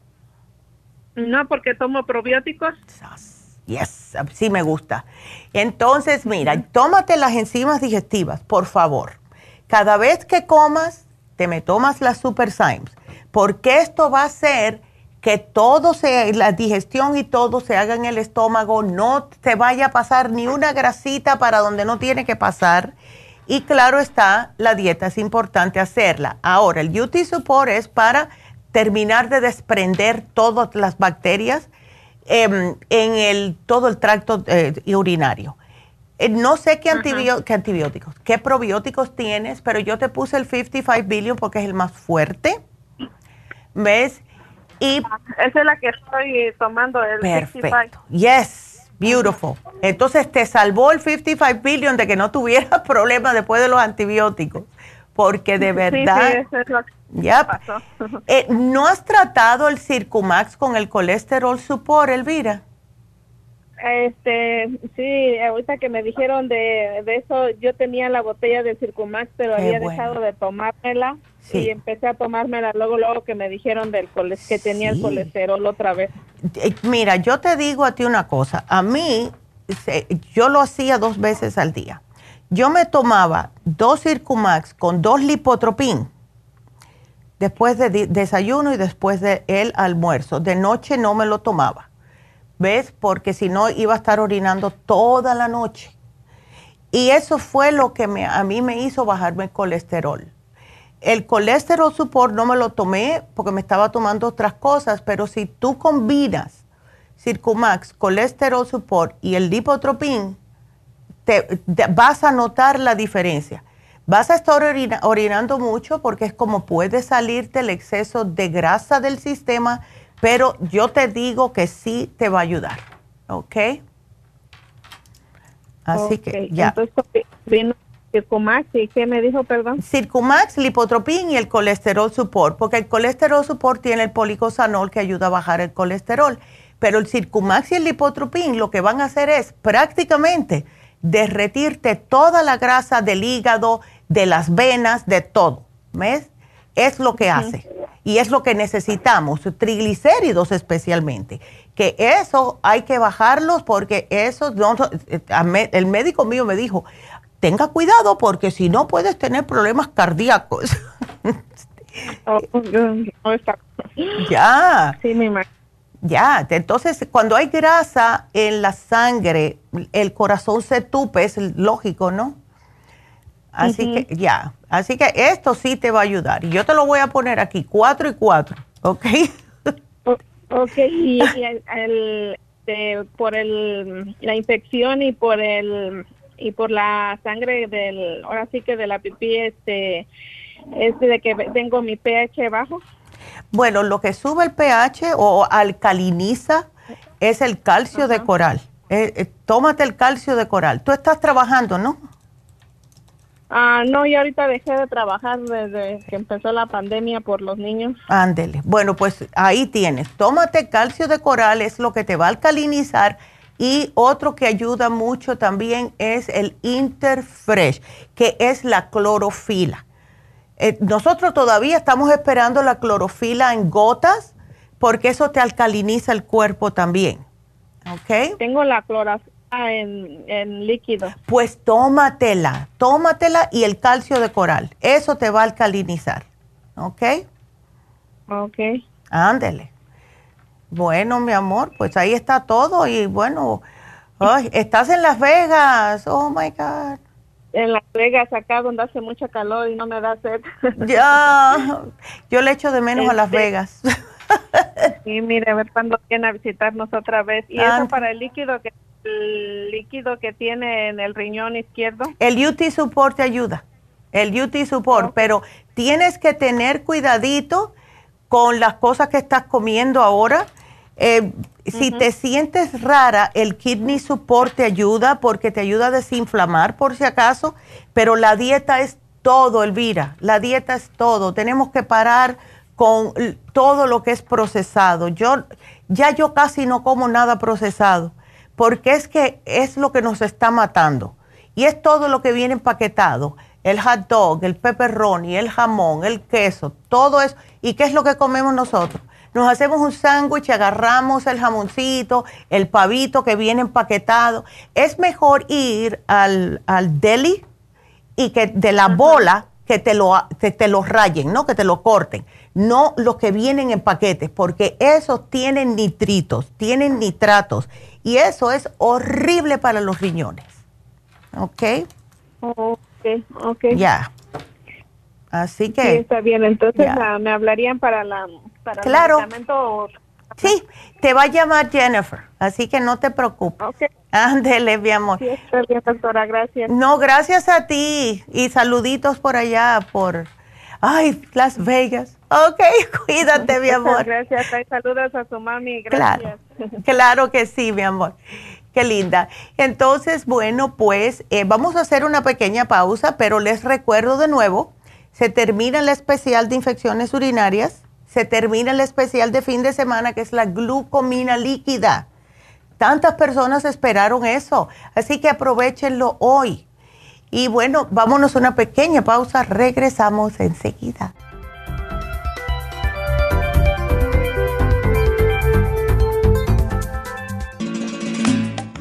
No, porque tomo probióticos. Yes, sí me gusta. Entonces, mira, tómate las enzimas digestivas, por favor. Cada vez que comas, te me tomas las Superzymes, porque esto va a hacer que todo se, la digestión y todo se haga en el estómago, no te vaya a pasar ni una grasita para donde no tiene que pasar. Y claro está, la dieta es importante hacerla. Ahora, el U T Support es para terminar de desprender todas las bacterias eh, en el, todo el tracto eh, urinario. Eh, no sé qué, antibió qué antibióticos, qué probióticos tienes, pero yo te puse el fifty-five billion porque es el más fuerte. ¿Ves? Y esa es la que estoy tomando, el perfecto. fifty-five. Yes, beautiful. Entonces te salvó el fifty-five billion de que no tuvieras problemas después de los antibióticos, porque de verdad... Sí, sí, eso es lo que Ya. Yep. Eh, ¿No has tratado el Circumax con el colesterol support, Elvira? Este, sí, ahorita que me dijeron de, de eso, yo tenía la botella de Circumax, pero Qué había bueno. dejado de tomármela sí. y empecé a tomármela luego, luego que me dijeron del que tenía sí. el colesterol otra vez. Eh, mira, yo te digo a ti una cosa, a mí, se, yo lo hacía dos veces al día. Yo me tomaba dos Circumax con dos lipotropín, después de desayuno y después de el almuerzo. De noche no me lo tomaba, ¿ves? Porque si no iba a estar orinando toda la noche. Y eso fue lo que me, a mí me hizo bajarme el colesterol. El colesterol support no me lo tomé porque me estaba tomando otras cosas, pero si tú combinas Circumax, colesterol support y el lipotropín, te, te vas a notar la diferencia. Vas a estar orina, orinando mucho porque es como puede salirte el exceso de grasa del sistema, pero yo te digo que sí te va a ayudar, ¿ok? Así okay. que ya. Entonces vino Circumax y ¿qué me dijo, perdón? Circumax, lipotropín y el colesterol support, porque el colesterol support tiene el policosanol que ayuda a bajar el colesterol, pero el Circumax y el lipotropín lo que van a hacer es prácticamente derretirte toda la grasa del hígado, de las venas, de todo, ¿ves? Es lo que hace y es lo que necesitamos, triglicéridos especialmente, que eso hay que bajarlos porque eso, no, el médico mío me dijo, tenga cuidado porque si no puedes tener problemas cardíacos. Oh, yo, no está. Ya. Sí, mi madre. Ya, entonces cuando hay grasa en la sangre, el corazón se tupe, es lógico, ¿no? Así uh-huh. que ya, así que esto sí te va a ayudar. Y yo te lo voy a poner aquí, cuatro y cuatro, ¿ok? O, ok, y el, el, de, por el, la infección y por el y por la sangre del, ahora sí que de la pipí, este, este de que tengo mi pH bajo. Bueno, lo que sube el pH o alcaliniza es el calcio Ajá. de coral. Eh, eh, tómate el calcio de coral. Tú estás trabajando, ¿no? Ah, no, yo ahorita dejé de trabajar desde que empezó la pandemia por los niños. Ándele. Bueno, pues ahí tienes. Tómate calcio de coral, es lo que te va a alcalinizar. Y otro que ayuda mucho también es el Interfresh, que es la clorofila. Eh, nosotros todavía estamos esperando la clorofila en gotas porque eso te alcaliniza el cuerpo también, ¿ok? Tengo la clorofila en, en líquido. Pues tómatela, tómatela y el calcio de coral, eso te va a alcalinizar, ¿ok? Ok. Ándele. Bueno, mi amor, pues ahí está todo y bueno, ay, estás en Las Vegas, oh my God. En Las Vegas, acá donde hace mucha calor y no me da sed. Ya, yo le echo de menos este, a Las Vegas. Sí, mire, a ver cuándo vienen a visitarnos otra vez. Y ah, eso para el líquido, que, el líquido que tiene en el riñón izquierdo. El U T Support te ayuda, el U T Support, no. Pero tienes que tener cuidadito con las cosas que estás comiendo ahora. Eh, Si te sientes rara, el Kidney Support te ayuda porque te ayuda a desinflamar por si acaso, pero la dieta es todo, Elvira, la dieta es todo. Tenemos que parar con todo lo que es procesado. Yo ya yo casi no como nada procesado porque es que es lo que nos está matando y es todo lo que viene empaquetado. El hot dog, el pepperoni, el jamón, el queso, todo eso. ¿Y qué es lo que comemos nosotros? Nos hacemos un sándwich, agarramos el jamoncito, el pavito que viene empaquetado. Es mejor ir al, al deli y que de la bola que te lo, que te lo rayen, ¿no? Que te lo corten. No los que vienen en paquetes, porque esos tienen nitritos, tienen nitratos. Y eso es horrible para los riñones. ¿Ok? Ok, ok. Ya. Yeah. Así que... Sí, está bien. Entonces la, me hablarían para la... Claro, sí, te va a llamar Jennifer, así que no te preocupes. Okay. Ándele, mi amor. Sí, está bien, doctora, gracias. No, gracias a ti y saluditos por allá, por, ay, Las Vegas. Ok, cuídate, mi amor. Gracias, saludos a su mami, gracias. Claro, claro que sí, mi amor. Qué linda. Entonces, bueno, pues eh, vamos a hacer una pequeña pausa, pero les recuerdo de nuevo, se termina el especial de infecciones urinarias. Se termina el especial de fin de semana que es la glucomina líquida. Tantas personas esperaron eso, así que aprovéchenlo hoy. Y bueno, vámonos a una pequeña pausa, regresamos enseguida.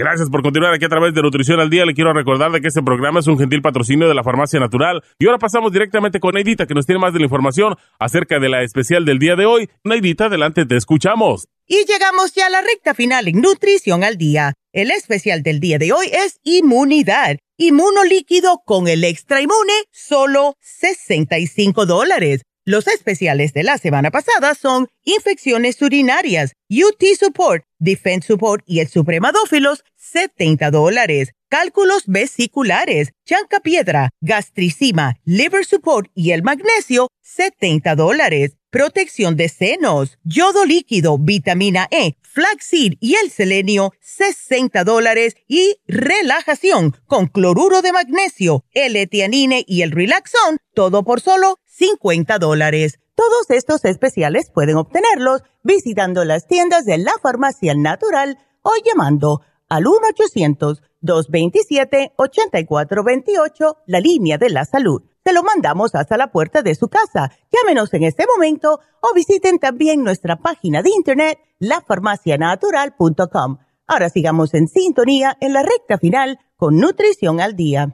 Gracias por continuar aquí a través de Nutrición al Día. Le quiero recordar de que este programa es un gentil patrocinio de la Farmacia Natural. Y ahora pasamos directamente con Neidita, que nos tiene más de la información acerca de la especial del día de hoy. Neidita, adelante, te escuchamos. Y llegamos ya a la recta final en Nutrición al Día. El especial del día de hoy es Inmunidad. Inmunolíquido con el Extra Inmune, solo sesenta y cinco dólares. Los especiales de la semana pasada son infecciones urinarias, U T Support, Defense Support y el Supremadófilos, setenta dólares. Cálculos vesiculares, Chancapiedra, Gastricima, Liver Support y el Magnesio, setenta dólares. Protección de senos, yodo líquido, vitamina E, flaxseed y el selenio, sesenta dólares. Y relajación con cloruro de magnesio, L-tianine y el Relaxón, todo por solo cincuenta dólares. Todos estos especiales pueden obtenerlos visitando las tiendas de la Farmacia Natural o llamando al uno ochocientos dos dos siete ocho cuatro dos ocho, la línea de la salud. Se lo mandamos hasta la puerta de su casa. Llámenos en este momento o visiten también nuestra página de internet, la farmacia natural punto com. Ahora sigamos en sintonía en la recta final con Nutrición al Día.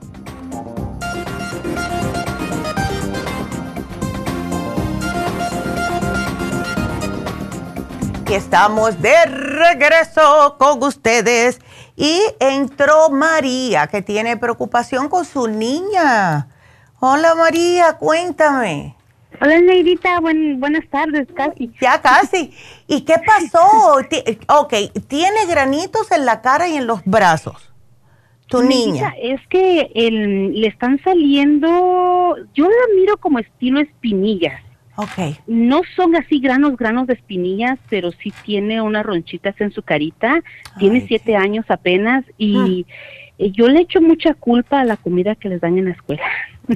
Aquí estamos de regreso con ustedes. Y entró María, que tiene preocupación con su niña. Hola, María, cuéntame. Hola, Neidita, Buen, buenas tardes, casi. Ya casi. ¿Y qué pasó? Ok, tiene granitos en la cara y en los brazos, tu niña. Es que el, le están saliendo, yo la miro como estilo espinillas. Ok. No son así granos, granos de espinillas, pero sí tiene unas ronchitas en su carita. Ay, tiene siete sí. años apenas y ah. yo le echo mucha culpa a la comida que les dan en la escuela.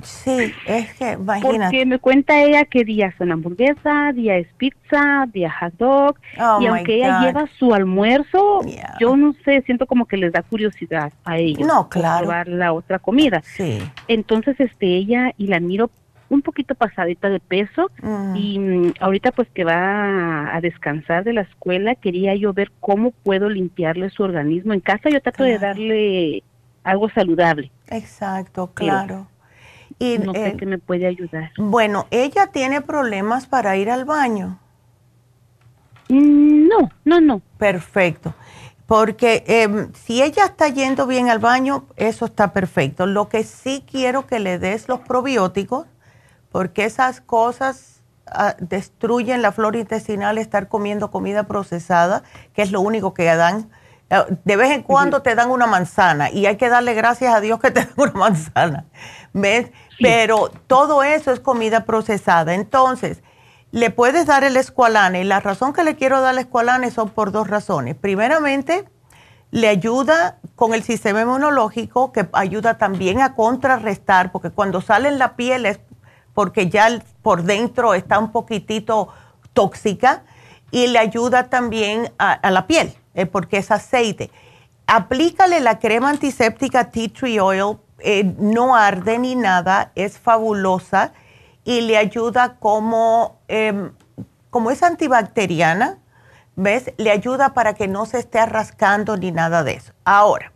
Sí, es que imagínate. Porque me cuenta ella que días son hamburguesa, día es pizza, día hot dog, oh, y aunque ella lleva su almuerzo, yeah. yo no sé, siento como que les da curiosidad a ellos. No, claro. Probar la otra comida. Sí. Entonces, este, ella y la miro un poquito pasadita de peso, mm. y ahorita pues que va a descansar de la escuela, quería yo ver cómo puedo limpiarle su organismo. En casa yo trato claro. de darle algo saludable. Exacto, claro. Pero, Y, no sé eh, qué me puede ayudar. Bueno, ¿ella tiene problemas para ir al baño? No, no, no. Perfecto. Porque eh, si ella está yendo bien al baño, eso está perfecto. Lo que sí quiero que le des los probióticos, porque esas cosas ah, destruyen la flora intestinal, estar comiendo comida procesada, que es lo único que dan. De vez en cuando te dan una manzana y hay que darle gracias a Dios que te dan una manzana, ¿ves? Sí. Pero todo eso es comida procesada. Entonces, le puedes dar el escualane. La razón que le quiero dar el escualane son por dos razones. Primeramente, le ayuda con el sistema inmunológico, que ayuda también a contrarrestar, porque cuando sale en la piel es porque ya por dentro está un poquitito tóxica, y le ayuda también a, a la piel. Porque es aceite. Aplícale la crema antiséptica Tea Tree Oil, eh, no arde ni nada, es fabulosa y le ayuda como, eh, como es antibacteriana, ¿ves? Le ayuda para que no se esté rascando ni nada de eso. Ahora,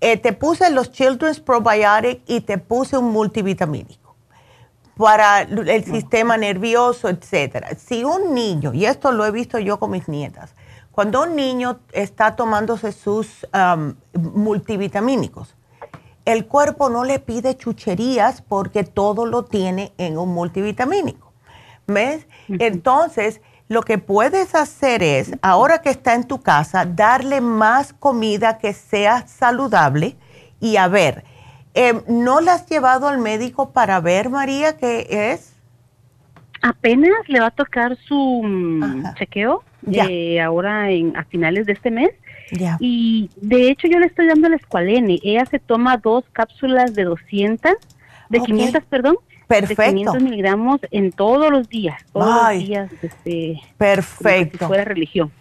eh, te puse los Children's Probiotic y te puse un multivitamínico para el sistema nervioso, etcétera. Si un niño, y esto lo he visto yo con mis nietas, cuando un niño está tomándose sus um, multivitamínicos, el cuerpo no le pide chucherías porque todo lo tiene en un multivitamínico, ¿ves? Entonces, lo que puedes hacer es, ahora que está en tu casa, darle más comida que sea saludable y a ver, eh, ¿no la has llevado al médico para ver, María, qué es? Apenas le va a tocar su Ajá. chequeo. Eh, ahora en, a finales de este mes ya. y de hecho yo le estoy dando el escualene. Ella se toma dos cápsulas de doscientos de okay. quinientos, perdón, perfecto. De quinientos miligramos en todos los días, todos Ay. los días, este, perfecto, como si fuera religión,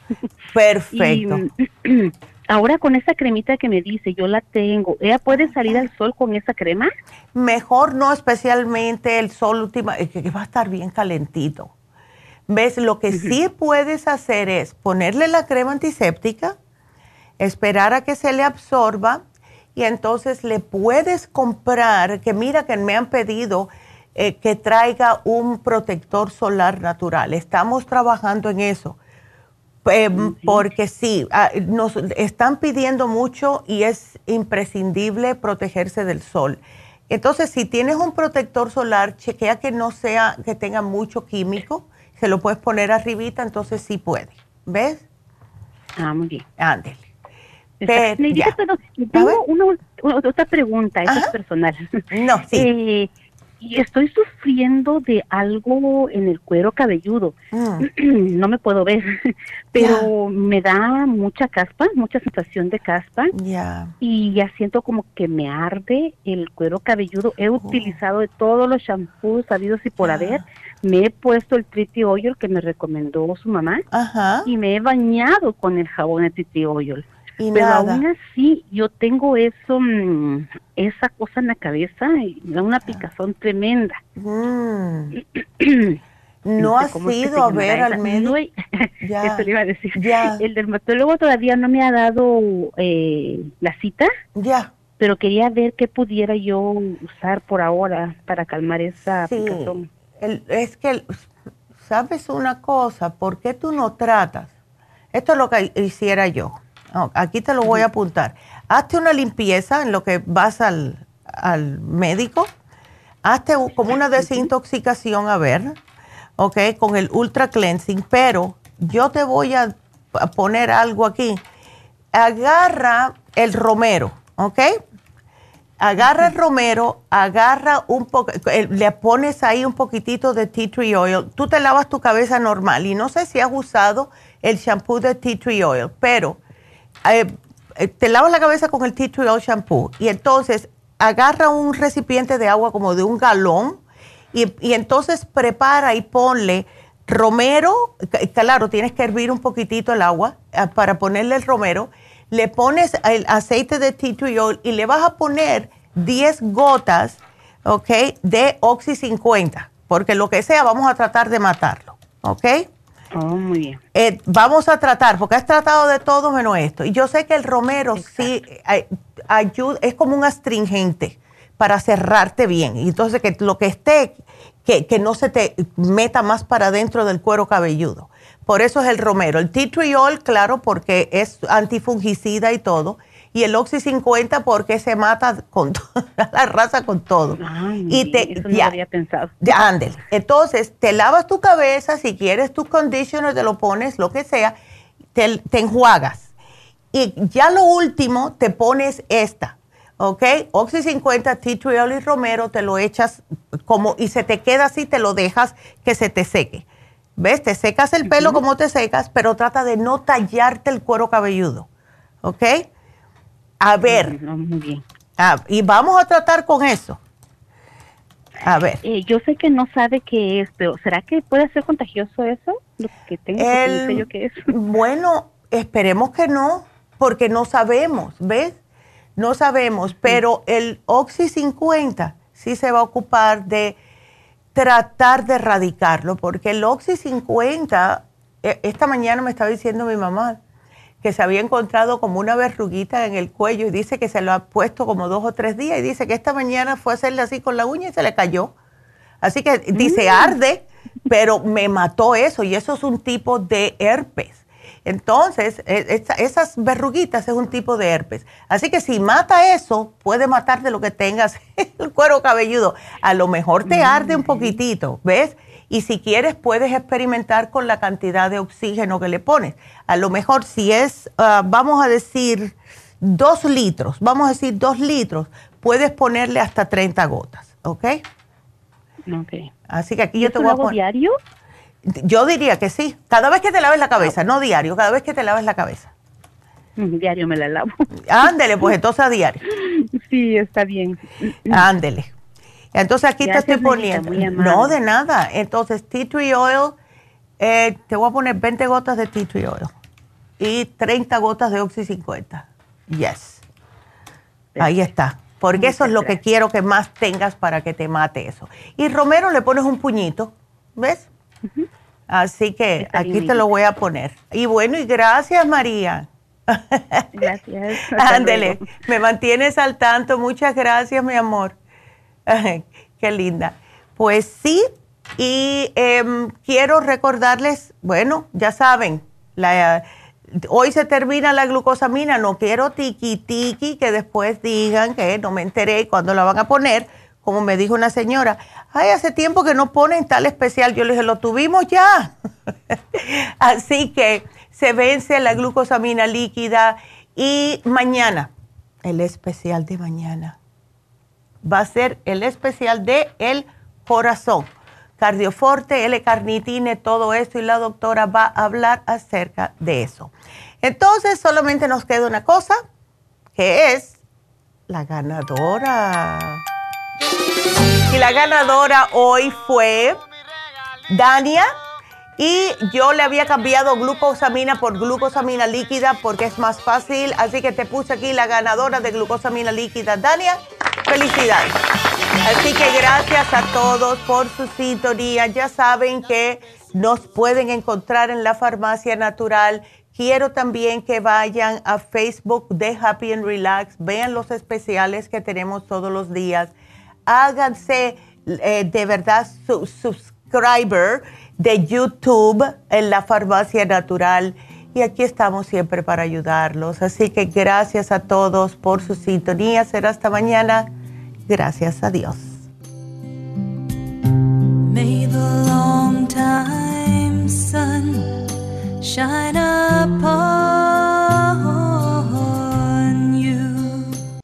perfecto. Y, ahora con esa cremita que me dice, yo la tengo. ¿Ella puede salir al sol con esa crema? Mejor no, especialmente el sol último, que va a estar bien calentito. ¿Ves? Lo que sí puedes hacer es ponerle la crema antiséptica, esperar a que se le absorba y entonces le puedes comprar, que mira que me han pedido eh, que traiga un protector solar natural. Estamos trabajando en eso. Eh, porque sí, nos están pidiendo mucho y es imprescindible protegerse del sol. Entonces, si tienes un protector solar, chequea que no sea, que tenga mucho químico, se lo puedes poner arribita, entonces sí puede. ¿Ves? Ah, muy bien. Ándale. Neidita, perdón, tengo una, una, otra pregunta, esta es personal. No, sí. Eh, y estoy sufriendo de algo en el cuero cabelludo. Mm. No me puedo ver, pero yeah. me da mucha caspa, mucha sensación de caspa. Yeah. Y ya siento como que me arde el cuero cabelludo. He oh. utilizado de todos los shampoos sabidos y por yeah. haber. Me he puesto el tree tree oil que me recomendó su mamá. Ajá. Y me he bañado con el jabón de tree tree oil. Y pero nada. Aún así yo tengo eso, mmm, esa cosa en la cabeza y me da una picazón tremenda. Mm. No has ido a ver al médico. No, eso le iba a decir. Ya. El dermatólogo todavía no me ha dado eh, la cita. Ya. Pero quería ver qué pudiera yo usar por ahora para calmar esa sí. picazón. El, es que, el, ¿sabes una cosa? ¿Por qué tú no tratas? Esto es lo que hiciera yo. No, aquí te lo voy a apuntar. Hazte una limpieza en lo que vas al, al médico. Hazte como una desintoxicación, a ver, ¿ok? Con el Ultra Cleansing. Pero yo te voy a poner algo aquí. Agarra el romero, ¿ok? Agarra el romero, agarra un poco, le pones ahí un poquitito de tea tree oil. Tú te lavas tu cabeza normal y no sé si has usado el shampoo de tea tree oil, pero... Eh, te lavas la cabeza con el tea tree oil shampoo y entonces agarra un recipiente de agua como de un galón y, y entonces prepara y ponle romero, claro, tienes que hervir un poquitito el agua eh, para ponerle el romero, le pones el aceite de tea tree oil y le vas a poner diez gotas, ¿ok? De Oxy cincuenta, porque lo que sea vamos a tratar de matarlo, ¿ok? Oh, muy bien. Eh, vamos a tratar, porque has tratado de todo menos esto. Y yo sé que el romero Exacto. sí ay, ayuda, es como un astringente para cerrarte bien. Y entonces que lo que esté, que, que no se te meta más para dentro del cuero cabelludo. Por eso es el romero. El tea tree oil, claro, porque es antifungicida y todo. Y el Oxy cincuenta porque se mata con la raza con todo. Ay, y te, eso no ya, lo había pensado. Ya, ándale. Entonces, te lavas tu cabeza, si quieres tu conditioner, te lo pones, lo que sea, te, te enjuagas. Y ya lo último, te pones esta, ¿ok? Oxy cincuenta, tea tree oil y romero, te lo echas como, y se te queda así, te lo dejas que se te seque. ¿Ves? Te secas el pelo uh-huh. como te secas, pero trata de no tallarte el cuero cabelludo, ¿ok? A ver, no, muy bien. Ah, y vamos a tratar con eso. A ver. Eh, yo sé que no sabe qué es, pero ¿será que puede ser contagioso eso? Lo que tengo el, que yo qué es. Bueno, esperemos que no, porque no sabemos, ¿ves? No sabemos, sí. pero el Oxy cincuenta sí se va a ocupar de tratar de erradicarlo, porque el Oxy cincuenta, esta mañana me estaba diciendo mi mamá, que se había encontrado como una verruguita en el cuello y dice que se lo ha puesto como dos o tres días y dice que esta mañana fue a hacerle así con la uña y se le cayó. Así que dice, mm. arde, pero me mató eso y eso es un tipo de herpes. Entonces, esa, esas verruguitas es un tipo de herpes. Así que si mata eso, puede matarte lo que tengas en el cuero cabelludo. A lo mejor te mm. arde un poquitito, ¿ves? Y si quieres, puedes experimentar con la cantidad de oxígeno que le pones. A lo mejor si es, uh, vamos a decir, dos litros, vamos a decir dos litros, puedes ponerle hasta treinta gotas, ¿ok? Ok. Así que aquí yo te voy a poner. ¿Lo hago diario? Yo diría que sí. Cada vez que te laves la cabeza, no diario, cada vez que te laves la cabeza. Diario me la lavo. Ándele, pues entonces a diario. Sí, está bien. Ándele. Entonces aquí Gracias, te estoy poniendo, Marita, no de nada, entonces tea tree oil, eh, te voy a poner veinte gotas de tea tree oil y treinta gotas de Oxy cincuenta, yes, Perfecto. Ahí está, porque Muchas eso es lo gracias. Que quiero que más tengas para que te mate eso. Y romero le pones un puñito, ¿ves? Uh-huh. Así que está aquí bien, te bien. Lo voy a poner. Y bueno, y gracias María. Gracias. Ándele, me mantienes al tanto. Muchas gracias, mi amor. Qué linda. Pues sí, y eh, quiero recordarles, bueno, ya saben, la, hoy se termina la glucosamina. No quiero tiqui tiqui que después digan que no me enteré cuando la van a poner. Como me dijo una señora, ay, hace tiempo que no ponen tal especial. Yo le dije, lo tuvimos ya. Así que se vence la glucosamina líquida y mañana, el especial de mañana, va a ser el especial de el corazón. Cardioforte, L-carnitine, todo esto, y la doctora va a hablar acerca de eso. Entonces, solamente nos queda una cosa, que es la ganadora. Y la ganadora hoy fue Dania, y yo le había cambiado glucosamina por glucosamina líquida porque es más fácil, así que te puse aquí la ganadora de glucosamina líquida, Dania. Felicidades. Así que gracias a todos por su sintonía. Ya saben que nos pueden encontrar en La Farmacia Natural. Quiero también que vayan a Facebook de Happy and Relax, vean los especiales que tenemos todos los días. Háganse eh, de verdad su subscriber de YouTube en La Farmacia Natural. Y aquí estamos siempre para ayudarlos. Así que gracias a todos por su sintonía. Será hasta mañana. Gracias a Dios. May the long time sun shine upon you.